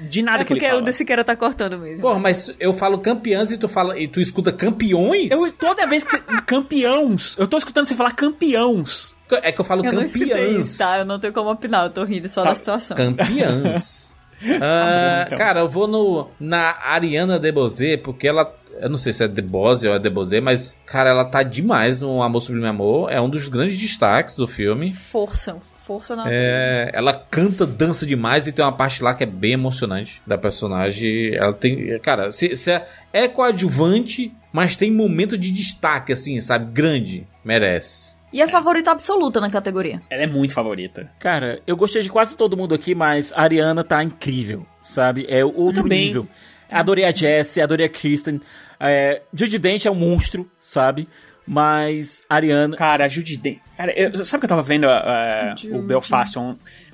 de nada que ele fala. É porque o Siqueira tá cortando mesmo. Porra, mas eu falo Campeãs e tu escuta Campeões? Toda vez que você... Campeões. Eu tô escutando você falar Campeões. É que eu falo Campeãs. Eu não escutei isso, tá? Eu não tenho como opinar, eu tô rindo só da situação. Campeãs. Então. Cara, eu vou na Ariana DeBose, porque ela... Eu não sei se é DeBose ou é DeBose, mas, cara, ela tá demais no Amor Sublime Amor. É um dos grandes destaques do filme. Força na natureza. Ela canta, dança demais e tem uma parte lá que é bem emocionante da personagem. Ela tem... Cara, se é coadjuvante, mas tem momento de destaque, assim, sabe? Grande. Merece. E é favorita absoluta na categoria. Ela é muito favorita. Cara, eu gostei de quase todo mundo aqui, mas a Ariana tá incrível, sabe? É outro nível. Adorei a Jessie, adorei a Kristen. Judy Dench é um monstro, sabe? Mas a Ariana... Cara, a Judy Dench... Cara, sabe que eu tava vendo o Belfast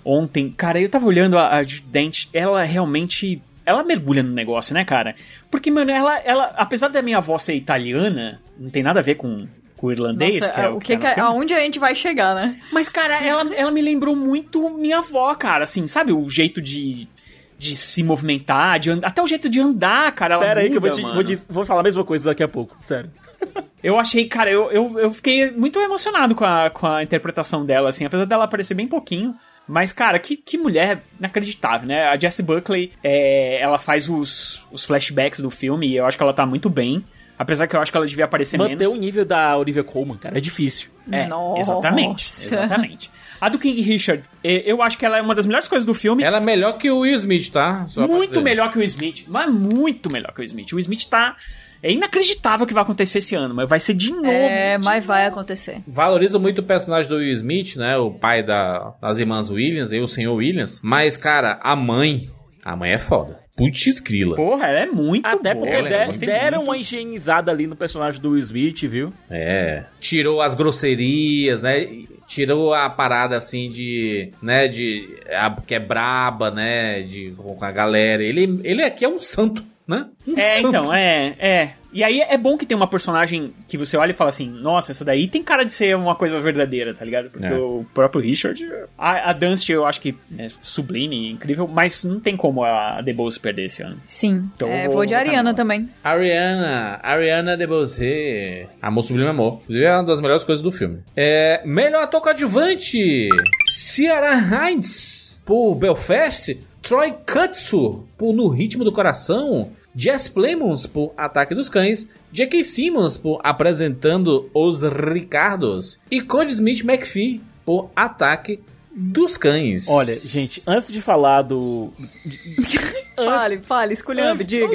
ontem? Cara, eu tava olhando a Judy Dench, ela realmente... Ela mergulha no negócio, né, cara? Porque, mano, ela apesar da minha avó ser italiana, não tem nada a ver com o irlandês. Nossa, que é o que aonde a gente vai chegar, né? Mas, cara, ela me lembrou muito minha avó, cara, assim, sabe? O jeito de se movimentar, até o jeito de andar, cara, ela muda, aí que eu vou falar a mesma coisa daqui a pouco, sério. Eu achei, cara, eu fiquei muito emocionado com a interpretação dela, assim, apesar dela aparecer bem pouquinho. Mas, cara, que mulher inacreditável, né? A Jessie Buckley, ela faz os flashbacks do filme e eu acho que ela tá muito bem. Apesar que eu acho que ela devia aparecer menos. Manter o nível da Olivia Colman, cara, é difícil. Nossa. Exatamente. A do King Richard, eu acho que ela é uma das melhores coisas do filme. Ela é melhor que o Will Smith, tá? Só muito melhor que o Will Smith. Mas muito melhor que o Will Smith. O Will Smith tá... É inacreditável o que vai acontecer esse ano, mas vai ser de novo. Mas vai acontecer. Valoriza muito o personagem do Will Smith, né? O pai das irmãs Williams, e o senhor Williams. Mas, cara, a mãe é foda. Putz grila. Porra, ela é muito boa. Até porque deram uma higienizada ali no personagem do Will Smith, viu? Tirou as grosserias, né? Tirou a parada, assim, de... Né? De... Que é braba, né? Com a galera. Ele aqui é um santo. né? E aí é bom que tem uma personagem que você olha e fala assim, nossa, essa daí tem cara de ser uma coisa verdadeira, tá ligado? Porque o próprio Richard, a Dunst eu acho que é sublime, incrível, mas não tem como a DeBose perder esse ano. Sim, então, vou de Ariana também. Ariana DeBose, Amor, Sublime Amor. Inclusive é uma das melhores coisas do filme. Melhor ator coadjuvante, Ciara Hinds por Belfast, Troy Kutsu por No Ritmo do Coração, Jess Plemons por Ataque dos Cães, J.K. Simmons por Apresentando os Ricardos e Cody Smith McPhee por Ataque dos Cães. Olha, gente, antes de falar do... Fale, esculhambe, diga.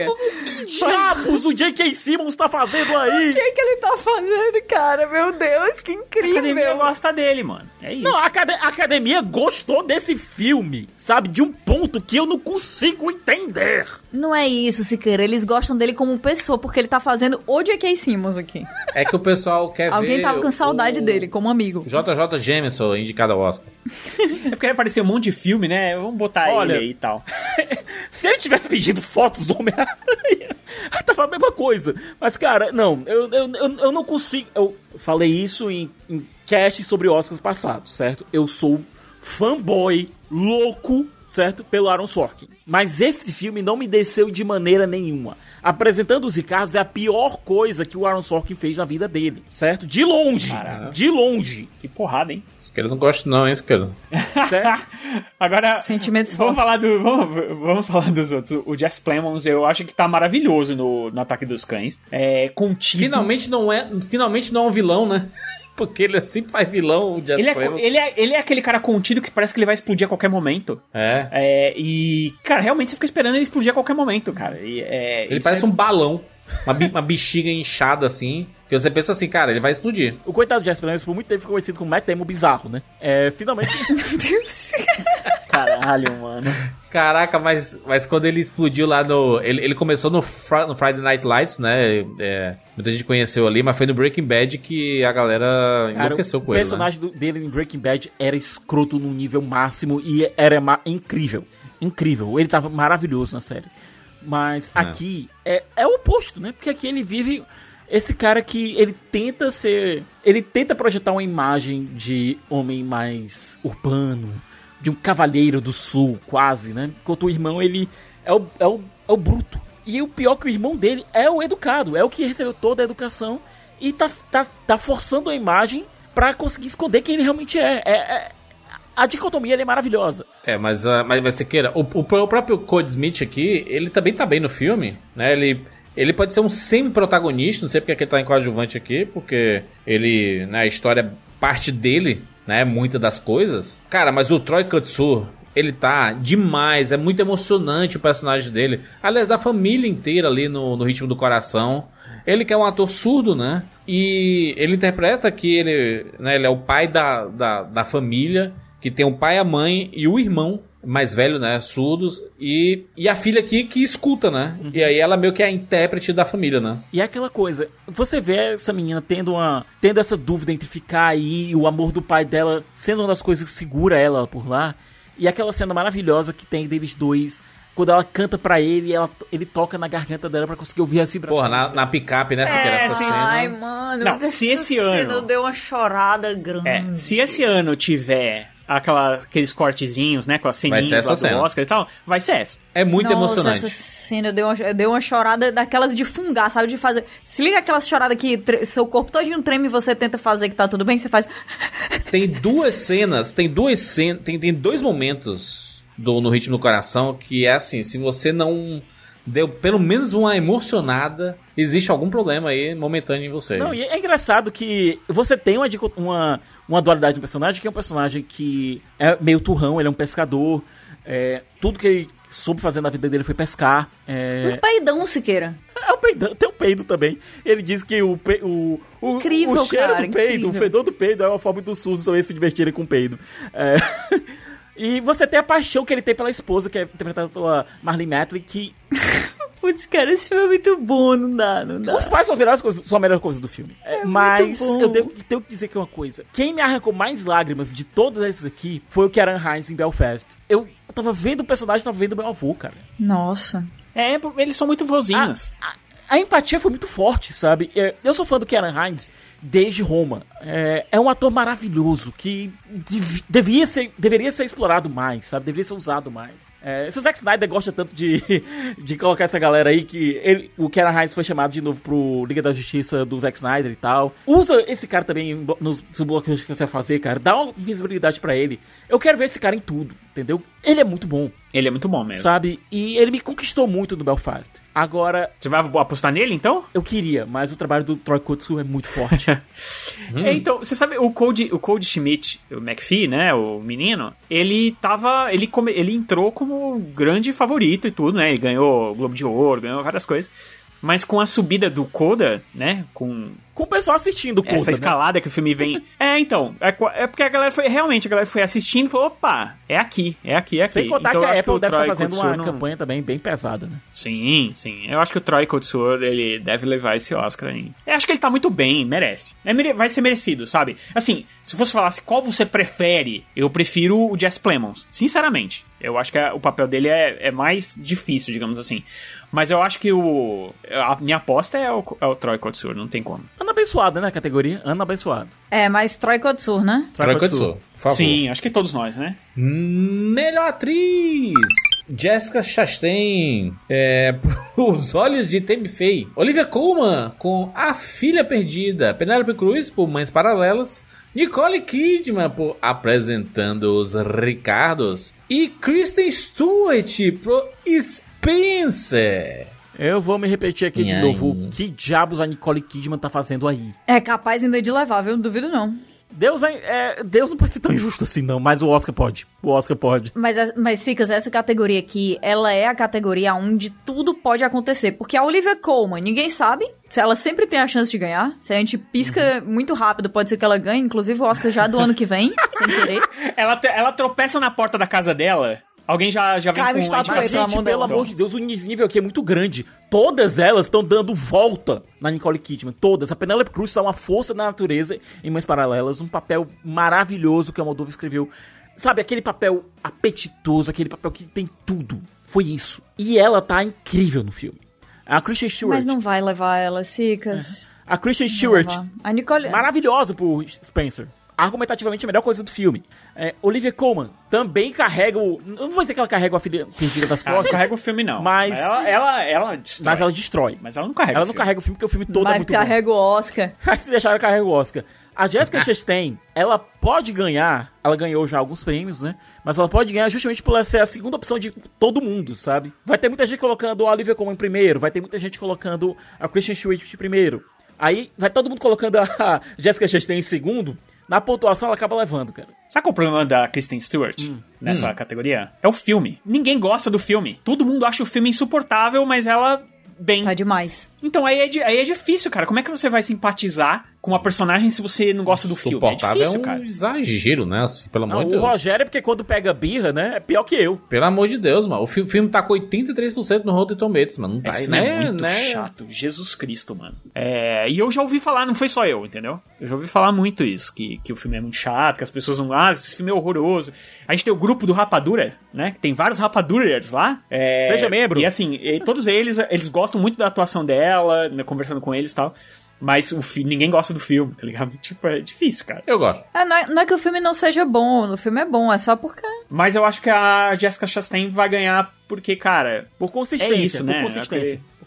Que diabos o J.K. Simmons tá fazendo aí? O que ele tá fazendo, cara? Meu Deus, que incrível. A academia gosta dele, mano. É isso. Não, a academia gostou desse filme, sabe? De um ponto que eu não consigo entender. Não é isso, Siqueira. Eles gostam dele como pessoa, porque ele tá fazendo o J.K. Simmons aqui. É que o pessoal quer ver... Alguém tava com saudade dele, como amigo. JJ Jameson, indicado ao Oscar. É porque ele apareceu um monte de filme, né? Vamos botar ele aí e tal. Se ele tivesse pedido fotos do Homem-Aranha, tava a mesma coisa. Mas, cara, não. Eu não consigo... Eu falei isso em cast sobre Oscars passados, certo? Eu sou fanboy louco, certo? Pelo Aaron Sorkin. Mas esse filme não me desceu de maneira nenhuma. Apresentando os Ricardos é a pior coisa que o Aaron Sorkin fez na vida dele, certo? De longe. Caramba. De longe. Que porrada, hein? Isso que eu não gosto não, hein, isso que eu não. Certo? Agora, sentimentos fortes. Vamos falar dos outros. O Jess Plemons, eu acho que tá maravilhoso no Ataque dos Cães. Finalmente não é um vilão, né? Porque ele sempre faz vilão, o Jess Plemons. Ele é aquele cara contido que parece que ele vai explodir a qualquer momento. E, cara, realmente você fica esperando ele explodir a qualquer momento, cara. Ele parece um balão. Uma bexiga inchada, assim. Que você pensa assim, cara, ele vai explodir. O coitado do Jess Plemons por muito tempo ficou conhecido como Matt Damon bizarro, né? Finalmente... Meu Deus. Caralho, mano. Caraca, mas quando ele explodiu lá no... Ele começou no Friday Night Lights, né? Muita gente conheceu ali, mas foi no Breaking Bad que a galera enlouqueceu com ele, né? O personagem dele em Breaking Bad era escroto no nível máximo e era incrível. Incrível. Ele tava maravilhoso na série. Mas aqui é o oposto, né? Porque aqui ele vive esse cara que ele tenta ser... Ele tenta projetar uma imagem de homem mais urbano, de um cavaleiro do sul, quase, né? Enquanto o irmão, ele é o bruto. E o pior que o irmão dele é o educado, é o que recebeu toda a educação e tá forçando a imagem pra conseguir esconder quem ele realmente é. A dicotomia é maravilhosa. Mas Siqueira, o próprio Cody Smith aqui, ele também tá bem no filme, né? Ele pode ser um semi-protagonista, não sei porque é que ele tá em coadjuvante aqui, porque ele, né, a história é parte dele, né, muitas das coisas. Cara, mas o Troy Kutsu, ele tá demais, é muito emocionante o personagem dele. Aliás, da família inteira ali no Ritmo do Coração. Ele que é um ator surdo, né? E ele interpreta que ele, né, ele é o pai da família, que tem o pai, a mãe e o irmão mais velho, né, surdos, e a filha aqui que escuta, né? Uhum. E aí ela meio que é a intérprete da família, né? E é aquela coisa, você vê essa menina tendo essa dúvida entre ficar aí, o amor do pai dela sendo uma das coisas que segura ela por lá, e aquela cena maravilhosa que tem deles dois, quando ela canta pra ele, ele toca na garganta dela pra conseguir ouvir as vibrações. Porra, na picape, né? Essa cena. Ai, mano, não, se esse ano... deu uma chorada grande. Se esse ano tiver... aqueles cortezinhos, né? Com as ceninhas lá do Oscar e tal. Vai ser essa. É muito emocionante. Essa cena, eu dei uma chorada daquelas de fungar, sabe? De fazer... Se liga aquelas choradas que seu corpo todinho treme e você tenta fazer que tá tudo bem, você faz... Tem dois momentos no Ritmo do Coração que é assim, se você não... deu pelo menos uma emocionada, existe algum problema aí momentâneo em você. Não, e é engraçado que você tem uma dualidade no personagem, que é um personagem que é meio turrão, ele é um pescador, tudo que ele soube fazer na vida dele foi pescar. Um peidão, Siqueira. É um peidão, tem um peido também. Ele diz que o cheiro do peido, incrível. O fedor do peido é uma forma dos surdos também se divertirem com o peido. E você tem a paixão que ele tem pela esposa, que é interpretada pela Marlene Matlin, que... Putz, cara, esse filme é muito bom, não dá. Os pais são a melhor coisa do filme. Mas eu tenho que dizer aqui uma coisa. Quem me arrancou mais lágrimas de todos esses aqui foi o Ciara Hinds em Belfast. Eu tava vendo o personagem, tava vendo meu avô, cara. Nossa... É, eles são muito vozinhos. A empatia foi muito forte, sabe? Eu sou fã do Kieran Hines desde Roma. É um ator maravilhoso que deveria ser explorado mais, sabe? Deveria ser usado mais. Se o Zack Snyder gosta tanto de colocar essa galera aí, que o Kieran Hines foi chamado de novo pro Liga da Justiça do Zack Snyder e tal. Usa esse cara também nos bloqueios que você vai fazer, cara. Dá uma visibilidade pra ele. Eu quero ver esse cara em tudo, entendeu? Ele é muito bom. Ele é muito bom mesmo. Sabe? E ele me conquistou muito do Belfast. Agora... Você vai apostar nele, então? Eu queria, mas o trabalho do Troy Kotsur é muito forte. Então, você sabe, o Cody Schmidt, o McPhee, né, o menino, ele entrou como grande favorito e tudo, né, ele ganhou o Globo de Ouro, ganhou várias coisas, mas com a subida do Coda, né, com o pessoal assistindo o Coda, essa escalada, né? Que o filme vem... É porque a galera foi assistindo e falou, opa, é aqui. Sem contar então, que a Apple deve estar fazendo uma campanha também bem pesada, né? Sim. Eu acho que o Troy Kotsur, ele deve levar esse Oscar aí. Eu acho que ele tá muito bem, merece. Vai ser merecido, sabe? Assim, se fosse falar assim, qual você prefere, eu prefiro o Jesse Plemons, sinceramente. Eu acho que o papel dele é mais difícil, digamos assim. Mas eu acho que a minha aposta é o Troy Kotsur, não tem como. Ana Abençoada, né, a categoria? Ana Abençoada. É, mas Troy Kotsur, né? Troy Kotsur, por favor. Sim, acho que todos nós, né? Melhor atriz... Jessica Chastain, Os Olhos de Tammy Faye. Olivia Colman, com A Filha Perdida. Penélope Cruz, por Mães Paralelas. Nicole Kidman, por Apresentando os Ricardos. E Kristen Stewart, por Spencer. Eu vou me repetir aqui de novo. Que diabos a Nicole Kidman tá fazendo aí? É capaz ainda de levar, viu? Não duvido não. Deus não pode ser tão injusto assim, não. Mas o Oscar pode. Mas Sicas, essa categoria aqui, ela é a categoria onde tudo pode acontecer. Porque a Olivia Colman, ninguém sabe se ela sempre tem a chance de ganhar. Se a gente pisca muito rápido, pode ser que ela ganhe. Inclusive o Oscar já do ano que vem, sem querer. Ela tropeça na porta da casa dela... Alguém já vem com a gente, pelo amor de Deus, o nível aqui é muito grande. Todas elas estão dando volta na Nicole Kidman, todas. A Penélope Cruz está uma força da natureza em Mães Paralelas, um papel maravilhoso que a Moldova escreveu. Sabe, aquele papel apetitoso, aquele papel que tem tudo. Foi isso. E ela tá incrível no filme. A Kristen Stewart... Mas não vai levar ela, Sicas. A Kristen Stewart, a Nicole... maravilhosa por Spencer. Argumentativamente a melhor coisa do filme. Olivia Colman também carrega o... Não vou dizer que ela carrega a filha perdida das costas. Ela não carrega o filme, não. Mas ela destrói. Mas ela destrói. Mas ela não carrega o filme. Ela não carrega o filme, porque o filme todo é muito bom. Mas carrega o Oscar. Se deixar, ela carrega o Oscar. A Jessica Chastain, ela pode ganhar... Ela ganhou já alguns prêmios, né? Mas ela pode ganhar justamente por ela ser a segunda opção de todo mundo, sabe? Vai ter muita gente colocando a Olivia Colman em primeiro. Vai ter muita gente colocando a Kristen Stewart em primeiro. Aí vai todo mundo colocando a Jessica Chastain em segundo... Na pontuação, ela acaba levando, cara. Sabe qual é o problema da Kristen Stewart nessa categoria? É o filme. Ninguém gosta do filme. Todo mundo acha o filme insuportável, mas ela... Bem. Tá demais. Então, aí é difícil, cara. Como é que você vai simpatizar com uma personagem se você não gosta do filme? É difícil, cara. É um exagero, né? Assim, pelo amor de Deus. O Rogério, porque quando pega birra, né? É pior que eu. Pelo amor de Deus, mano. O filme tá com 83% no Rotten Tomatoes, mano. Não tá aí, né? É muito chato. Jesus Cristo, mano. E eu já ouvi falar, não foi só eu, entendeu? Eu já ouvi falar muito isso, que o filme é muito chato, que as pessoas vão... Ah, esse filme é horroroso. A gente tem o grupo do Rapadura, né? Que tem vários Rapaduras lá. Seja membro. E assim, todos eles gostam muito da atuação dela, né, conversando com eles e tal, mas ninguém gosta do filme, tá ligado? Tipo, é difícil, cara. Eu gosto. Não é que o filme não seja bom, o filme é bom, é só porque... Mas eu acho que a Jessica Chastain vai ganhar porque, cara... Por consistência, Por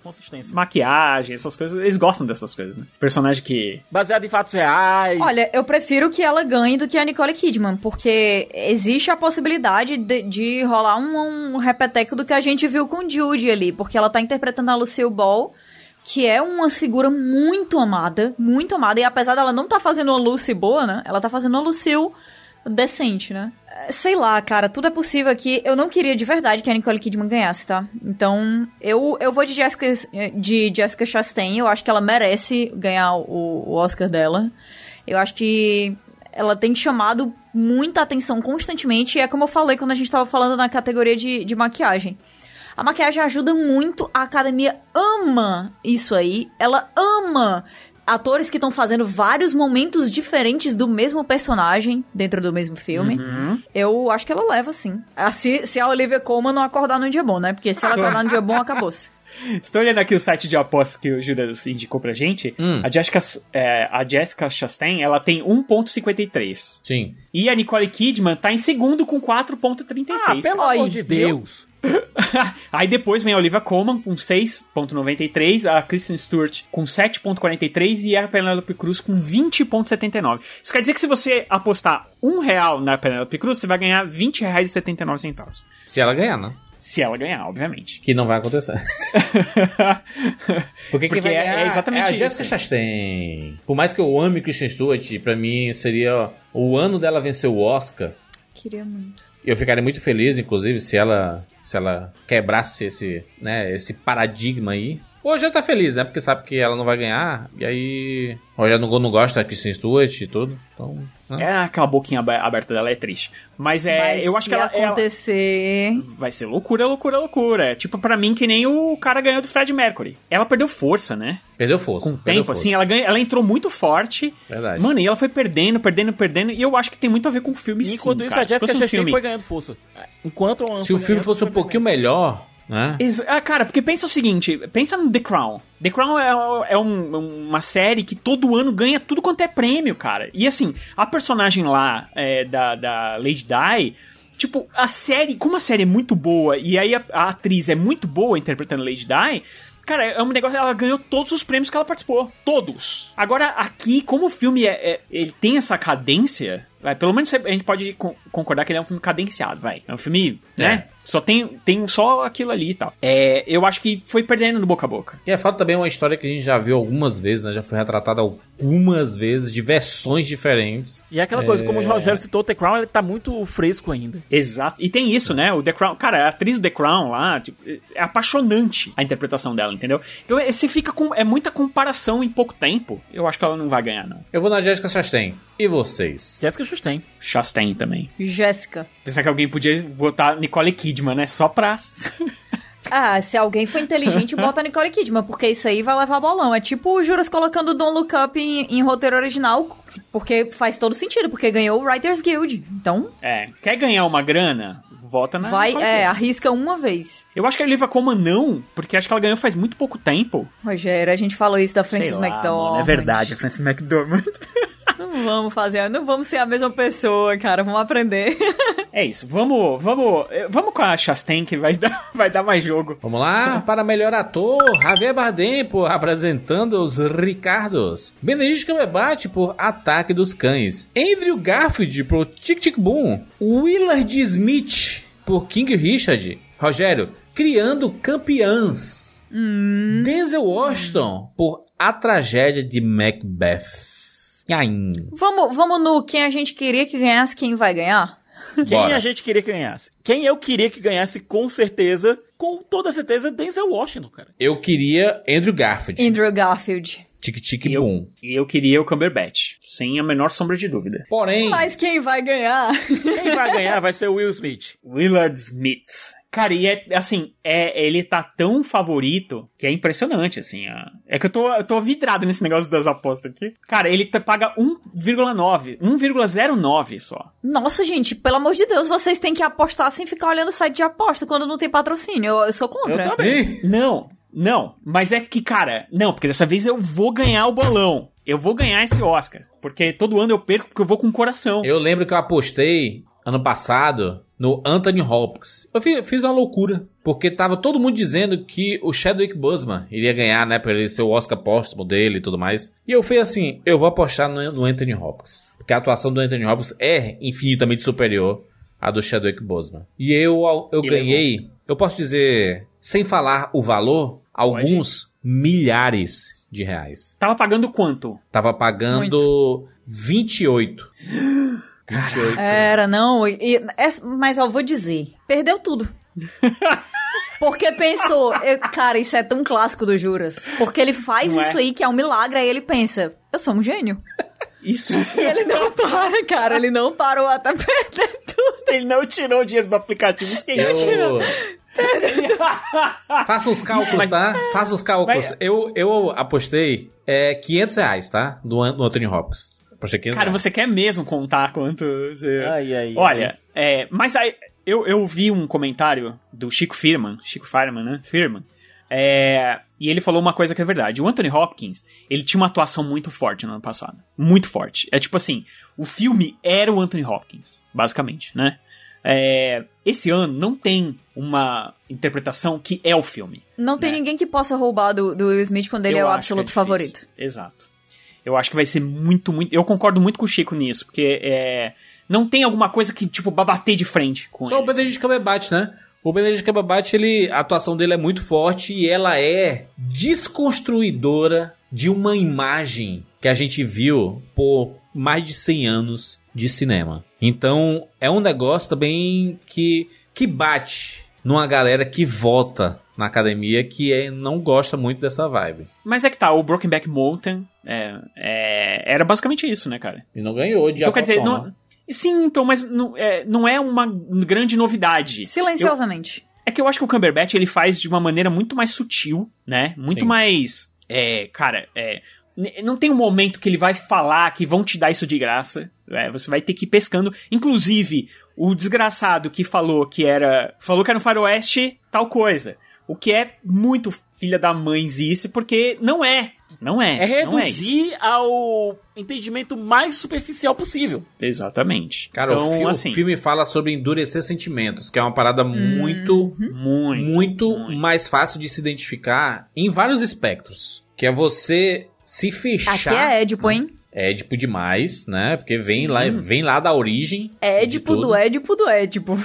consistência. Maquiagem, essas coisas, eles gostam dessas coisas, né? Personagem que... Baseado em fatos reais... Olha, eu prefiro que ela ganhe do que a Nicole Kidman, porque existe a possibilidade de rolar um repeteco do que a gente viu com Judy ali, porque ela tá interpretando a Lucille Ball... que é uma figura muito amada, e apesar dela não tá fazendo uma Lucy boa, né, ela tá fazendo uma Lucille decente, né. Sei lá, cara, tudo é possível aqui, eu não queria de verdade que a Nicole Kidman ganhasse, tá? Então, eu vou de Jessica Chastain, eu acho que ela merece ganhar o Oscar dela, eu acho que ela tem chamado muita atenção constantemente, e é como eu falei quando a gente tava falando na categoria de maquiagem. A maquiagem ajuda muito, a academia ama isso aí, ela ama atores que estão fazendo vários momentos diferentes do mesmo personagem dentro do mesmo filme. Uhum. Eu acho que ela leva, sim. Se a Olivia Colman não acordar num dia bom, né? Porque se ela acordar num dia bom, acabou-se. Estou olhando aqui o site de apostas que o Judas indicou pra gente. A Jessica Chastain, ela tem 1,53. Sim. E a Nicole Kidman tá em segundo com 4,36. Ah, pelo amor de Deus. Aí depois vem a Olivia Colman com 6,93, a Kristen Stewart com 7,43 e a Penélope Cruz com 20,79. Isso quer dizer que se você apostar R$1 na Penélope Cruz, você vai ganhar R$20,79. Se ela ganhar, né? Se ela ganhar, obviamente. Que não vai acontecer. Porque vai ganhar é exatamente isso. A Jessica Chastain. Por mais que eu ame Kristen Stewart, pra mim seria o ano dela vencer o Oscar. Queria muito. Eu ficaria muito feliz, inclusive, se ela quebrasse esse, né, esse paradigma aí. O Rogério tá feliz, né? Porque sabe que ela não vai ganhar. E aí o Rogério não gosta da Kristen Stewart e tudo. Então, né? Aquela boquinha aberta dela é triste. Mas eu acho que ela... vai acontecer... vai ser loucura. É tipo, pra mim, que nem o cara ganhou do Fred Mercury. Ela perdeu força, né? Com o tempo, assim, ela entrou muito forte. Verdade. Mano, e ela foi perdendo. E eu acho que tem muito a ver com o filme, sim, enquanto isso, cara. A Jessica Chastain foi ganhando força. Se o filme fosse um pouquinho melhor... cara, porque pensa o seguinte, pensa no The Crown. The Crown é uma série que todo ano ganha tudo quanto é prêmio, cara. E assim, a personagem lá da Lady Di, tipo, a série, como a série é muito boa e aí a atriz é muito boa interpretando Lady Di, cara, é um negócio, ela ganhou todos os prêmios que ela participou, todos. Agora aqui, como o filme ele tem essa cadência, vai, pelo menos a gente pode concordar que ele é um filme cadenciado, vai. É um filme, né? Só tem só aquilo ali e tal. Eu acho que foi perdendo do boca a boca. E é fato também uma história que a gente já viu algumas vezes, né? Já foi retratada algumas vezes, de versões diferentes. E é aquela coisa, como o Rogério citou, o The Crown, ele tá muito fresco ainda. Exato. E tem isso, né? O The Crown... cara, a atriz do The Crown lá, tipo, é apaixonante a interpretação dela, entendeu? Então você fica com... é muita comparação em pouco tempo. Eu acho que ela não vai ganhar, não. Eu vou na Jessica Chastain. E vocês? Jessica Chastain também. Jéssica. Pensar que alguém podia botar Nicole Kidman, né? Só pra... se alguém for inteligente, bota a Nicole Kidman, porque isso aí vai levar bolão. É tipo o Juras colocando Don't Look Up em roteiro original, porque faz todo sentido, porque ganhou o Writers Guild. Então... quer ganhar uma grana? Vota na Nicole Kidman. Arrisca uma vez. Eu acho que a Olivia Colman não, porque acho que ela ganhou faz muito pouco tempo. Rogério, a gente falou isso da Frances McDormand. Mano, é verdade, a Frances McDormand... Não vamos ser a mesma pessoa, cara. Vamos aprender. É isso. Vamos com a Chastain, que vai dar mais jogo. Vamos lá, para melhor ator, Javier Bardem por Apresentando os Ricardos, Benedict Cumberbatch por Ataque dos Cães, Andrew Garfield por Tic Tic Boom, Willard Smith por King Richard, Rogério, Criando Campeãs, Denzel Washington por A Tragédia de Macbeth. Vamos no quem a gente queria que ganhasse, quem vai ganhar? Quem a gente queria que ganhasse? Quem eu queria que ganhasse, com certeza, com toda certeza, Denzel Washington, cara. Eu queria Andrew Garfield. Tic-tic boom. E eu queria o Cumberbatch, sem a menor sombra de dúvida. Porém... mas quem vai ganhar? Quem vai ganhar vai ser o Willard Smith. Cara, e ele tá tão favorito que é impressionante, assim. É que eu tô vidrado nesse negócio das apostas aqui. Cara, ele paga 1,09 só. Nossa, gente, pelo amor de Deus, vocês têm que apostar sem ficar olhando o site de aposta quando não tem patrocínio. Eu sou contra. Eu também. Não, mas é que, cara... não, porque dessa vez eu vou ganhar o bolão. Eu vou ganhar esse Oscar. Porque todo ano eu perco porque eu vou com o coração. Eu lembro que eu apostei ano passado no Anthony Hopkins. Eu fiz uma loucura. Porque tava todo mundo dizendo que o Chadwick Boseman iria ganhar, né? Pra ele ser o Oscar póstumo dele e tudo mais. E eu fui assim, eu vou apostar no Anthony Hopkins. Porque a atuação do Anthony Hopkins é infinitamente superior à do Chadwick Boseman. E eu ganhei, eu posso dizer, sem falar o valor, alguns milhares de reais. Tava pagando quanto? Tava pagando 28. Caraca. Era, não. Mas eu vou dizer, perdeu tudo. Porque pensou, cara, isso é tão clássico do Juras. Porque ele faz isso aí, que é um milagre, aí ele pensa, eu sou um gênio. Isso. E ele não para, cara. Ele não parou até perder tudo. Ele não tirou o dinheiro do aplicativo. Isso que ele tirou. Faça os cálculos, mas, tá? Faça os cálculos. Mas... Eu apostei R$500, tá? Do Anthony Hopkins. Apostei R$500. Cara, você quer mesmo contar quanto você... Ai. Olha, mas aí... Eu vi um comentário do Chico Firman, né? Firman. E ele falou uma coisa que é verdade. O Anthony Hopkins, ele tinha uma atuação muito forte no ano passado. Muito forte. É tipo assim, o filme era o Anthony Hopkins, basicamente, né? Esse ano não tem uma interpretação que é o filme. Não, né? Tem ninguém que possa roubar do Will Smith quando ele é o absoluto favorito. Exato. Eu acho que vai ser muito... Eu concordo muito com o Chico nisso, porque não tem alguma coisa que, tipo, bater de frente com Só ele. O Benedict Cumberbatch, né? O Benedict Cumberbatch, a atuação dele é muito forte e ela é desconstruidora de uma imagem que a gente viu por mais de 100 anos de cinema. Então, é um negócio também que bate numa galera que vota na academia que não gosta muito dessa vibe. Mas é que tá, o Brokeback Mountain era basicamente isso, né, cara? E não ganhou de atuação, então, quer dizer, não... Sim, então, mas não é uma grande novidade. Silenciosamente. É que eu acho que o Cumberbatch, ele faz de uma maneira muito mais sutil, né? Muito Sim. mais... não tem um momento que ele vai falar que vão te dar isso de graça. Você vai ter que ir pescando. Inclusive, o desgraçado que falou que era um faroeste, tal coisa. O que é muito filha da mãezice, porque não é. Não é. É reduzir ao entendimento mais superficial possível. Exatamente. Cara, então, o filme fala sobre endurecer sentimentos, que é uma parada muito mais fácil de se identificar em vários espectros. Que é você se fechar... Aqui é Édipo, hein? É Édipo demais, né? Porque vem lá da origem. Édipo do Édipo do Édipo.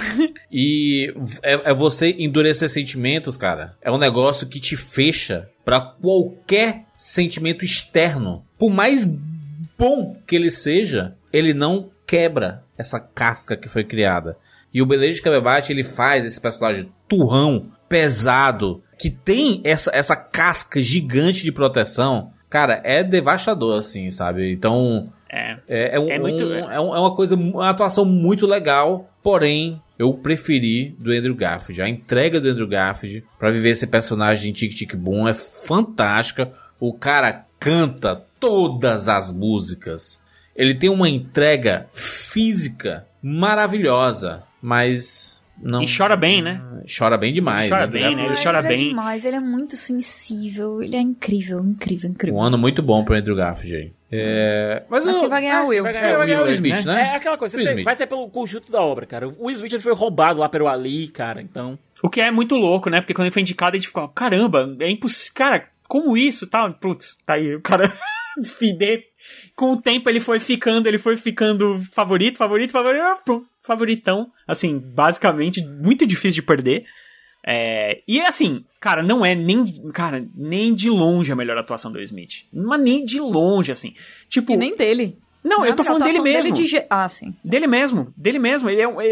E é você endurecer sentimentos, cara. É um negócio que te fecha pra qualquer sentimento externo. Por mais bom que ele seja, ele não quebra essa casca que foi criada. E o Benedict Cumberbatch, ele faz esse personagem turrão, pesado, que tem essa casca gigante de proteção. Cara, é devastador, assim, sabe? Então, uma coisa, uma atuação muito legal, porém, eu preferi do Andrew Garfield. A entrega do Andrew Garfield pra viver esse personagem em Tic Tic Boom é fantástica. O cara canta todas as músicas. Ele tem uma entrega física maravilhosa, mas... Não. E chora bem, né? Chora bem demais. Chora bem, né? Ele chora bem. Demais. Ele é muito sensível. Ele é incrível, incrível, incrível. Um ano muito bom pro Andrew Garfield aí. Mas quem vai ganhar o Will? Vai ganhar o Will Smith, né? É aquela coisa. Vai ser pelo conjunto da obra, cara. O Will Smith, ele foi roubado lá pelo Ali, cara. Então... O que é muito louco, né? Porque quando ele foi indicado, a gente ficou... Caramba, é impossível... Cara, como isso? Tá? Putz, tá aí. O cara... Com o tempo ele foi ficando favorito, favoritão, assim, basicamente muito difícil de perder, e assim, cara, não é nem de longe a melhor atuação do Smith, mas nem de longe, assim, tipo, e nem dele. Não, eu tô falando dele mesmo. Dele mesmo.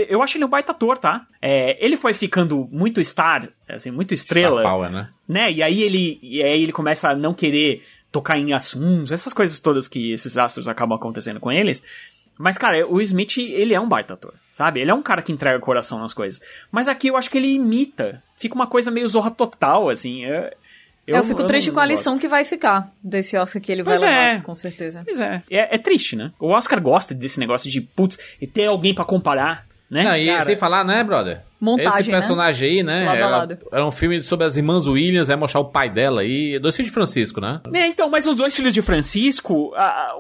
Eu acho ele um baita ator, tá? Ele foi ficando muito star, assim, muito estrela. Star power, né? E aí ele começa a não querer tocar em assuntos, essas coisas todas que esses astros acabam acontecendo com eles. Mas, cara, o Smith, ele é um baita ator, sabe? Ele é um cara que entrega coração nas coisas. Mas aqui eu acho que ele imita. Fica uma coisa meio Zorra Total, assim. Eu fico triste com a lição que vai ficar desse Oscar que ele vai levar, com certeza. Pois é. É triste, né? O Oscar gosta desse negócio de, putz, e ter alguém pra comparar, né? Não, e sem falar, né, brother? Montagem, esse personagem, né? Aí, né? Lado. Era um filme sobre as irmãs Williams, mostrar o pai dela aí. Dois Filhos de Francisco, né? Então, mas os Dois Filhos de Francisco,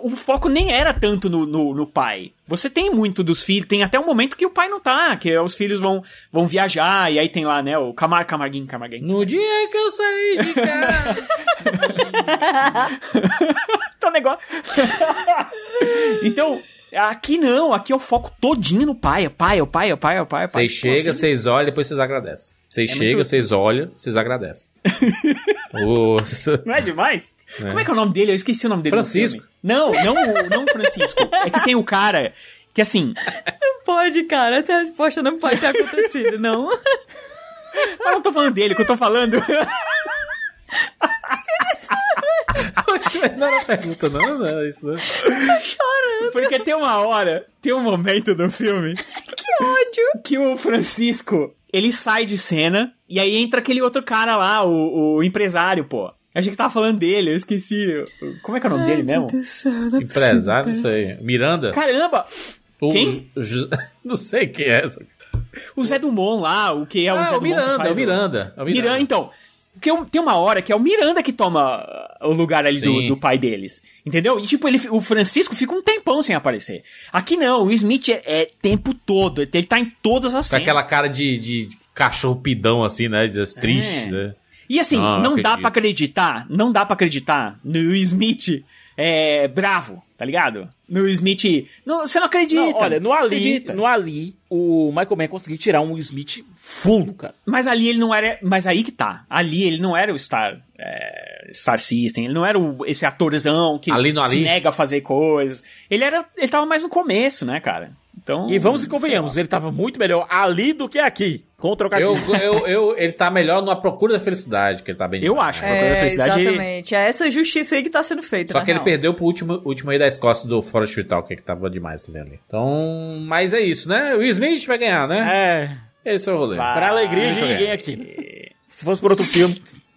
o foco nem era tanto no pai. Você tem muito dos filhos, tem até um momento que o pai não tá, que os filhos vão viajar, e aí tem lá, né, o Camarguinho. No dia que eu saí de casa... Tô negócio... Então... Aqui não, aqui é o foco todinho no pai. É o pai. Vocês chegam, vocês olham, depois vocês agradecem. Vocês chegam, vocês olham, vocês agradecem. Não é demais? É. Como é que é o nome dele? Eu esqueci o nome dele. Francisco. Não, Francisco. É que tem o cara que, assim... Não pode, cara. Essa resposta não pode ter acontecido, não. Eu não tô falando dele, que eu tô falando... Não era pergunta, não era isso, não. Tô chorando. Porque tem um momento do filme. Que que o Francisco, ele sai de cena e aí entra aquele outro cara lá, o empresário, pô. Eu achei que você tava falando dele, eu esqueci. Como é que é o nome dele mesmo? Empresário, não sei. Miranda? Caramba! Quem? Não sei quem é essa. O Zé Dumont lá, o que é o Zé Dumont? É o Miranda. Então, porque tem uma hora que é o Miranda que toma o lugar ali do pai deles, entendeu? E tipo, o Francisco fica um tempão sem aparecer. Aqui não, o Smith é tempo todo, ele tá em todas as cenas. Com aquela cara de cachorro pidão assim, né? Triste, né? E assim, não dá pra acreditar no Smith bravo, tá ligado? No Smith... Não, você não acredita. Não, olha, no Ali, o Michael Mann conseguiu tirar um Smith full, cara. Mas ali ele não era... Mas aí que tá. Ali ele não era o Star System, ele não era esse atorzão que nega a fazer coisas. Ele tava mais no começo, né, cara? Então, e vamos e convenhamos, ele tava muito melhor ali do que aqui, com o trocadilho. Ele tá melhor na Procura da Felicidade, que ele tá bem... Eu acho, a Procura da Felicidade... Exatamente, é essa justiça aí que tá sendo feita. Só que ele perdeu pro último aí da Escócia, do Forest Vital, que tava demais também ali. Então, mas é isso, né? O Smith vai ganhar, né? É. Esse é o rolê. Pra alegria de ninguém aqui. Se fosse por outro filme,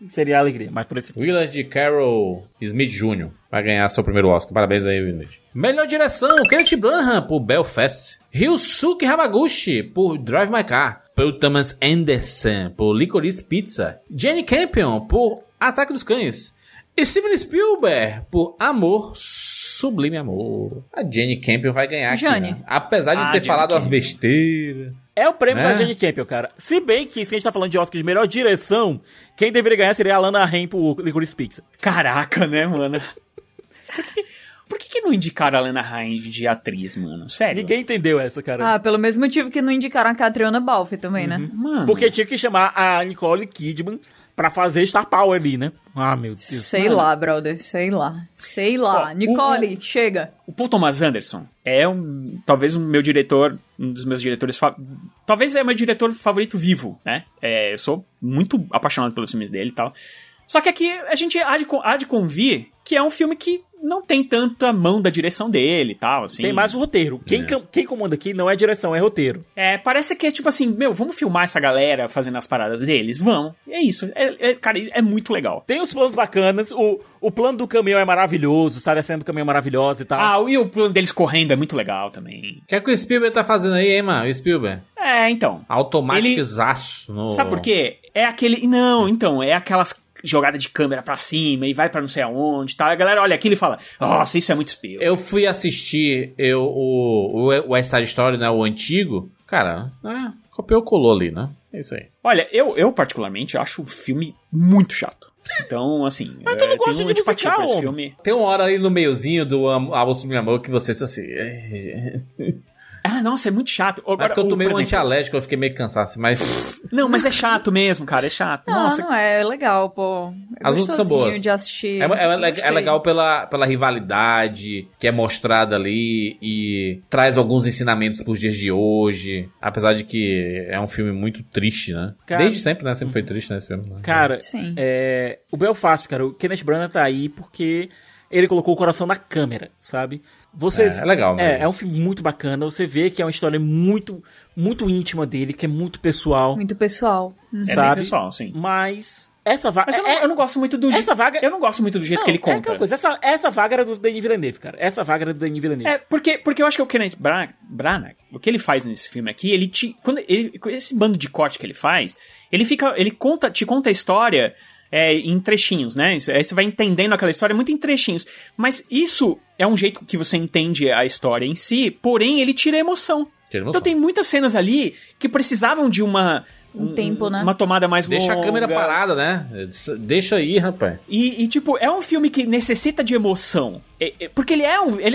seria alegria, mas por esse... Willard Carroll Smith Jr. vai ganhar seu primeiro Oscar. Parabéns aí, Willard. Melhor direção, Kenneth Branagh por Belfast. Ryosuke Hamaguchi por Drive My Car. Paul Thomas Anderson por Licorice Pizza. Jane Campion por Ataque dos Cães. Steven Spielberg por Amor, Sublime Amor. A Jane Campion vai ganhar aqui, né? Apesar de ter falado as besteiras. É o prêmio pra Jane Campion, cara. Se bem que, se a gente tá falando de Oscar de melhor direção, quem deveria ganhar seria a Alana Haim por Licorice Pizza. Caraca, né, mano? Por que não indicaram a Alana Haim de atriz, mano? Sério? Ninguém entendeu essa, cara. Ah, pelo mesmo motivo que não indicaram a Catriona Balfe também, né? Mano. Porque tinha que chamar a Nicole Kidman pra fazer Star Power ali, né? Ah, meu Deus. Sei lá, brother. Nicole, chega. O Paul Thomas Anderson é talvez o meu diretor, um dos meus diretores... Talvez é o meu diretor favorito vivo, né? É, eu sou muito apaixonado pelos filmes dele e tal. Só que aqui a gente há de convir que é um filme que não tem tanto a mão da direção dele e tal, assim. Tem mais o roteiro. Quem comanda aqui não é direção, é roteiro. É, parece que é tipo assim, meu, vamos filmar essa galera fazendo as paradas deles? Vamos. É isso. Cara, é muito legal. Tem os planos bacanas, o plano do caminhão é maravilhoso, sabe? A cena do caminhão é maravilhosa e tal. Ah, e o plano deles correndo é muito legal também. O que é que o Spielberg tá fazendo aí, hein, mano? O Spielberg? É, então. Automatizaço. Sabe por quê? É aquele... Não, então, é aquelas... jogada de câmera pra cima e vai pra não sei aonde e tal. A galera olha aquilo e fala, nossa, isso é muito Spielberg. Eu fui assistir o West Side Story, né, o antigo. Cara, copiou e colou ali, né? É isso aí. Olha, eu particularmente acho o filme muito chato. Então, assim... Mas tu não gosta de musical? Com esse filme. Tem uma hora ali no meiozinho do Amor, Sublime Amor que você diz assim... Ah, nossa, é muito chato. Agora, é porque eu tomei um antialérgico, eu fiquei meio cansado, assim, mas... Não, mas é chato mesmo, cara, é chato. Não, nossa. Não é legal, pô. É as lutas são boas. De assistir. É legal pela rivalidade que é mostrada ali e traz alguns ensinamentos pros dias de hoje, apesar de que é um filme muito triste, né? Cara, desde sempre, né? Sempre foi triste, né, esse filme. Né? Cara, sim. O Belfast, cara, o Kenneth Branagh tá aí porque... Ele colocou o coração na câmera, sabe? É legal mesmo. É um filme muito bacana. Você vê que é uma história muito, muito íntima dele, que é muito pessoal. Muito pessoal. Sabe? É bem pessoal, sim. Mas... Essa vaga... Mas eu não gosto muito do jeito... Vaga... Eu não gosto muito do jeito que ele conta. É aquela coisa. Essa vaga era do Denis Villeneuve, cara. Essa vaga era do Denis Villeneuve. É, porque eu acho que o Kenneth Branagh, o que ele faz nesse filme aqui, esse bando de corte que ele faz, ele te conta a história... em trechinhos, né? Aí você vai entendendo aquela história muito em trechinhos. Mas isso é um jeito que você entende a história em si, porém ele tira a emoção. Então tem muitas cenas ali que precisavam de uma... Um tempo, né? Uma tomada mais longa. Deixa a câmera parada, né? Deixa aí, rapaz. E tipo, é um filme que necessita de emoção. Porque ele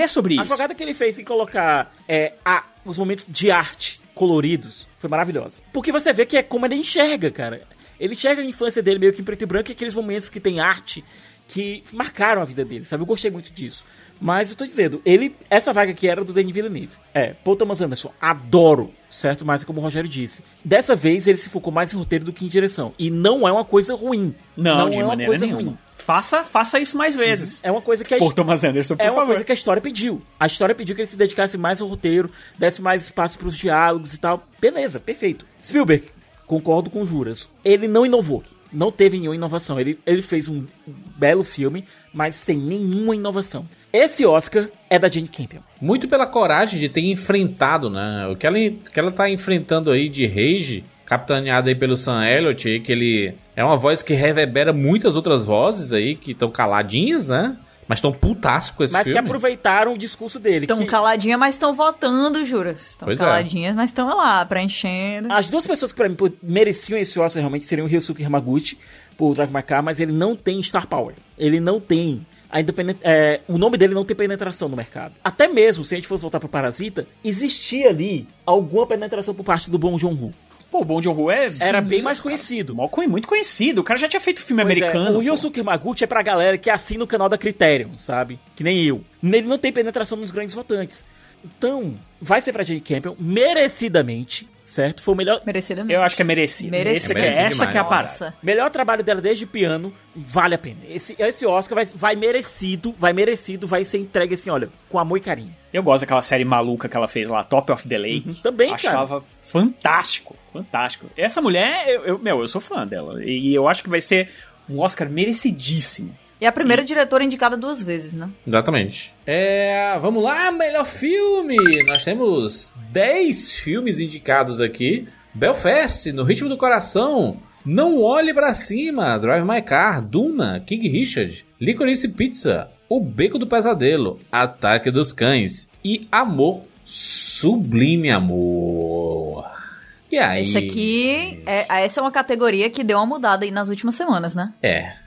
é sobre isso. A jogada que ele fez em colocar os momentos de arte coloridos foi maravilhosa. Porque você vê que é como ele enxerga, cara. Ele enxerga a infância dele meio que em preto e branco e aqueles momentos que tem arte que marcaram a vida dele, sabe? Eu gostei muito disso. Mas eu tô dizendo, essa vaga aqui era do Denis Villeneuve. Paul Thomas Anderson, adoro, certo? Mas como o Rogério disse, dessa vez ele se focou mais em roteiro do que em direção. E não é uma coisa ruim. Não, de maneira nenhuma. faça isso mais vezes. É uma coisa que a por Thomas Anderson, por favor. É uma coisa que a história pediu. A história pediu que ele se dedicasse mais ao roteiro, desse mais espaço pros diálogos e tal. Beleza, perfeito. Spielberg, concordo com Juras. Ele não inovou. Não teve nenhuma inovação. Ele fez um belo filme, mas sem nenhuma inovação. Esse Oscar é da Jane Campion. Muito pela coragem de ter enfrentado, né? O que ela tá enfrentando aí de rage, capitaneada aí pelo Sam Elliott, que ele é uma voz que reverbera muitas outras vozes aí, que estão caladinhas, né? Mas estão putaço com esse filme. Mas que aproveitaram o discurso dele. Estão caladinhas, mas estão votando, Juras. Estão caladinhas, mas estão lá, preenchendo. As duas pessoas que pra mim mereciam esse Oscar realmente seriam o Ryosuke Yamaguchi, por Drive My Car, mas ele não tem star power. Ele não tem... o nome dele não tem penetração no mercado. Até mesmo, se a gente fosse voltar para Parasita, existia ali alguma penetração por parte do Bong Joon-ho. Pô, o Bong Joon-ho era bem mais conhecido. Muito conhecido. O cara já tinha feito filme americano. O Ryosuke Yamaguchi é pra galera que assina o canal da Criterion, sabe? Que nem eu. Ele não tem penetração nos grandes votantes. Então, vai ser pra Jane Campion, merecidamente, certo? Foi o melhor... Merecidamente. Eu acho que é merecido. Essa que é a parada. Melhor trabalho dela desde piano, vale a pena. Esse Oscar vai merecido, vai ser entregue assim, olha, com amor e carinho. Eu gosto daquela série maluca que ela fez lá, Top of the Lake. Uhum. Também, achava fantástico. Essa mulher, eu sou fã dela. E eu acho que vai ser um Oscar merecidíssimo. E a primeira diretora indicada 2 vezes, né? Exatamente. Vamos lá, melhor filme! Nós temos 10 filmes indicados aqui. Belfast, No Ritmo do Coração, Não Olhe Pra Cima, Drive My Car, Duna, King Richard, Licorice Pizza, O Beco do Pesadelo, Ataque dos Cães e Amor, Sublime Amor. E aí? Esse aqui, essa é uma categoria que deu uma mudada aí nas últimas semanas, né?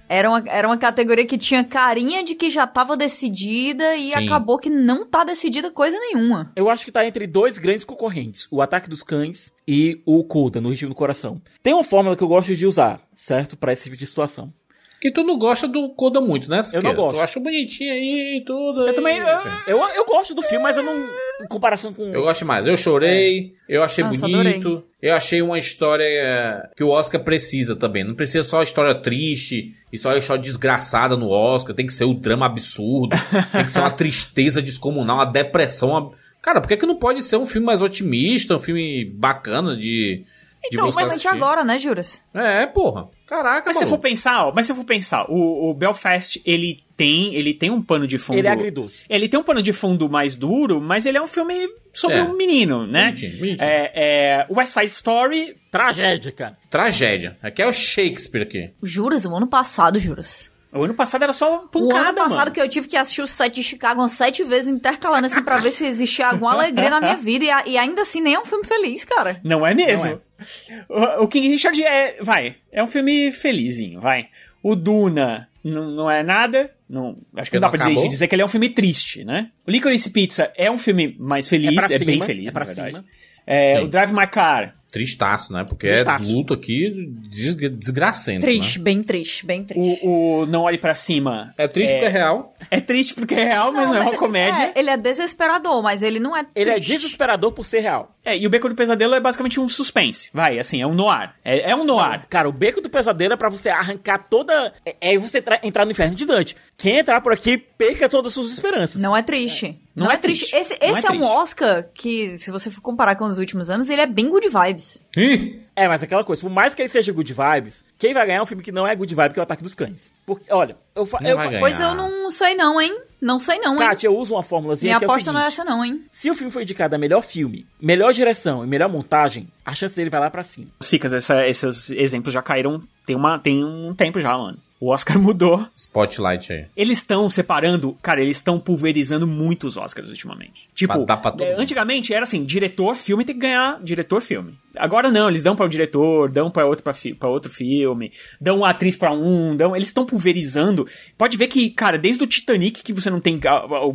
Era uma categoria que tinha carinha de que já tava decidida e acabou que não tá decidida coisa nenhuma. Eu acho que tá entre 2 grandes concorrentes, o Ataque dos Cães e o Coda, No Ritmo do Coração. Tem uma fórmula que eu gosto de usar, certo? Pra esse tipo de situação. Que tu não gosta do Coda muito, né? Eu não gosto. Tu acha bonitinho aí e tudo. Eu também... Eu gosto do filme, mas eu não... Em comparação com... Eu gosto mais. Eu chorei, eu achei bonito. Adorei. Eu achei uma história que o Oscar precisa também. Não precisa só história triste e só história desgraçada no Oscar. Tem que ser um drama absurdo. Tem que ser uma tristeza descomunal, uma depressão. Cara, por que não pode ser um filme mais otimista, um filme bacana de... Então, mas a gente agora, né, Juras? Porra. Caraca, mas maluco. Se eu for pensar, o Belfast, ele tem um pano de fundo... Ele é agridoce. Ele tem um pano de fundo mais duro, mas ele é um filme sobre um menino, né? Mentira. West Side Story... Tragédia, cara. Tragédia. Aqui é o Shakespeare aqui. Juras, o ano passado, Juras. O ano passado era só pancada, mano. O ano passado que eu tive que assistir o set de Chicago umas 7 vezes, intercalando assim, pra ver se existia alguma alegria na minha vida. E ainda assim, nem é um filme feliz, cara. Não é mesmo. Não é. O King Richard é um filme felizinho, vai. O Duna não é nada, acho que não dá pra dizer que ele é um filme triste, né? O Licorice Pizza é um filme mais feliz, é bem feliz, na verdade. O Drive My Car... Tristaço, né? Porque é luto aqui desgracento, triste, né? Bem triste. O Não Olhe Pra Cima... É triste porque é real. É triste porque é real, mas não é uma comédia. Ele é desesperador, mas ele não é triste. Ele é desesperador por ser real. E o Beco do Pesadelo é basicamente um suspense. É um noir. É um noir. Cara, o Beco do Pesadelo é pra você arrancar toda... você entrar no inferno de Dante. Quem entrar por aqui, perca todas as suas esperanças. Não é triste. Não é triste. Esse é um Oscar que, se você for comparar com os últimos anos, ele é bem good vibes. Mas aquela coisa, por mais que ele seja good vibes, quem vai ganhar é um filme que não é good vibe, que é o Ataque dos Cães. Porque, olha, pois eu não sei não, hein? Kátia, eu uso uma formulazinha que é o seguinte. Minha aposta não é essa não, hein? Se o filme foi indicado a melhor filme, melhor direção e melhor montagem, a chance dele vai lá pra cima. Sicas, esses exemplos já caíram tem um tempo já, mano. O Oscar mudou. Spotlight aí. Eles estão separando... Cara, eles estão pulverizando muito os Oscars ultimamente. Tipo, antigamente era assim, diretor, filme, tem que ganhar diretor, filme. Agora não, eles dão pra o diretor, dão pra outro, pra outro filme, dão a atriz pra eles estão pulverizando. Pode ver que, cara, desde o Titanic que você não tem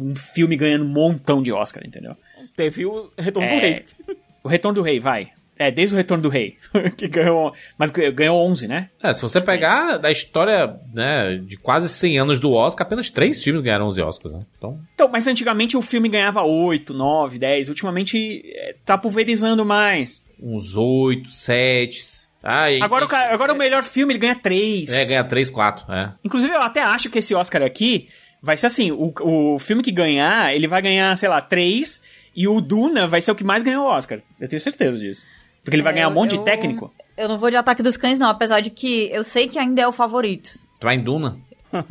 um filme ganhando um montão de Oscar, entendeu? Teve o Retorno do Rei. O Retorno do Rei, vai. Desde o Retorno do Rei, que ganhou... Mas ganhou 11, né? Se você pegar da história, né, de quase 100 anos do Oscar, apenas 3 filmes ganharam 11 Oscars, né? Então, mas antigamente o filme ganhava 8, 9, 10. Ultimamente tá pulverizando mais. Uns 8, 7... Ah, e agora o melhor filme ele ganha 3. É, ganha 3, 4. É. Inclusive, eu até acho que esse Oscar aqui vai ser assim: o filme que ganhar, ele vai ganhar, sei lá, 3. E o Duna vai ser o que mais ganhou o Oscar. Eu tenho certeza disso. Porque ele vai ganhar um monte de técnico. Eu não vou de Ataque dos Cães, não. Apesar de que eu sei que ainda é o favorito. Tu vai em Duna?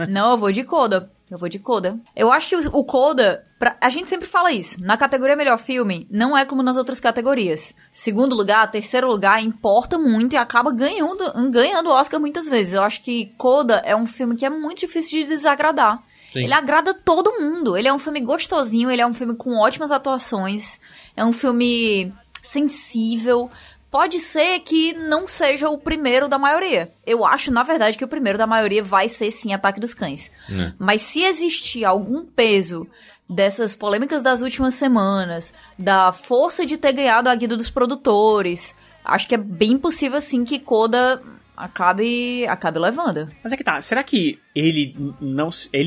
Não, eu vou de Coda. Eu vou de Coda. Eu acho que o Coda... A gente sempre fala isso. Na categoria melhor filme, não é como nas outras categorias. Segundo lugar, terceiro lugar, importa muito e acaba ganhando o Oscar muitas vezes. Eu acho que Coda é um filme que é muito difícil de desagradar. Sim. Ele agrada todo mundo. Ele é um filme gostosinho, ele é um filme com ótimas atuações. É um filme sensível... Pode ser que não seja o primeiro da maioria. Eu acho, na verdade, que o primeiro da maioria vai ser, sim, Ataque dos Cães. É. Mas se existir algum peso dessas polêmicas das últimas semanas, da força de ter ganhado a Guilda dos Produtores, acho que é bem possível, sim, que Coda acabe levando. Mas é que tá, será que ele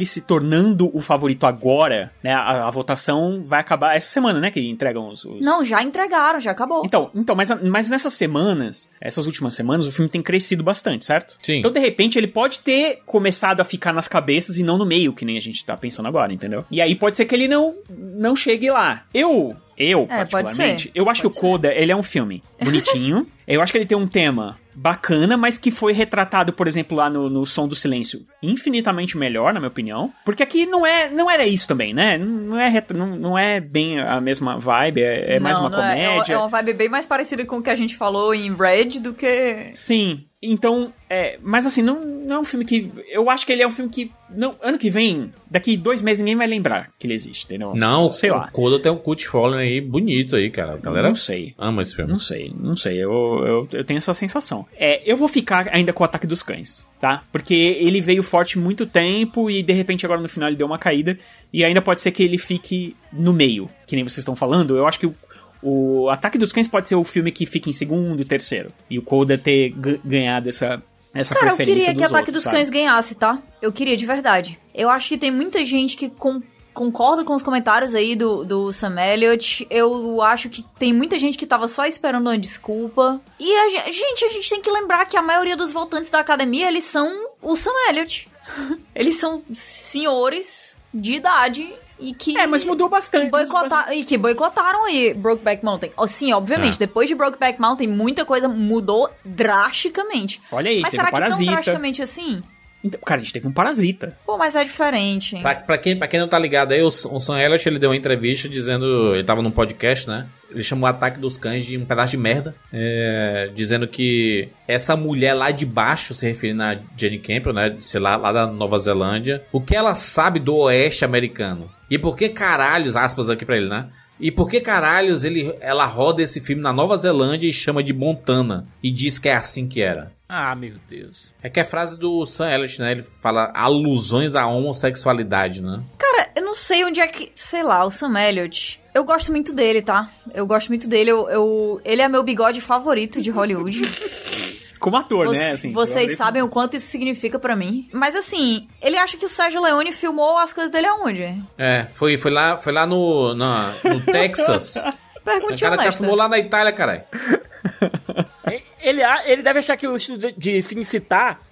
se tornando o favorito agora, né, a votação vai acabar essa semana, né, que entregam os... Não, já entregaram, já acabou. Então mas nessas semanas, essas últimas semanas, o filme tem crescido bastante, certo? Sim. Então, de repente, ele pode ter começado a ficar nas cabeças e não no meio, que nem a gente tá pensando agora, entendeu? E aí pode ser que ele não chegue lá. Particularmente, eu acho que o Coda, ele é um filme bonitinho. Eu acho que ele tem um tema bacana, mas que foi retratado, por exemplo, lá no Som do Silêncio, infinitamente melhor, na minha opinião. Porque aqui não era isso também, né? Não é bem a mesma vibe, é mais uma comédia. É uma vibe bem mais parecida com o que a gente falou em Red do que... Sim. Então, mas assim, não é um filme que... Eu acho que ele é um filme que... Não, ano que vem, daqui 2 meses, ninguém vai lembrar que ele existe, entendeu? Não, sei lá. O Coda tem um cult following aí bonito aí, cara. A galera ama esse filme. Não sei. Eu tenho essa sensação. Eu vou ficar ainda com o Ataque dos Cães, tá? Porque ele veio forte muito tempo e, de repente, agora no final ele deu uma caída. E ainda pode ser que ele fique no meio, que nem vocês estão falando. Eu acho que o Ataque dos Cães pode ser o filme que fica em segundo e terceiro. E o Coda ter ganhado essa cara, preferência. Cara, eu queria que Ataque dos Cães ganhasse, tá? Eu queria, de verdade. Eu acho que tem muita gente que concorda com os comentários aí do Sam Elliott. Eu acho que tem muita gente que tava só esperando uma desculpa. E, a gente tem que lembrar que a maioria dos votantes da academia, eles são o Sam Elliott. Eles são senhores de idade... E que mas mudou bastante. E que boicotaram aí Brokeback Mountain. Sim, obviamente, depois de Brokeback Mountain, muita coisa mudou drasticamente. Olha aí, mas será que tão drasticamente assim? Então, cara, a gente teve um Parasita. Pô, mas é diferente, hein? Pra quem não tá ligado aí, o Sam Elliott, ele deu uma entrevista dizendo... Ele tava num podcast, né? Ele chamou o Ataque dos Cães de um pedaço de merda. Dizendo que essa mulher lá de baixo, se referindo a Jane Campion, né? Sei lá da Nova Zelândia. O que ela sabe do oeste americano? E por que caralhos, aspas aqui pra ele, né? E por que caralhos ela roda esse filme na Nova Zelândia e chama de Montana? E diz que é assim que era. Ah, meu Deus. É que é a frase do Sam Elliott, né? Ele fala alusões à homossexualidade, né? Cara, eu não sei onde é que... Sei lá, o Sam Elliott... Eu gosto muito dele, tá? Eu gosto muito dele. Ele é meu bigode favorito de Hollywood. Como ator, né? Assim, vocês sabem o quanto isso significa pra mim. Mas assim, ele acha que o Sérgio Leone filmou as coisas dele aonde? Foi lá no Texas. Perguntinha honesta. O cara até filmou lá na Itália, caralho. Ele deve achar que o estúdio de Sin City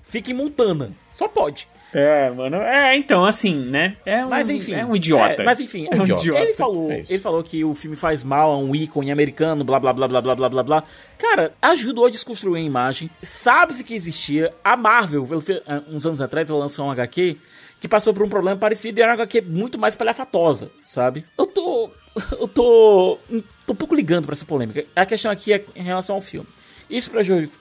fica em Montana. Só pode. Mano. Então, assim, né? Mas, enfim, é um idiota. Mas enfim, é um idiota. Ele falou que o filme faz mal a um ícone americano, blá, blá, blá, blá, blá, blá, blá, blá. Cara, ajudou a desconstruir a imagem. Sabe-se que existia. A Marvel, uns anos atrás, ela lançou um HQ que passou por um problema parecido e era uma HQ muito mais palhafatosa, sabe? Eu tô um pouco ligando pra essa polêmica. A questão aqui é em relação ao filme. Isso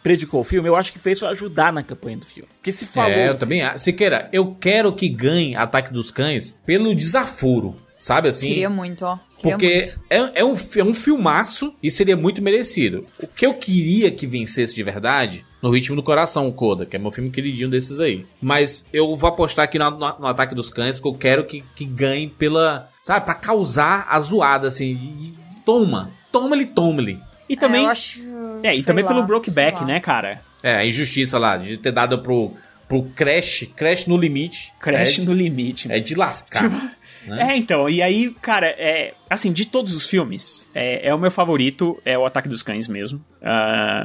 prejudicou o filme, eu acho que fez ajudar na campanha do filme. Porque se falou... eu também acho. Siqueira, eu quero que ganhe Ataque dos Cães pelo desaforo, sabe assim? Queria muito, ó. Porque é um filmaço e seria muito merecido. O que eu queria que vencesse de verdade, No Ritmo do Coração, o Coda, que é meu filme queridinho desses aí. Mas eu vou apostar aqui no Ataque dos Cães, porque eu quero que ganhe pela... Sabe, pra causar a zoada, assim. Toma-lhe. E também, eu acho, e também pelo Brokeback, né, cara? A injustiça lá, de ter dado pro pro Crash no limite. Crash no limite. É de lascar. Né? É, então, e aí, cara, assim, de todos os filmes, o meu favorito, é o Ataque dos Cães mesmo.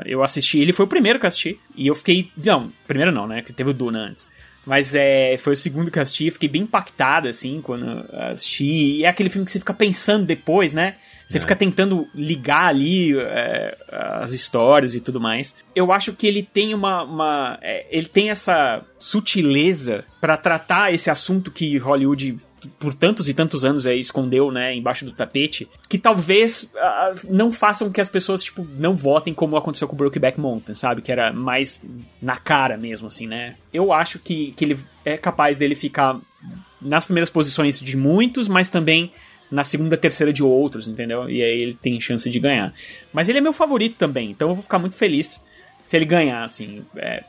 Eu assisti, ele foi o primeiro que eu assisti, e eu fiquei, não, primeiro não, né, que teve o Duna antes. Mas foi o segundo que eu assisti, fiquei bem impactado, assim, quando assisti. E é aquele filme que você fica pensando depois, né? Você fica tentando ligar ali as histórias e tudo mais. Eu acho que ele tem ele tem essa sutileza pra tratar esse assunto que Hollywood, por tantos e tantos anos, escondeu, né, embaixo do tapete. Que talvez não façam que as pessoas, tipo, não votem como aconteceu com o Brokeback Mountain, sabe? Que era mais na cara mesmo, assim, né? Eu acho que ele é capaz dele ficar nas primeiras posições de muitos, mas também na segunda, terceira de outros, entendeu? E aí ele tem chance de ganhar. Mas ele é meu favorito também, então eu vou ficar muito feliz se ele ganhar, assim.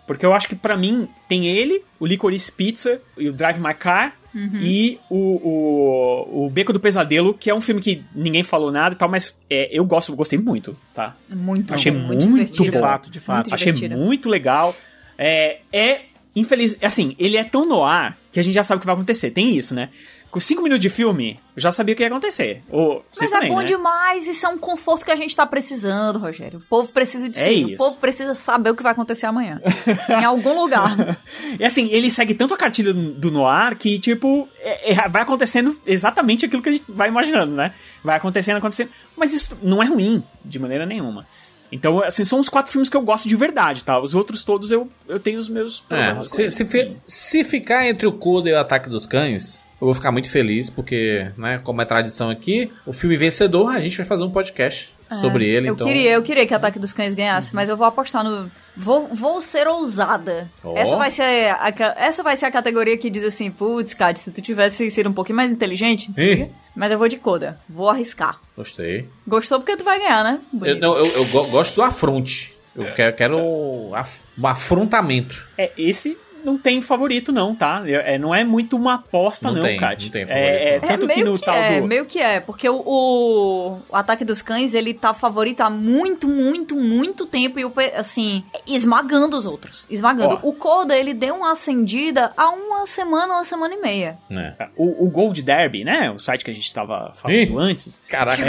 Porque eu acho que, pra mim, tem ele, o Licorice Pizza e o Drive My Car, e o Beco do Pesadelo, que é um filme que ninguém falou nada e tal, mas eu gostei muito, tá? Muito, achei muito bom. De fato. Achei muito legal. Infeliz, assim, ele é tão noir que a gente já sabe o que vai acontecer. Tem isso, né? Com 5 minutos de filme, eu já sabia o que ia acontecer. Mas é bom demais, isso é um conforto que a gente tá precisando, Rogério. O povo precisa de si, o povo precisa saber o que vai acontecer amanhã. Em algum lugar. E assim, ele segue tanto a cartilha do noir que, tipo, vai acontecendo exatamente aquilo que a gente vai imaginando, né? Vai acontecendo. Mas isso não é ruim, de maneira nenhuma. Então, assim, são os 4 filmes que eu gosto de verdade, tá? Os outros todos eu tenho os meus problemas. Se ficar entre o Coda e o Ataque dos Cães, eu vou ficar muito feliz, porque, né, como é tradição aqui, o filme vencedor, a gente vai fazer um podcast sobre ele. Eu queria que Ataque dos Cães ganhasse, mas eu vou apostar no... Vou ser ousada. Oh. Essa vai ser a categoria que diz assim, putz, cara, se tu tivesse sido um pouquinho mais inteligente... Mas eu vou de Coda. Vou arriscar. Gostei. Gostou porque tu vai ganhar, né? Eu gosto do afronte. Eu quero um afrontamento. Esse não tem favorito, não, tá? Não é muito uma aposta, não, Kátia. Não tem favorito. Meio que é. Porque o Ataque dos Cães, ele tá favorito há muito, muito, muito tempo. E, assim, esmagando os outros. Esmagando. O Coda, ele deu uma acendida há uma semana e meia. O Gold Derby, né? O site que a gente tava falando antes. Caraca.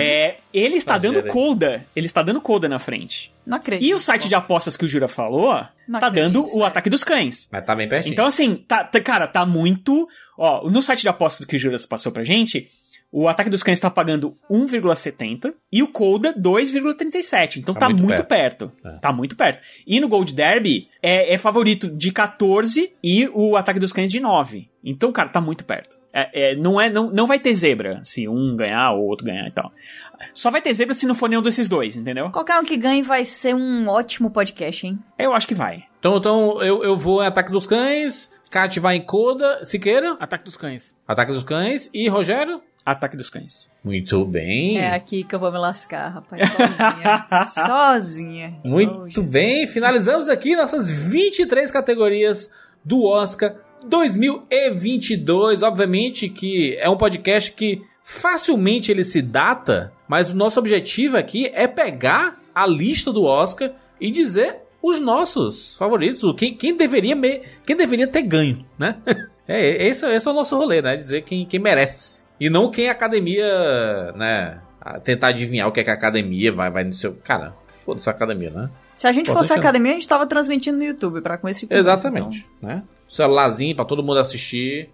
Ele está dando Coda na frente. Não acredito. E o site de apostas que o Jura falou, tá dando o Ataque dos Cães. Mas tá bem pertinho. Então, assim, cara, tá muito... Ó, no site de apostas que o Jura passou pra gente, o Ataque dos Cães tá pagando 1,70 e o Coda 2,37. Então tá muito perto. Tá muito perto. E no Gold Derby é favorito de 14 e o Ataque dos Cães de 9. Então, cara, tá muito perto. Não vai ter zebra se um ganhar ou outro ganhar e tal. Só vai ter zebra se não for nenhum desses dois, entendeu? Qualquer um que ganhe vai ser um ótimo podcast, hein? Eu acho que vai. Então eu vou em Ataque dos Cães, Kátia vai em Coda, Siqueira? Ataque dos Cães e Rogério? Ataque dos Cães. Muito bem. É aqui que eu vou me lascar, rapaz. Sozinha. Muito bem. Finalizamos aqui nossas 23 categorias do Oscar 2022. Obviamente que é um podcast que facilmente ele se data, mas o nosso objetivo aqui é pegar a lista do Oscar e dizer os nossos favoritos, quem deveria ter ganho, né? Esse é o nosso rolê, né? Dizer quem merece. E não quem a academia, né? Tentar adivinhar o que é que a academia vai no seu... Cara, foda-se a academia, né? Se a gente fosse a academia, a gente tava transmitindo no YouTube pra começar. Exatamente, então, né? Celularzinho pra todo mundo assistir.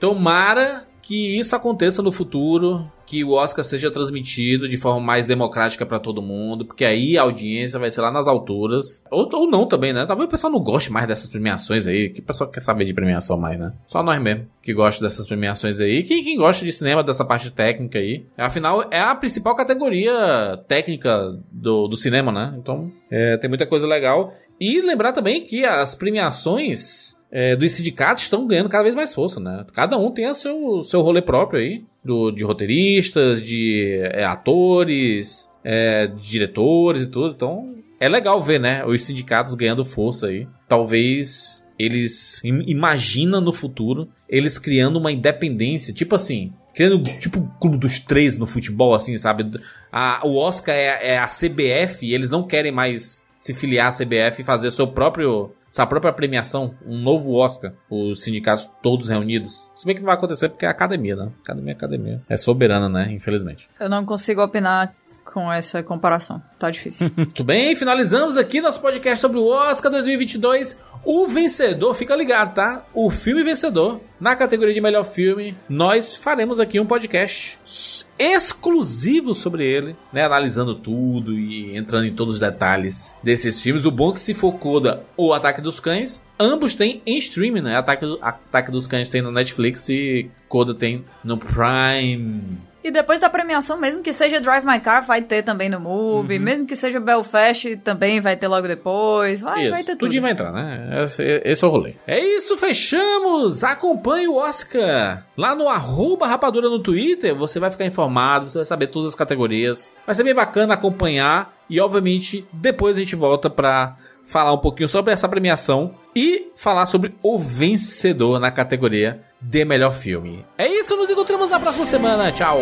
Tomara que isso aconteça no futuro, que o Oscar seja transmitido de forma mais democrática pra todo mundo, porque aí a audiência vai ser lá nas alturas. Ou não também, né? Talvez o pessoal não goste mais dessas premiações aí. Que pessoal quer saber de premiação mais, né? Só nós mesmo que gosta dessas premiações aí. Quem gosta de cinema, dessa parte técnica aí. Afinal, é a principal categoria técnica do cinema, né? Então, tem muita coisa legal. E lembrar também que as premiações... dos sindicatos estão ganhando cada vez mais força, né? Cada um tem o seu rolê próprio aí, de roteiristas, de atores, de diretores e tudo. Então, é legal ver, né? Os sindicatos ganhando força aí. Talvez eles... Imagina no futuro eles criando uma independência, tipo assim... Criando tipo o Clube dos 3 no futebol, assim, sabe? O Oscar é a CBF e eles não querem mais se filiar à CBF e fazer seu próprio... essa própria premiação, um novo Oscar, os sindicatos todos reunidos. Se bem que não vai acontecer porque é academia, né? Academia. É soberana, né? Infelizmente. Eu não consigo opinar com essa comparação. Tá difícil. Tudo bem, finalizamos aqui nosso podcast sobre o Oscar 2022. O vencedor, fica ligado, tá? O filme vencedor, na categoria de melhor filme, nós faremos aqui um podcast exclusivo sobre ele, né? Analisando tudo e entrando em todos os detalhes desses filmes. O bom é que se focou o Ataque dos Cães, ambos têm em streaming, né? Ataque dos Cães tem na Netflix e Coda tem no Prime. E depois da premiação, mesmo que seja Drive My Car, vai ter também no MUBI. Uhum. Mesmo que seja Belfast, também vai ter logo depois. Vai ter tudo. Tudinho vai entrar, né? Esse é o rolê. É isso, fechamos! Acompanhe o Oscar lá no @rapadura no Twitter. Você vai ficar informado, você vai saber todas as categorias. Vai ser bem bacana acompanhar. E, obviamente, depois a gente volta pra falar um pouquinho sobre essa premiação e falar sobre o vencedor na categoria de melhor filme. É isso, nos encontramos na próxima semana. Tchau!